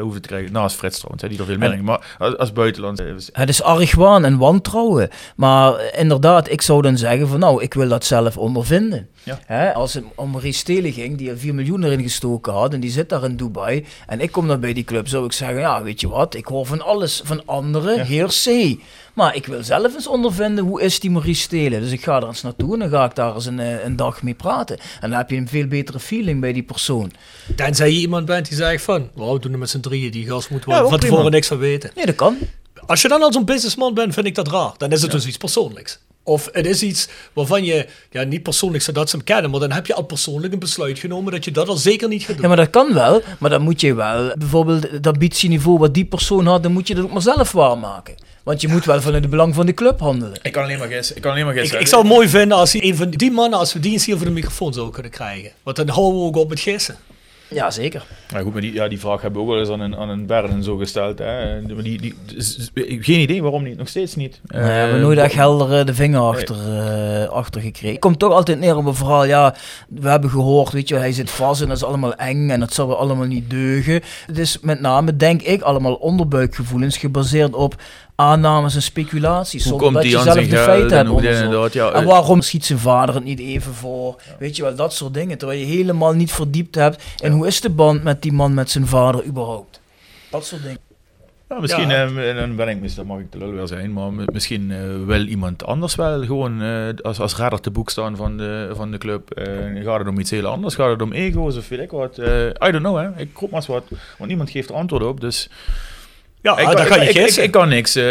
hoeft te krijgen. Naast Frits trouwens, die er veel meer in. Maar als buitenland. Het is argwaan en wantrouwen. Maar inderdaad, ik zou dan zeggen van nou, ik wil dat zelf ondervinden. Ja. He, als het om Maurice Thelen ging, die er 4 miljoen erin gestoken had en die zit daar in Dubai en ik kom dan bij die club, zou ik zeggen, ja, weet je wat, ik hoor van alles, van anderen, heersé. Maar ik wil zelf eens ondervinden, hoe is die Maurice Thelen? Dus ik ga er eens naartoe en dan ga ik daar eens een dag mee praten. En dan heb je een veel betere feeling bij die persoon. Tenzij je iemand bent die zegt van, wauw, doen we met z'n drieën, die gast moet wel van tevoren niks van weten. Nee, dat kan. Als je dan al zo'n businessman bent, vind ik dat raar. Dan is het dus iets persoonlijks. Of het is iets waarvan je, ja, niet persoonlijk zodat ze hem kennen, maar dan heb je al persoonlijk een besluit genomen dat je dat al zeker niet gaat doen. Ja, maar dat kan wel, maar dan moet je wel, bijvoorbeeld dat ambitieniveau wat die persoon had, dan moet je dat ook maar zelf waarmaken. Want je moet wel vanuit het belang van de club handelen. Ik kan alleen maar gissen. Ik zou het mooi vinden als een van die mannen, als we die eens hier voor de microfoon zouden kunnen krijgen. Want dan houden we ook op met gissen. Ja, zeker. Ja, goed, maar die vraag hebben we ook wel eens aan een Berden zo gesteld. Hè. Geen idee waarom niet, nog steeds niet. We hebben nooit echt helder de vinger achter gekregen. Het komt toch altijd neer op een verhaal. Ja, we hebben gehoord, weet je, hij zit vast en dat is allemaal eng en dat zal we allemaal niet deugen. Het is met name, denk ik, allemaal onderbuikgevoelens gebaseerd op aannames en speculaties. Hoe komt die aan zijn geld en hoe inderdaad, ja. En waarom schiet zijn vader het niet even voor? Ja. Weet je wel, dat soort dingen. Terwijl je helemaal niet verdiept hebt en hoe is de band met die man met zijn vader überhaupt? Dat soort dingen. Ja, misschien, dan ben ik misschien, dat mag ik te lul wel zijn, maar misschien wil iemand anders wel gewoon als redder te boek staan van de club. Gaat het om iets heel anders? Gaat het om ego's of weet ik wat? I don't know, hè. Ik roep maar eens wat, want niemand geeft er antwoord op, dus... Ja, daar ga je gissen.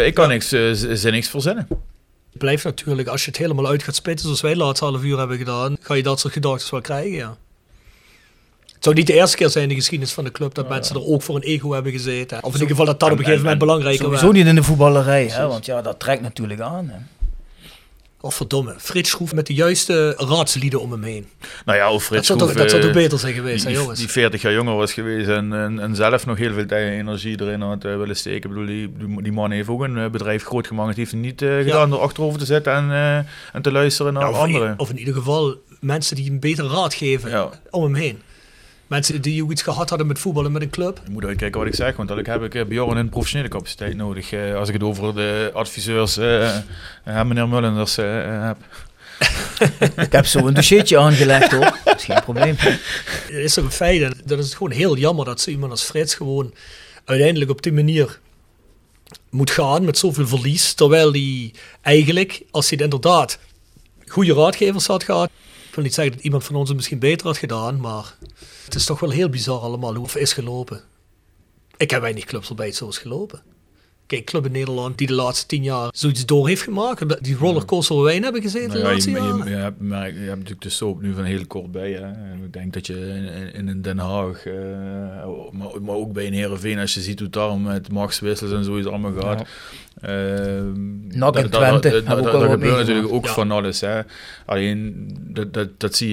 Ik kan niks zinnigs verzinnen. Het blijft natuurlijk, als je het helemaal uit gaat spitten, zoals wij het laatste half uur hebben gedaan, ga je dat soort gedachten wel krijgen, ja. Het zou niet de eerste keer zijn in de geschiedenis van de club dat mensen er ook voor een ego hebben gezeten. Of in ieder geval dat op een gegeven moment belangrijker was. Sowieso niet in de voetballerij, hè, want ja, dat trekt natuurlijk aan, hè. Of verdomme, Frits Schroef met de juiste raadslieden om hem heen. Nou ja, of Frits Schroef... Dat zou toch beter zijn geweest, hè jongens? Die 40 jaar jonger was geweest en zelf nog heel veel tijd en energie erin had willen steken. Ik bedoel, die man heeft ook een bedrijf groot gemaakt. Die heeft het niet gedaan door achterover te zitten en te luisteren naar anderen. Of in ieder geval mensen die een betere raad geven om hem heen. Mensen die iets gehad hadden met voetbal en met een club. Je moet uitkijken wat ik zeg, want dan heb ik Bjorn een professionele capaciteit nodig. Als ik het over de adviseurs en meneer Mullenders heb. Ik heb zo een dossiertje aangelegd hoor. Dat is geen probleem. Het is toch een feit, en dat is het gewoon heel jammer dat zo iemand als Frits gewoon uiteindelijk op die manier moet gaan met zoveel verlies. Terwijl hij eigenlijk, als hij inderdaad goede raadgevers had gehad, ik wil niet zeggen dat iemand van ons het misschien beter had gedaan, maar het is toch wel heel bizar allemaal hoe het is gelopen. Ik heb weinig clubs erbij zoals gelopen. geen club in Nederland die de laatste 10 jaar zoiets door heeft gemaakt. Die rollercoaster wijn hebben gezeten de laatste jaren. Je hebt natuurlijk de soap nu van heel kort bij. Hè. Ik denk dat je in Den Haag, maar ook bij een Heerenveen, als je ziet hoe het daar met machtswissels en zoiets allemaal gaat. Ja. NAC en Twente daar gebeurt natuurlijk ook van alles, hè. Alleen dat zie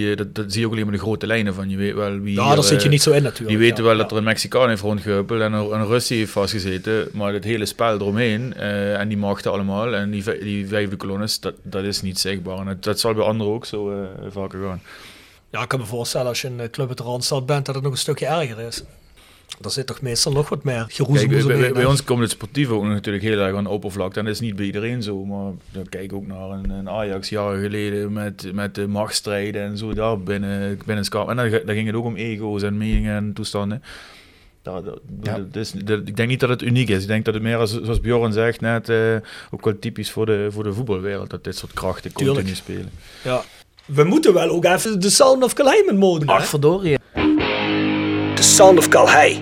je ook alleen maar de grote lijnen van, je weet wel wie daar zit je niet zo in natuurlijk, die weten wel dat er een Mexicaan heeft rondgehuppeld en een Russie heeft vastgezeten, maar het hele spel eromheen en die machten allemaal en die vijfde kolonnes, dat is niet zichtbaar en dat zal bij anderen ook zo vaker gaan. Ja, ik kan me voorstellen als je een club uit de Randstad bent dat het nog een stukje erger is. Daar zit toch meestal nog wat meer geroezemoes bij ons komt het sportieve ook natuurlijk heel erg aan de oppervlakte. En dat is niet bij iedereen zo. Maar dan kijk ik ook naar een Ajax jaren geleden met de machtsstrijden en zo daar binnen Schaap. En dan ging het ook om ego's en meningen en toestanden. Ik denk niet dat het uniek is. Ik denk dat het meer, zoals Bjorn zegt net, ook wel typisch voor de voetbalwereld. Dat dit soort krachten continu spelen. Ja. We moeten wel ook even de Sound of Kalhei met moden. Ach, verdorie. The Sound of Kalhei.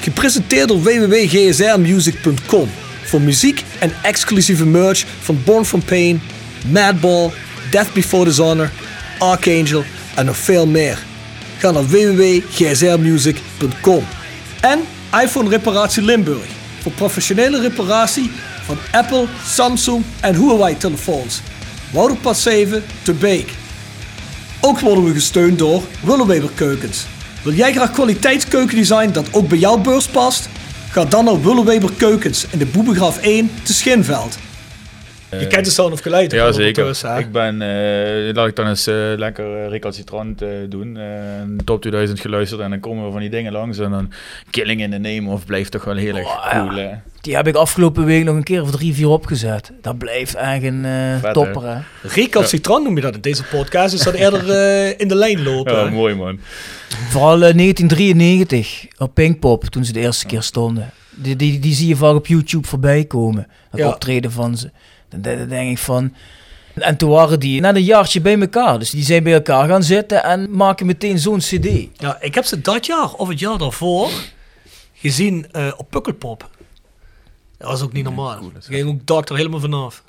Gepresenteerd door www.gsrmusic.com voor muziek en exclusieve merch van Born From Pain, Madball, Death Before Dishonor, Archangel en nog veel meer. Ga naar www.gsrmusic.com. En iPhone Reparatie Limburg voor professionele reparatie van Apple, Samsung en Huawei telefoons. Wouderpad 7 te Beek. Ook worden we gesteund door Willeweber Keukens. Wil jij graag kwaliteitskeukendesign dat ook bij jouw beurs past? Ga dan naar Willeweber Keukens in de Boebegraaf 1 te Schinveld. Je kent de Sound of Kalhei. Ja, zeker. Ik ben, laat ik dan eens lekker recalcitrant doen. Top 2000 geluisterd en dan komen we van die dingen langs. En dan Killing in the Name of blijft toch wel heel erg cool. Ja. Die heb ik afgelopen week nog een keer of 3-4 opgezet. Dat blijft eigenlijk een topper. Hè? Recalcitrant noem je dat in deze podcast. Dus dat eerder in de lijn lopen. Ja, mooi man. Vooral 1993 op Pinkpop toen ze de eerste keer stonden. Die zie je vaak op YouTube voorbij komen. Dat optreden van ze. Dan denk ik van... En toen waren die na een jaartje bij elkaar. Dus die zijn bij elkaar gaan zitten en maken meteen zo'n cd. Ja, ik heb ze dat jaar of het jaar daarvoor gezien op Pukkelpop. Dat was ook niet normaal. Cool, ik ging ook dak er helemaal vanaf.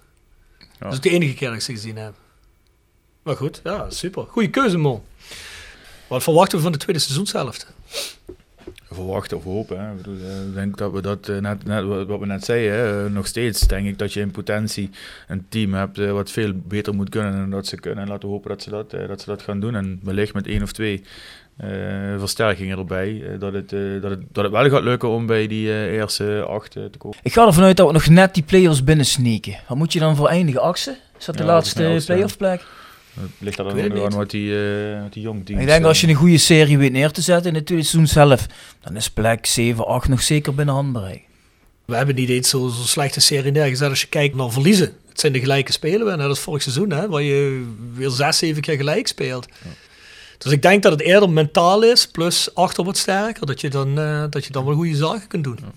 Ja. Dat is ook de enige keer dat ik ze gezien heb. Maar goed, ja, super. Goeie keuze, man. Wat verwachten we van de tweede seizoenshelft? Verwachten of hopen. Hè. Ik denk dat we dat, net wat we net zeiden, hè, nog steeds denk ik dat je in potentie een team hebt wat veel beter moet kunnen dan dat ze kunnen. En laten we hopen dat ze dat gaan doen. En wellicht met 1 of 2 versterkingen erbij. Dat het wel gaat lukken om bij die eerste 8 te komen. Ik ga ervan uit dat we nog net die play-offs binnen sneaken. Wat moet je dan voor eindigen? Achtste? Is dat de laatste play-off plek? Ligt dat dan ook aan wat die jong teams... Ik denk als je een goede serie weet neer te zetten in het tweede seizoen zelf, dan is plek 7, 8 nog zeker binnen handbereik. We hebben niet eens zo'n slechte serie neergezet als je kijkt naar verliezen. Het zijn de gelijke spelen, net als vorig seizoen, hè, waar je weer 6, 7 keer gelijk speelt. Ja. Dus ik denk dat het eerder mentaal is, plus achter wat sterker, dat je dan wel goede zaken kunt doen. Ja.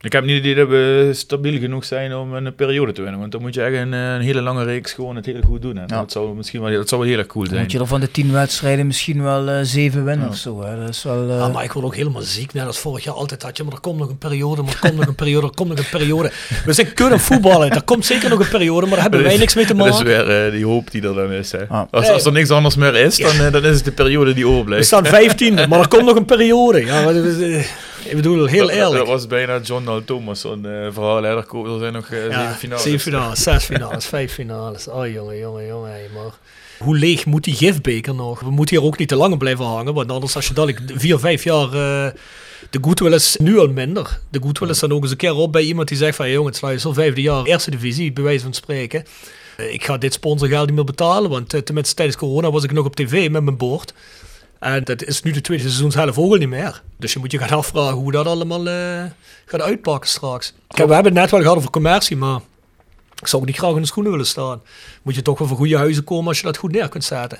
Ik heb niet het idee dat we stabiel genoeg zijn om een periode te winnen. Want dan moet je echt een hele lange reeks gewoon het heel goed doen. Ja. Dat zou wel heel erg cool zijn. Dan moet je er van de 10 wedstrijden misschien wel 7 winnen of zo. Hè. Dat is wel, maar ik word ook helemaal ziek. Net als vorig jaar altijd had je, maar er komt nog een periode, er komt nog een periode. We zijn kunnen voetballen. Er komt zeker nog een periode, maar daar hebben wij niks mee te maken. Dat is weer die hoop die er dan is. Hè. Ah. Als er niks anders meer is, dan is het de periode die overblijft. We staan 15, maar er komt nog een periode. Ja, maar, ik bedoel, heel eerlijk. Dat was bijna John Thomas, verhaal leiderkoop, er zijn nog 7 finales, 6 finales, 5 finales. Oh jongen. Maar hoe leeg moet die gifbeker nog? We moeten hier ook niet te lang blijven hangen, want anders als je dadelijk 4, 5 jaar... de goodwill is nu al minder. De goodwill is dan ook eens een keer op bij iemand die zegt van... jongens, luister, 5e jaar, eerste divisie, bij wijze van spreken. Ik ga dit sponsorgeld niet meer betalen, want tenminste tijdens corona was ik nog op tv met mijn board. En dat is nu de tweede seizoenshelft ook al niet meer. Dus je moet je gaan afvragen hoe dat allemaal gaat uitpakken straks. Kijk, we hebben het net wel gehad over commercie, maar ik zou ook niet graag in de schoenen willen staan. Moet je toch wel voor goede huizen komen als je dat goed neer kunt zetten.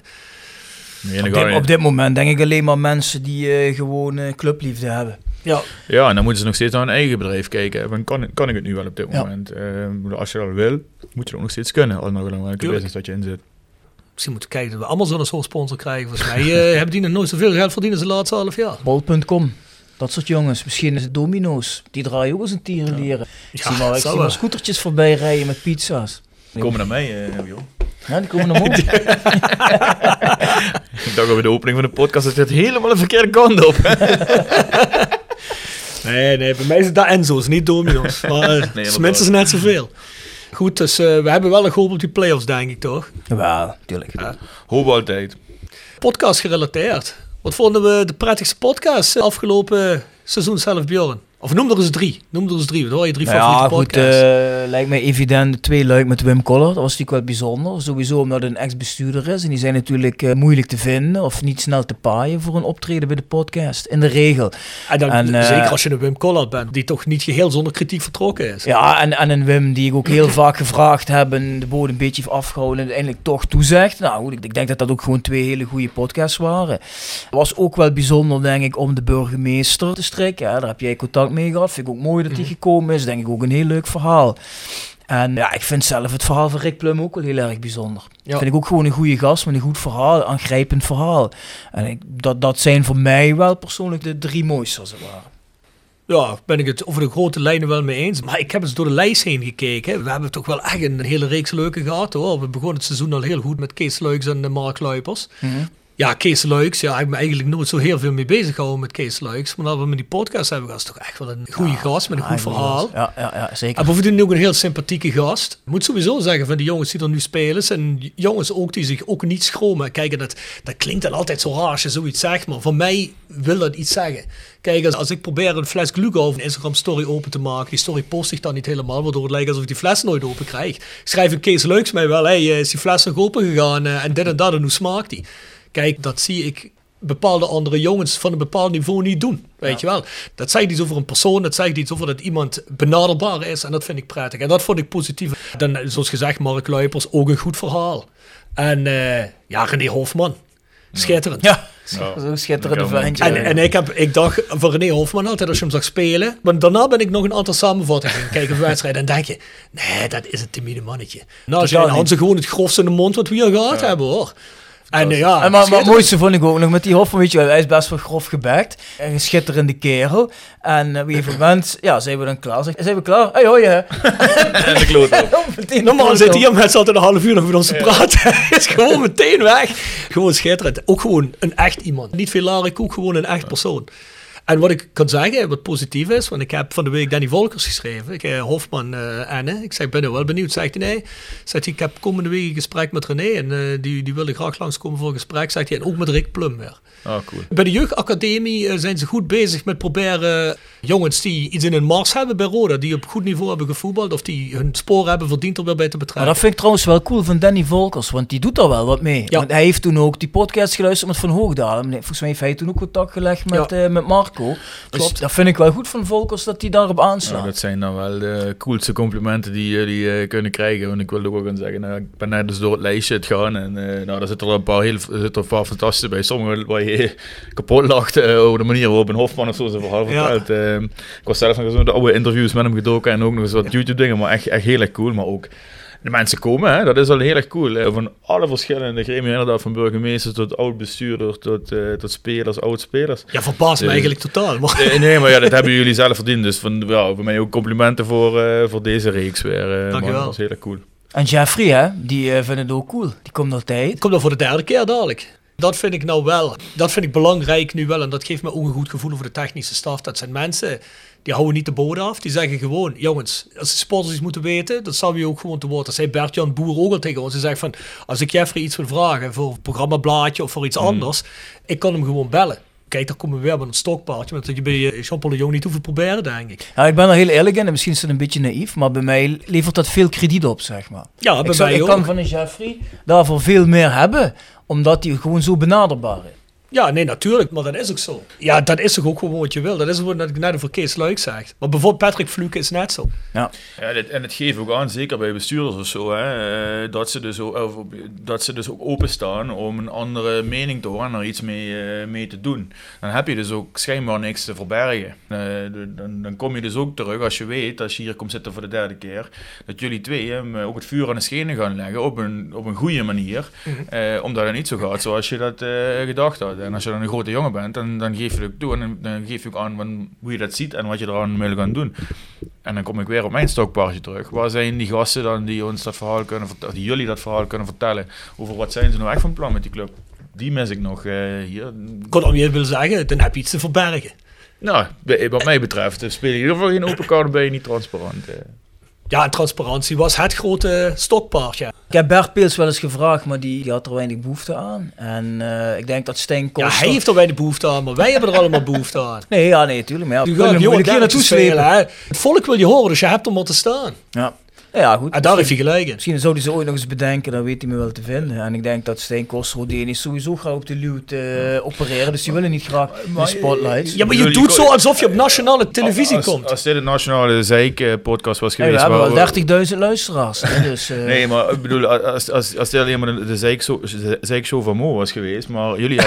Nee, op dit moment denk ik alleen maar mensen die gewoon clubliefde hebben. Ja, en dan moeten ze nog steeds naar hun eigen bedrijf kijken. Want kan ik het nu wel op dit moment? Als je dat wil, moet je dat nog steeds kunnen. Als nou welke business dat je in zit. Misschien moeten we kijken dat we allemaal zo'n sponsor krijgen. Volgens mij hebben die nog nooit zoveel geld verdiend als de laatste half jaar. Bol.com. Dat soort jongens. Misschien is het domino's. Die draaien ook als een tierenlieren. Ik zie maar scootertjes voorbij rijden met pizza's. Die komen naar mij, joh. Ja, die komen naar mij. Ik dacht over de opening van de podcast, dat het helemaal een verkeerde kant op. Nee, bij mij is het dat Enzo's, niet domino's. Maar mensen zijn net zoveel. Goed, dus we hebben wel een hoop op die play-offs, denk ik, toch? Wel, tuurlijk. Hoop altijd. Podcast gerelateerd. Wat vonden we de prettigste podcast afgelopen seizoen zelf, Bjorn? Of noem er eens drie. Want hoor je drie favoriete podcasts. Ja, goed. Lijkt mij evident de twee leuk met Wim Kollaard. Dat was natuurlijk wel bijzonder. Sowieso omdat hij een ex-bestuurder is. En die zijn natuurlijk moeilijk te vinden of niet snel te paaien voor een optreden bij de podcast. In de regel. En zeker als je een Wim Kollaard bent, die toch niet geheel zonder kritiek vertrokken is. Ja, en een Wim die ik ook heel vaak gevraagd heb en de bodem een beetje heeft afgehouden en uiteindelijk toch toezegt. Nou goed, ik denk dat dat ook gewoon twee hele goede podcasts waren. Het was ook wel bijzonder, denk ik, om de burgemeester te strikken. Daar heb jij contact mee gehad. Vind ik ook mooi dat hij gekomen is. Denk ik ook een heel leuk verhaal. En ja, ik vind zelf het verhaal van Rick Plum ook wel heel erg bijzonder. Ja. Vind ik ook gewoon een goede gast met een goed verhaal, een aangrijpend verhaal. En dat zijn voor mij wel persoonlijk de drie mooiste als het ware. Ja, ben ik het over de grote lijnen wel mee eens. Maar ik heb eens door de lijst heen gekeken. We hebben toch wel echt een hele reeks leuke gehad, hoor. We begonnen het seizoen al heel goed met Kees Luijks en Mark Luipers. Mm-hmm. Ja, Kees Luijks. Ja, ik heb me eigenlijk nooit zo heel veel mee bezig gehouden met Kees Luijks. Maar dat we met die podcast hebben, was toch echt wel een goede gast met een goed verhaal. Ja, zeker. En bovendien ook een heel sympathieke gast. Ik moet sowieso zeggen van die jongens die er nu spelen. En jongens ook die zich ook niet schromen. Kijk, dat klinkt dan altijd zo raar als je zoiets zegt. Maar voor mij wil dat iets zeggen. Kijk, als ik probeer een fles Gluga of een Instagram story open te maken. Die story post ik dan niet helemaal. Waardoor het lijkt alsof ik die fles nooit open krijg. Schrijf een Kees Luijks mij wel. Hey, is die fles nog open gegaan? En dat en hoe smaakt die? Kijk, dat zie ik bepaalde andere jongens van een bepaald niveau niet doen. Weet je wel. Dat zegt iets over een persoon. Dat zegt iets over dat iemand benaderbaar is. En dat vind ik prettig. En dat vond ik positief. Dan, zoals gezegd, Mark Luipers, ook een goed verhaal. En René Hofman. Schitterend. Ja. Zo'n schitterende ventje. En ik dacht van René Hofman altijd als je hem zag spelen. Maar daarna ben ik nog een aantal samenvattingen gaan kijken op wedstrijden. En denk je, nee, dat is een timide mannetje. Nou, als je had ze gewoon het grofste in de mond wat we hier gehad hebben, hoor. Maar het mooiste vond ik ook nog met die Hofman, weet je wel, hij is best wel grof gebekt. Een schitterende kerel. En op een gegeven moment, zijn we dan klaar? Zijn we klaar? Hey, hoi, hè. En de kloot op. Normaal zit hier mensen altijd een half uur nog met ons te praten. Hij is gewoon meteen weg. Gewoon schitterend. Ook gewoon een echt iemand. Niet veel larig, ook gewoon een echt persoon. En wat ik kan zeggen, wat positief is, want ik heb van de week Danny Volkers geschreven. Hofman, Anne. Ik zeg, ben er wel benieuwd. Zegt hij, nee. Zegt hij, ik heb komende week een gesprek met René. En die willen graag langskomen voor een gesprek. Zegt hij, en ook met Rick Plum weer. Oh, cool. Bij de jeugdacademie zijn ze goed bezig met proberen jongens die iets in hun mars hebben bij Roda. Die op goed niveau hebben gevoetbald. Of die hun sporen hebben verdiend er weer bij te betrekken. Maar dat vind ik trouwens wel cool van Danny Volkers. Want die doet daar wel wat mee. Ja. Want hij heeft toen ook die podcast geluisterd met Van Hoogdalen. Volgens mij heeft hij toen ook contact gelegd met Mark. Klopt, dus dat vind ik wel goed van Volkers dat hij daarop aanslaat. Ja, dat zijn dan wel de coolste complimenten die jullie kunnen krijgen. Want ik wilde ook gaan zeggen, ik ben net dus door het lijstje gegaan. En daar zitten er een paar fantastische bij. Sommigen waar je kapot lacht over de manier waarop een Hofman of zo zijn verhaal vertelt. Ik was zelf nog eens met de oude interviews met hem gedoken en ook nog eens wat YouTube dingen. Maar echt heel erg cool, maar ook... De mensen komen, hè? Dat is al heel erg cool. Hè? Van alle verschillende gremia, inderdaad, van burgemeesters tot oud-bestuurder, tot spelers, oud-spelers. Ja, verbaast me eigenlijk totaal. Maar. Nee, maar dat hebben jullie zelf verdiend. Dus voor mij ook complimenten voor deze reeks weer. Dankjewel. Dat was heel erg cool. En Jeffrey, hè? Die vindt het ook cool. Die komt altijd. Die komt al voor de derde keer dadelijk. Dat vind ik nou wel. Dat vind ik belangrijk nu wel. En dat geeft me ook een goed gevoel over de technische staf. Dat zijn mensen... Die houden niet de bodem af. Die zeggen gewoon, jongens, als de sporters iets moeten weten, dat zal je ook gewoon te woord. Dat zei Bert-Jan Boer ook al tegen ons. Hij zegt van, als ik Jeffrey iets wil vragen voor een programmablaadje of voor iets anders, ik kan hem gewoon bellen. Kijk, daar komen we weer met een stokpaardje. Want dat je bij Jean-Paul de Jong niet hoeft te proberen, denk ik. Ja, ik ben er heel eerlijk in. En misschien is het een beetje naïef. Maar bij mij levert dat veel krediet op, zeg maar. Ja, bij mij ook. Ik kan van een Jeffrey daarvoor veel meer hebben. Omdat hij gewoon zo benaderbaar is. Ja, nee, natuurlijk, maar dat is ook zo. Ja, dat is toch ook gewoon wat je wil. Dat is gewoon dat ik net over Kees Luijks zeg. Maar bijvoorbeeld Patrick Vluke is net zo. Ja en het geeft ook aan, zeker bij bestuurders of zo, hè, dat ze dus ook openstaan om een andere mening te horen en er iets mee te doen. Dan heb je dus ook schijnbaar niks te verbergen. Dan kom je dus ook terug als je weet, als je hier komt zitten voor de derde keer, dat jullie twee hem ook het vuur aan de schenen gaan leggen op een goede manier. Omdat het niet zo gaat zoals je dat gedacht had. En als je dan een grote jongen bent, dan geef je het ook toe. En dan geef je ook aan hoe je dat ziet en wat je eraan wil gaan doen. En dan kom ik weer op mijn stokpaardje terug. Waar zijn die gasten dan die ons dat verhaal kunnen vertellen, die jullie dat verhaal kunnen vertellen? Over wat zijn ze nou echt van plan met die club? Die mis ik nog hier. Ik kon je willen zeggen, dan heb je iets te verbergen. Nou, wat mij betreft, speel je in ieder geval geen open kaart, ben je niet transparant. Ja, transparantie was het grote stokpaardje. Ja. Ik heb Bert Peels wel eens gevraagd, maar die had er weinig behoefte aan. En ik denk dat Stijn Koster... Ja, hij heeft er weinig behoefte aan, maar wij hebben er allemaal behoefte aan. Nee, ja, nee, tuurlijk. Maar ja, je gaat jongen hier naartoe spelen. Hè? Het volk wil je horen, dus je hebt om wat te staan. Ja. Ja, goed. En daar heeft hij gelijk in. Misschien zou hij ze ooit nog eens bedenken, dan weet hij me wel te vinden. En ik denk dat Stijn Koster-Rodin is sowieso graag op de luwt opereren, dus die willen niet graag de spotlights. Ja, maar je doet zo alsof je op nationale televisie komt. Als dit een nationale zeik-podcast was geweest... Ja, we hebben wel 30.000 luisteraars. Dus, nee, maar ik bedoel, als dit alleen maar de zeik-show van Mo was geweest, maar jullie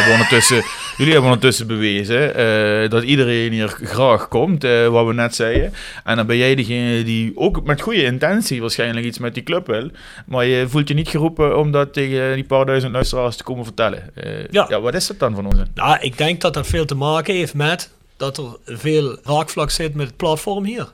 hebben ondertussen bewezen dat iedereen hier graag komt, wat we net zeiden. En dan ben jij degene die ook met goede intentie waarschijnlijk iets met die club wil, maar je voelt je niet geroepen om dat tegen die paar duizend luisteraars te komen vertellen. Ja, wat is dat dan van ons? Nou, ik denk dat dat veel te maken heeft met dat er veel raakvlak zit met het platform hier.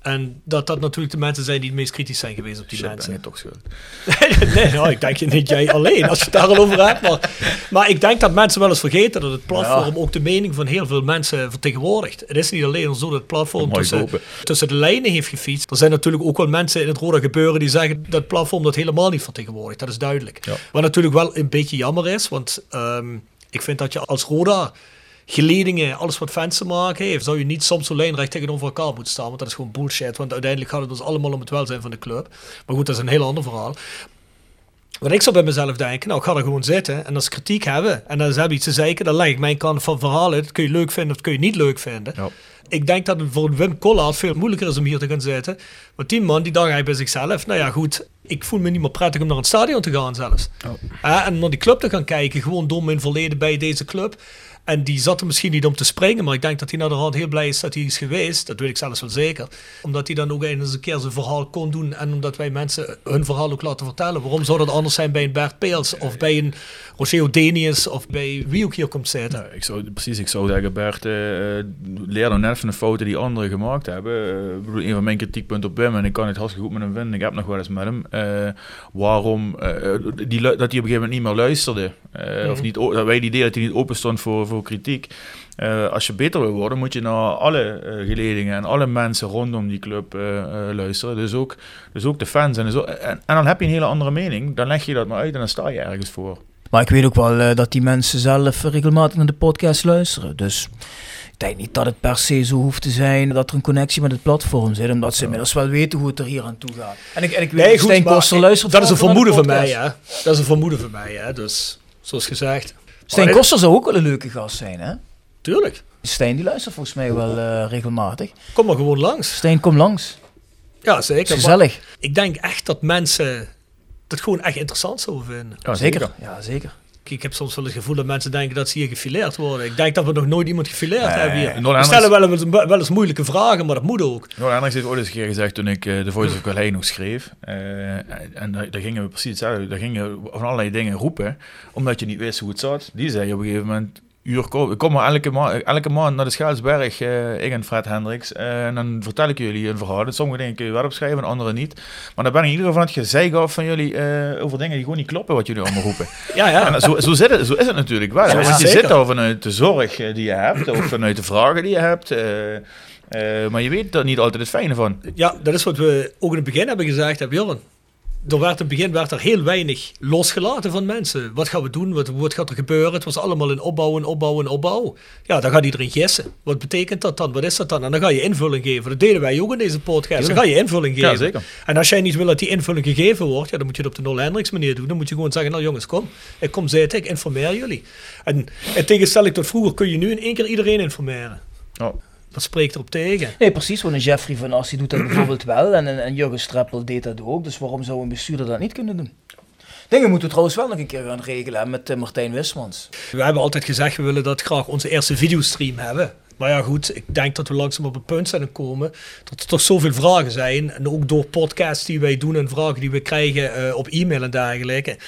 En dat natuurlijk de mensen zijn die het meest kritisch zijn geweest op die mensen. Ben je toch schuld? Nee, nou, ik denk niet jij alleen, als je het daar al over hebt. Maar ik denk dat mensen wel eens vergeten dat het platform ook de mening van heel veel mensen vertegenwoordigt. Het is niet alleen zo dat het platform tussen de lijnen heeft gefietst. Er zijn natuurlijk ook wel mensen in het Roda gebeuren die zeggen dat het platform dat helemaal niet vertegenwoordigt. Dat is duidelijk. Ja. Wat natuurlijk wel een beetje jammer is, want ik vind dat je als Roda... geledingen, alles wat fans te maken heeft, zou je niet soms zo lijnrecht tegenover elkaar moeten staan, want dat is gewoon bullshit, want uiteindelijk gaat het ons allemaal om het welzijn van de club. Maar goed, dat is een heel ander verhaal. Want ik zou bij mezelf denken, nou, ik ga er gewoon zitten en als ze kritiek hebben en als ze hebben iets te zeiken, dan leg ik mijn kant van verhaal uit. Dat kun je leuk vinden of dat kun je niet leuk vinden. Ja. Ik denk dat het voor Wim Kollaard veel moeilijker is om hier te gaan zitten, want die man, die dacht hij bij zichzelf, nou ja, goed, ik voel me niet meer prettig om naar het stadion te gaan zelfs. Oh. En om naar die club te gaan kijken, gewoon door mijn verleden bij deze club. En die zat er misschien niet om te springen, maar ik denk dat hij naderhand heel blij is dat hij is geweest. Dat weet ik zelfs wel zeker. Omdat hij dan ook eens een keer zijn verhaal kon doen. En omdat wij mensen hun verhaal ook laten vertellen. Waarom zou dat anders zijn bij een Bert Peels of bij een Roger Denius of bij wie ook hier komt zitten? Ja, ik zou zeggen, Bert, leer dan net van de fouten die anderen gemaakt hebben. Ik bedoel, een van mijn kritiekpunten op Wim, en ik kan het hartstikke goed met hem vinden. Ik heb nog wel eens met hem. Waarom dat hij op een gegeven moment niet meer luisterde. Of niet, dat wij het idee dat hij niet open stond voor kritiek. Als je beter wil worden, moet je naar alle geledingen en alle mensen rondom die club luisteren. Dus ook de fans. En dan heb je een hele andere mening. Dan leg je dat maar uit en dan sta je ergens voor. Maar ik weet ook wel dat die mensen zelf regelmatig naar de podcast luisteren. Dus ik denk niet dat het per se zo hoeft te zijn dat er een connectie met het platform zit. Omdat ze inmiddels wel weten hoe het er hier aan toe gaat. En ik weet dat Stijn Koster luistert. Dat is een vermoeden van mij, hè? Dat is een vermoeden van mij, hè? Dus, zoals gezegd. Stijn Koster zou ook wel een leuke gast zijn, hè? Tuurlijk. Stijn die luistert volgens mij wel regelmatig. Kom maar gewoon langs. Stijn, kom langs. Ja, zeker. Gezellig. Maar ik denk echt dat mensen dat gewoon echt interessant zouden vinden. Ja, zeker. Ja, zeker. Ik heb soms wel het gevoel dat mensen denken dat ze hier gefileerd worden. Ik denk dat we nog nooit iemand gefileerd hebben hier. We stellen wel eens moeilijke vragen, maar dat moet ook. Noord Hendricks heeft ooit eens een keer gezegd toen ik The Voice of Kalhei nog schreef. En daar gingen we precies hetzelfde. Daar gingen we van allerlei dingen roepen, omdat je niet wist hoe het zat. Die zei op een gegeven moment... Ik kom maar elke maand naar de Schaatsberg, ik en Fred Hendricks. En dan vertel ik jullie een verhaal. En sommige dingen kun je wel opschrijven en andere niet. Maar dan ben ik in ieder geval het gezeik af van jullie over dingen die gewoon niet kloppen wat jullie allemaal roepen. Ja. En zo is het natuurlijk wel. Ja, want je zit daar vanuit de zorg die je hebt, of vanuit de vragen die je hebt. Maar je weet daar niet altijd het fijne van. Ja, dat is wat we ook in het begin hebben gezegd, hè, Bjorn. In het begin werd er heel weinig losgelaten van mensen. Wat gaan we doen? Wat gaat er gebeuren? Het was allemaal een opbouw. Ja, dan gaat iedereen gissen. Wat betekent dat dan? Wat is dat dan? En dan ga je invulling geven. Dat deden wij ook in deze podcast. Dan ga je invulling geven. Ja, zeker. En als jij niet wil dat die invulling gegeven wordt, ja, dan moet je het op de Nol Hendricks manier doen. Dan moet je gewoon zeggen, nou jongens, kom zitten, ik informeer jullie. En in tegenstelling tot vroeger kun je nu in één keer iedereen informeren. Oh. Dat spreekt erop tegen. Nee, precies. Want een Jeffrey Van As doet dat bijvoorbeeld wel. En Jurgen Streppel deed dat ook. Dus waarom zou een bestuurder dat niet kunnen doen? Dingen moeten we trouwens wel nog een keer gaan regelen met Martijn Wismans. We hebben altijd gezegd, we willen dat graag onze eerste videostream hebben. Maar ja, goed, ik denk dat we langzaam op een punt zijn komen dat er toch zoveel vragen zijn. En ook door podcasts die wij doen en vragen die we krijgen op e-mail en dergelijke.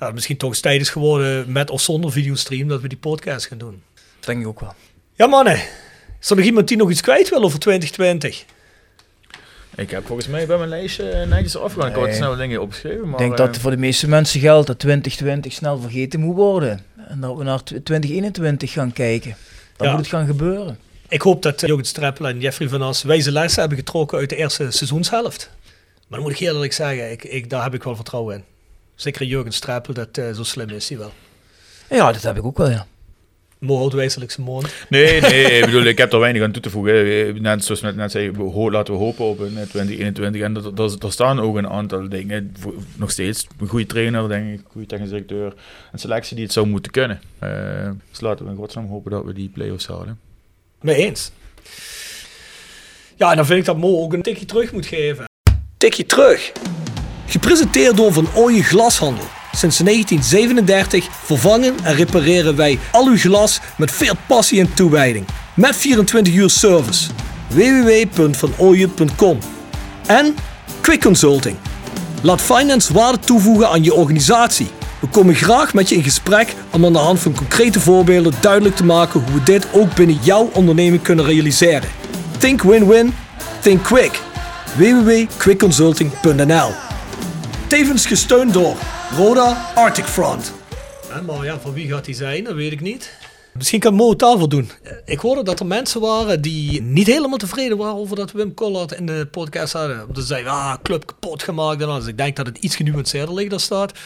ja, misschien toch tijd is geworden met of zonder videostream dat we die podcast gaan doen. Dat denk ik ook wel. Ja mannen, is er nog iemand die nog iets kwijt wil over 2020? Ik heb volgens mij bij mijn lijstje netjes afgegaan. Ik had het snel dingen opgeschreven. Ik denk dat voor de meeste mensen geldt dat 2020 snel vergeten moet worden. En dat we naar 2021 gaan kijken. Dan moet het gaan gebeuren. Ik hoop dat Jurgen Streppel en Jeffrey Van As wijze lessen hebben getrokken uit de eerste seizoenshelft. Maar dan moet ik eerlijk zeggen, daar heb ik wel vertrouwen in. Zeker Jurgen Streppel, dat zo slim is hij wel. Ja, dat heb ik ook wel, ja. Mo houdt wijzelijk zijn mond. Nee, ik bedoel, ik heb er weinig aan toe te voegen. Net zoals we net zei, laten we hopen op 2021. En er staan ook een aantal dingen. Nog steeds, een goede trainer, denk ik, een goede technisch directeur. Een selectie die het zou moeten kunnen. Dus laten we in godsnaam hopen dat we die play-offs halen. Mee eens. Ja, en dan vind ik dat Mo ook een tikje terug moet geven. Tikje terug. Gepresenteerd door Van Ooyen Glashandel. Sinds 1937 vervangen en repareren wij al uw glas met veel passie en toewijding. Met 24 uur service. www.vanooyen.com. En Quick Consulting. Laat finance waarde toevoegen aan je organisatie. We komen graag met je in gesprek om aan de hand van concrete voorbeelden duidelijk te maken hoe we dit ook binnen jouw onderneming kunnen realiseren. Think win-win, think quick. www.quickconsulting.nl. Tevens gesteund door Roda Arctic Front. Ja, maar ja, van wie gaat die zijn, dat weet ik niet. Misschien kan Mo tafel doen. Ik hoorde dat er mensen waren die niet helemaal tevreden waren over dat Wim Kollaard in de podcast hadden. Omdat ze zeiden, club kapot gemaakt en alles. Ik denk dat het iets genuanceerder ligt dan staat.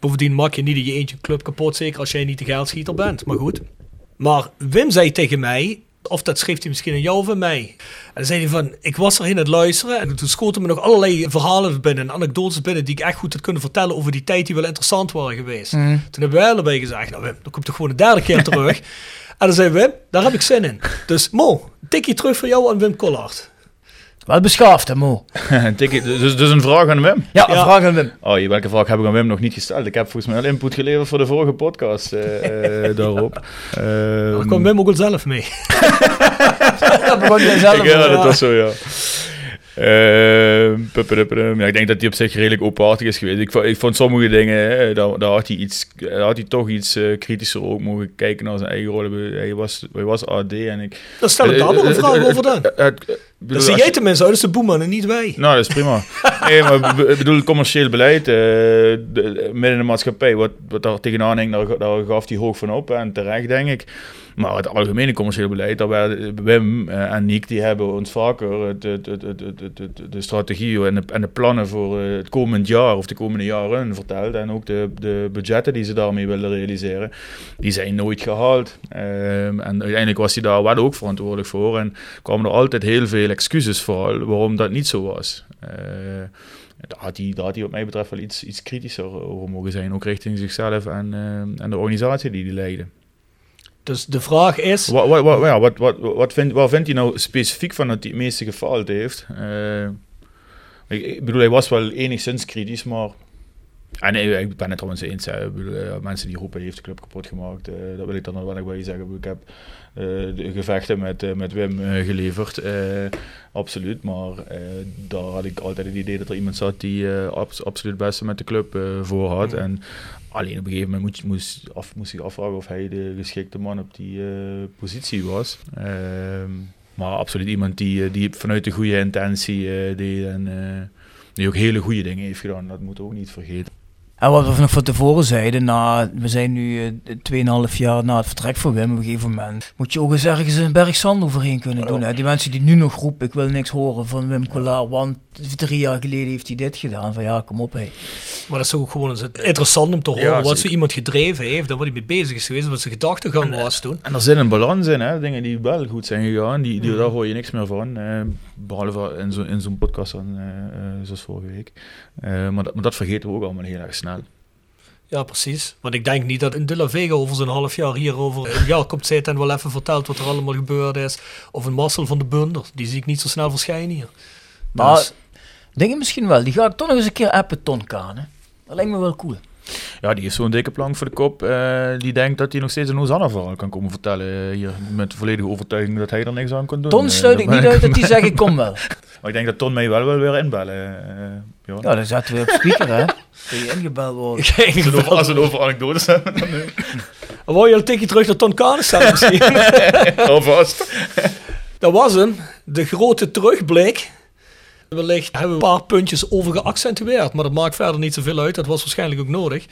Bovendien maak je niet in je eentje club kapot, zeker als jij niet de geldschieter bent. Maar goed. Maar Wim zei tegen mij, of dat schreef hij misschien aan jou of aan mij. En dan zei hij van, ik was er in het luisteren. En toen schoten me nog allerlei verhalen binnen en anekdotes binnen die ik echt goed had kunnen vertellen over die tijd die wel interessant waren geweest. Mm. Toen hebben wij allebei gezegd, nou Wim, dan komt toch gewoon de derde keer terug. En dan zei Wim, daar heb ik zin in. Dus Mo, een tikje terug voor jou aan Wim Kollaard. Wat beschaafd hè Mo? dus een vraag aan Wim? Ja, een vraag aan Wim. Oh, welke vraag heb ik aan Wim nog niet gesteld? Ik heb volgens mij al input geleverd voor de vorige podcast daarop. Daar kwam Wim ook al zelf mee. Dat begon jij zelf. Ja, dat was zo, ja. Ja, ik denk dat hij op zich redelijk openhartig is geweest. Ik vond sommige dingen, hè, daar had hij toch iets kritischer ook mogen kijken naar zijn eigen rol. Hij was AD en ik... Dan stel ik daar nog een vraag over dan. Dan zie jij tenminste uit als de boeman en niet wij. Nou, dat is prima. Nee, maar ik bedoel, commercieel beleid, midden in de maatschappij, wat daar tegenaan hing, daar gaf hij hoog van op en terecht, denk ik. Maar het algemene commercieel beleid, Wim en Niek, die hebben ons vaker de strategie en de plannen voor het komend jaar of de komende jaren verteld. En ook de budgetten die ze daarmee willen realiseren, die zijn nooit gehaald. En uiteindelijk was hij daar wel ook verantwoordelijk voor. En kwamen er altijd heel veel excuses voor waarom dat niet zo was. Daar had hij wat mij betreft wel iets kritischer over mogen zijn. Ook richting zichzelf en de organisatie die leidde. Dus de vraag is... Wat vindt hij nou specifiek van dat hij het meeste gefaald heeft? Ik bedoel, hij was wel enigszins kritisch, maar... En nee, ik ben het trouwens eens. Mensen die roepen, heeft de club kapot gemaakt. Dat wil ik dan nog wel bij je zeggen. Ik heb de gevechten met Wim geleverd. Absoluut. Maar daar had ik altijd het idee dat er iemand zat die absoluut het beste met de club voor had. En alleen op een gegeven moment moest ik afvragen of hij de geschikte man op die positie was. Maar absoluut iemand die vanuit de goede intentie deed en... die ook hele goede dingen heeft gedaan, dat moeten we ook niet vergeten. En wat we nog van tevoren zeiden, we zijn nu 2,5 jaar na het vertrek van Wim op een gegeven moment, moet je ook eens ergens een berg zand overheen kunnen doen. Hè? Die mensen die nu nog roepen, ik wil niks horen van Wim Kollaard, want 3 jaar geleden heeft hij dit gedaan. Van ja, kom op hé. Maar dat is ook gewoon interessant om te horen wat zo iemand gedreven heeft, waar hij mee bezig is geweest, wat zijn gedachtegang was toen. En er zit een balans in, hè? Dingen die wel goed zijn gegaan, daar hoor je niks meer van. Behalve in zo'n podcast dan, zoals vorige week. Maar dat vergeten we ook allemaal heel erg snel. Ja, precies. Want ik denk niet dat een De La Vega over zo'n half jaar hierover een jaar komt zitten en wel even vertelt wat er allemaal gebeurd is. Of een Marcel van de Bunder. Die zie ik niet zo snel verschijnen hier. Maar dingen misschien wel. Die ga ik toch nog eens een keer appen, Ton Kaan. Dat lijkt me wel cool. Ja, die heeft zo'n dikke plank voor de kop. Die denkt dat hij nog steeds een Hosanna-verhaal kan komen vertellen. Hier, met de volledige overtuiging dat hij er niks aan kan doen. Ton sluit ik niet uit dat hij zegt, ik kom wel. Maar ik denk dat Ton mij wel weer inbellen. Ja, dan zaten we op speaker, hè. Kun je ingebeld worden. Als we het over anekdotes hebben. Dan wou je al een tikje terug naar Ton Kanestel misschien. Alvast. Dat was hem. De grote terugblik. Wellicht hebben we een paar puntjes overgeaccentueerd, maar dat maakt verder niet zoveel uit. Dat was waarschijnlijk ook nodig.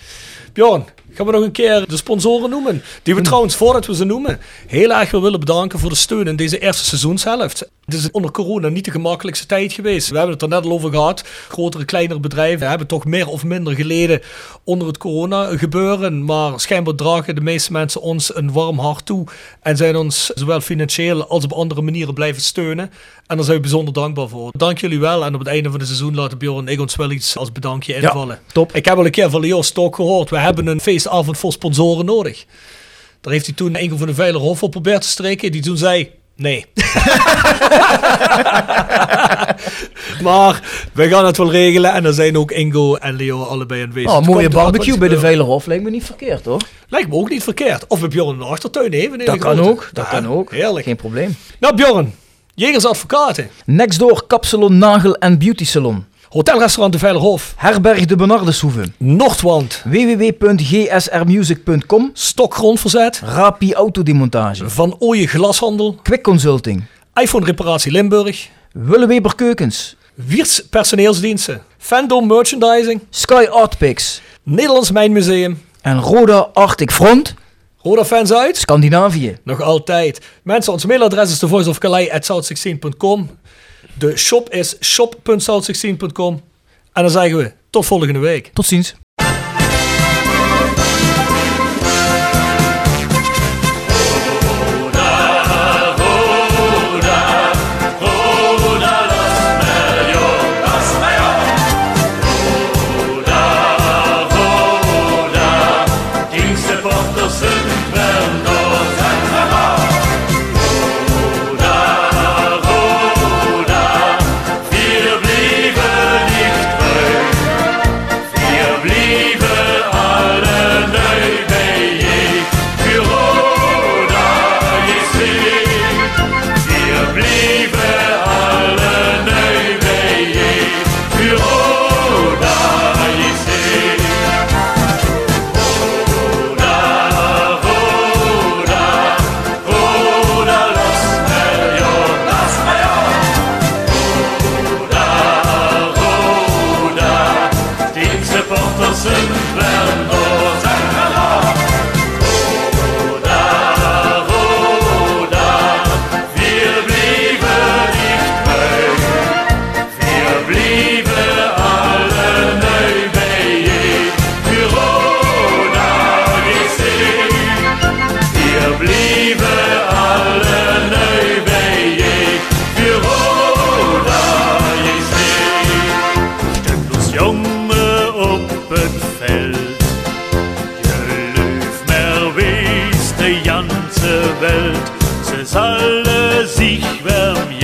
Bjorn, gaan we nog een keer de sponsoren noemen? Die we trouwens, voordat we ze noemen, heel erg willen bedanken voor de steun in deze eerste seizoenshelft. Het is onder corona niet de gemakkelijkste tijd geweest. We hebben het er net al over gehad. Grotere, kleinere bedrijven hebben toch meer of minder geleden onder het corona gebeuren. Maar schijnbaar dragen de meeste mensen ons een warm hart toe. En zijn ons zowel financieel als op andere manieren blijven steunen. En daar zijn we bijzonder dankbaar voor. Dank jullie wel. En op het einde van het seizoen laten Bjorn en ik ons wel iets als bedankje invallen. Ja, top. Ik heb al een keer van Leo Stok gehoord. We hebben een feestavond voor sponsoren nodig. Daar heeft hij toen Ingo van de Veilerhof op probeerd te streken. Die toen zei... Nee. Maar we gaan het wel regelen. En dan zijn ook Ingo en Leo allebei aanwezig. Oh, een mooie barbecue bij de Veilerhof lijkt me niet verkeerd, hoor. Lijkt me ook niet verkeerd. Of bij Bjorn in de achtertuin even. Dat kan ook. Dat kan ook. Heerlijk. Geen probleem. Nou, Bjorn. Jegers Advocaten. Nextdoor Kapsalon, Nagel en Beauty Salon. Hotelrestaurant de Veilerhof. Herberg de Benardeshoeve. Noordwand. www.gsrmusic.com. Stokgrondverzet. Rapi Autodemontage. Van Ooyen Glashandel. Quick Consulting. iPhone Reparatie Limburg. Willeweber Keukens. Wiertz Personeelsdiensten. Fandom Merchandising. Sky Artpics. Nederlands Mijnmuseum. En Roda Arctic Front. Roda fans uit? Scandinavië. Nog altijd. Mensen, ons mailadres is thevoiceofkalhei@south16.com. De shop is shop.south16.com. En dan zeggen we tot volgende week. Tot ziens. Alle sich wärmen.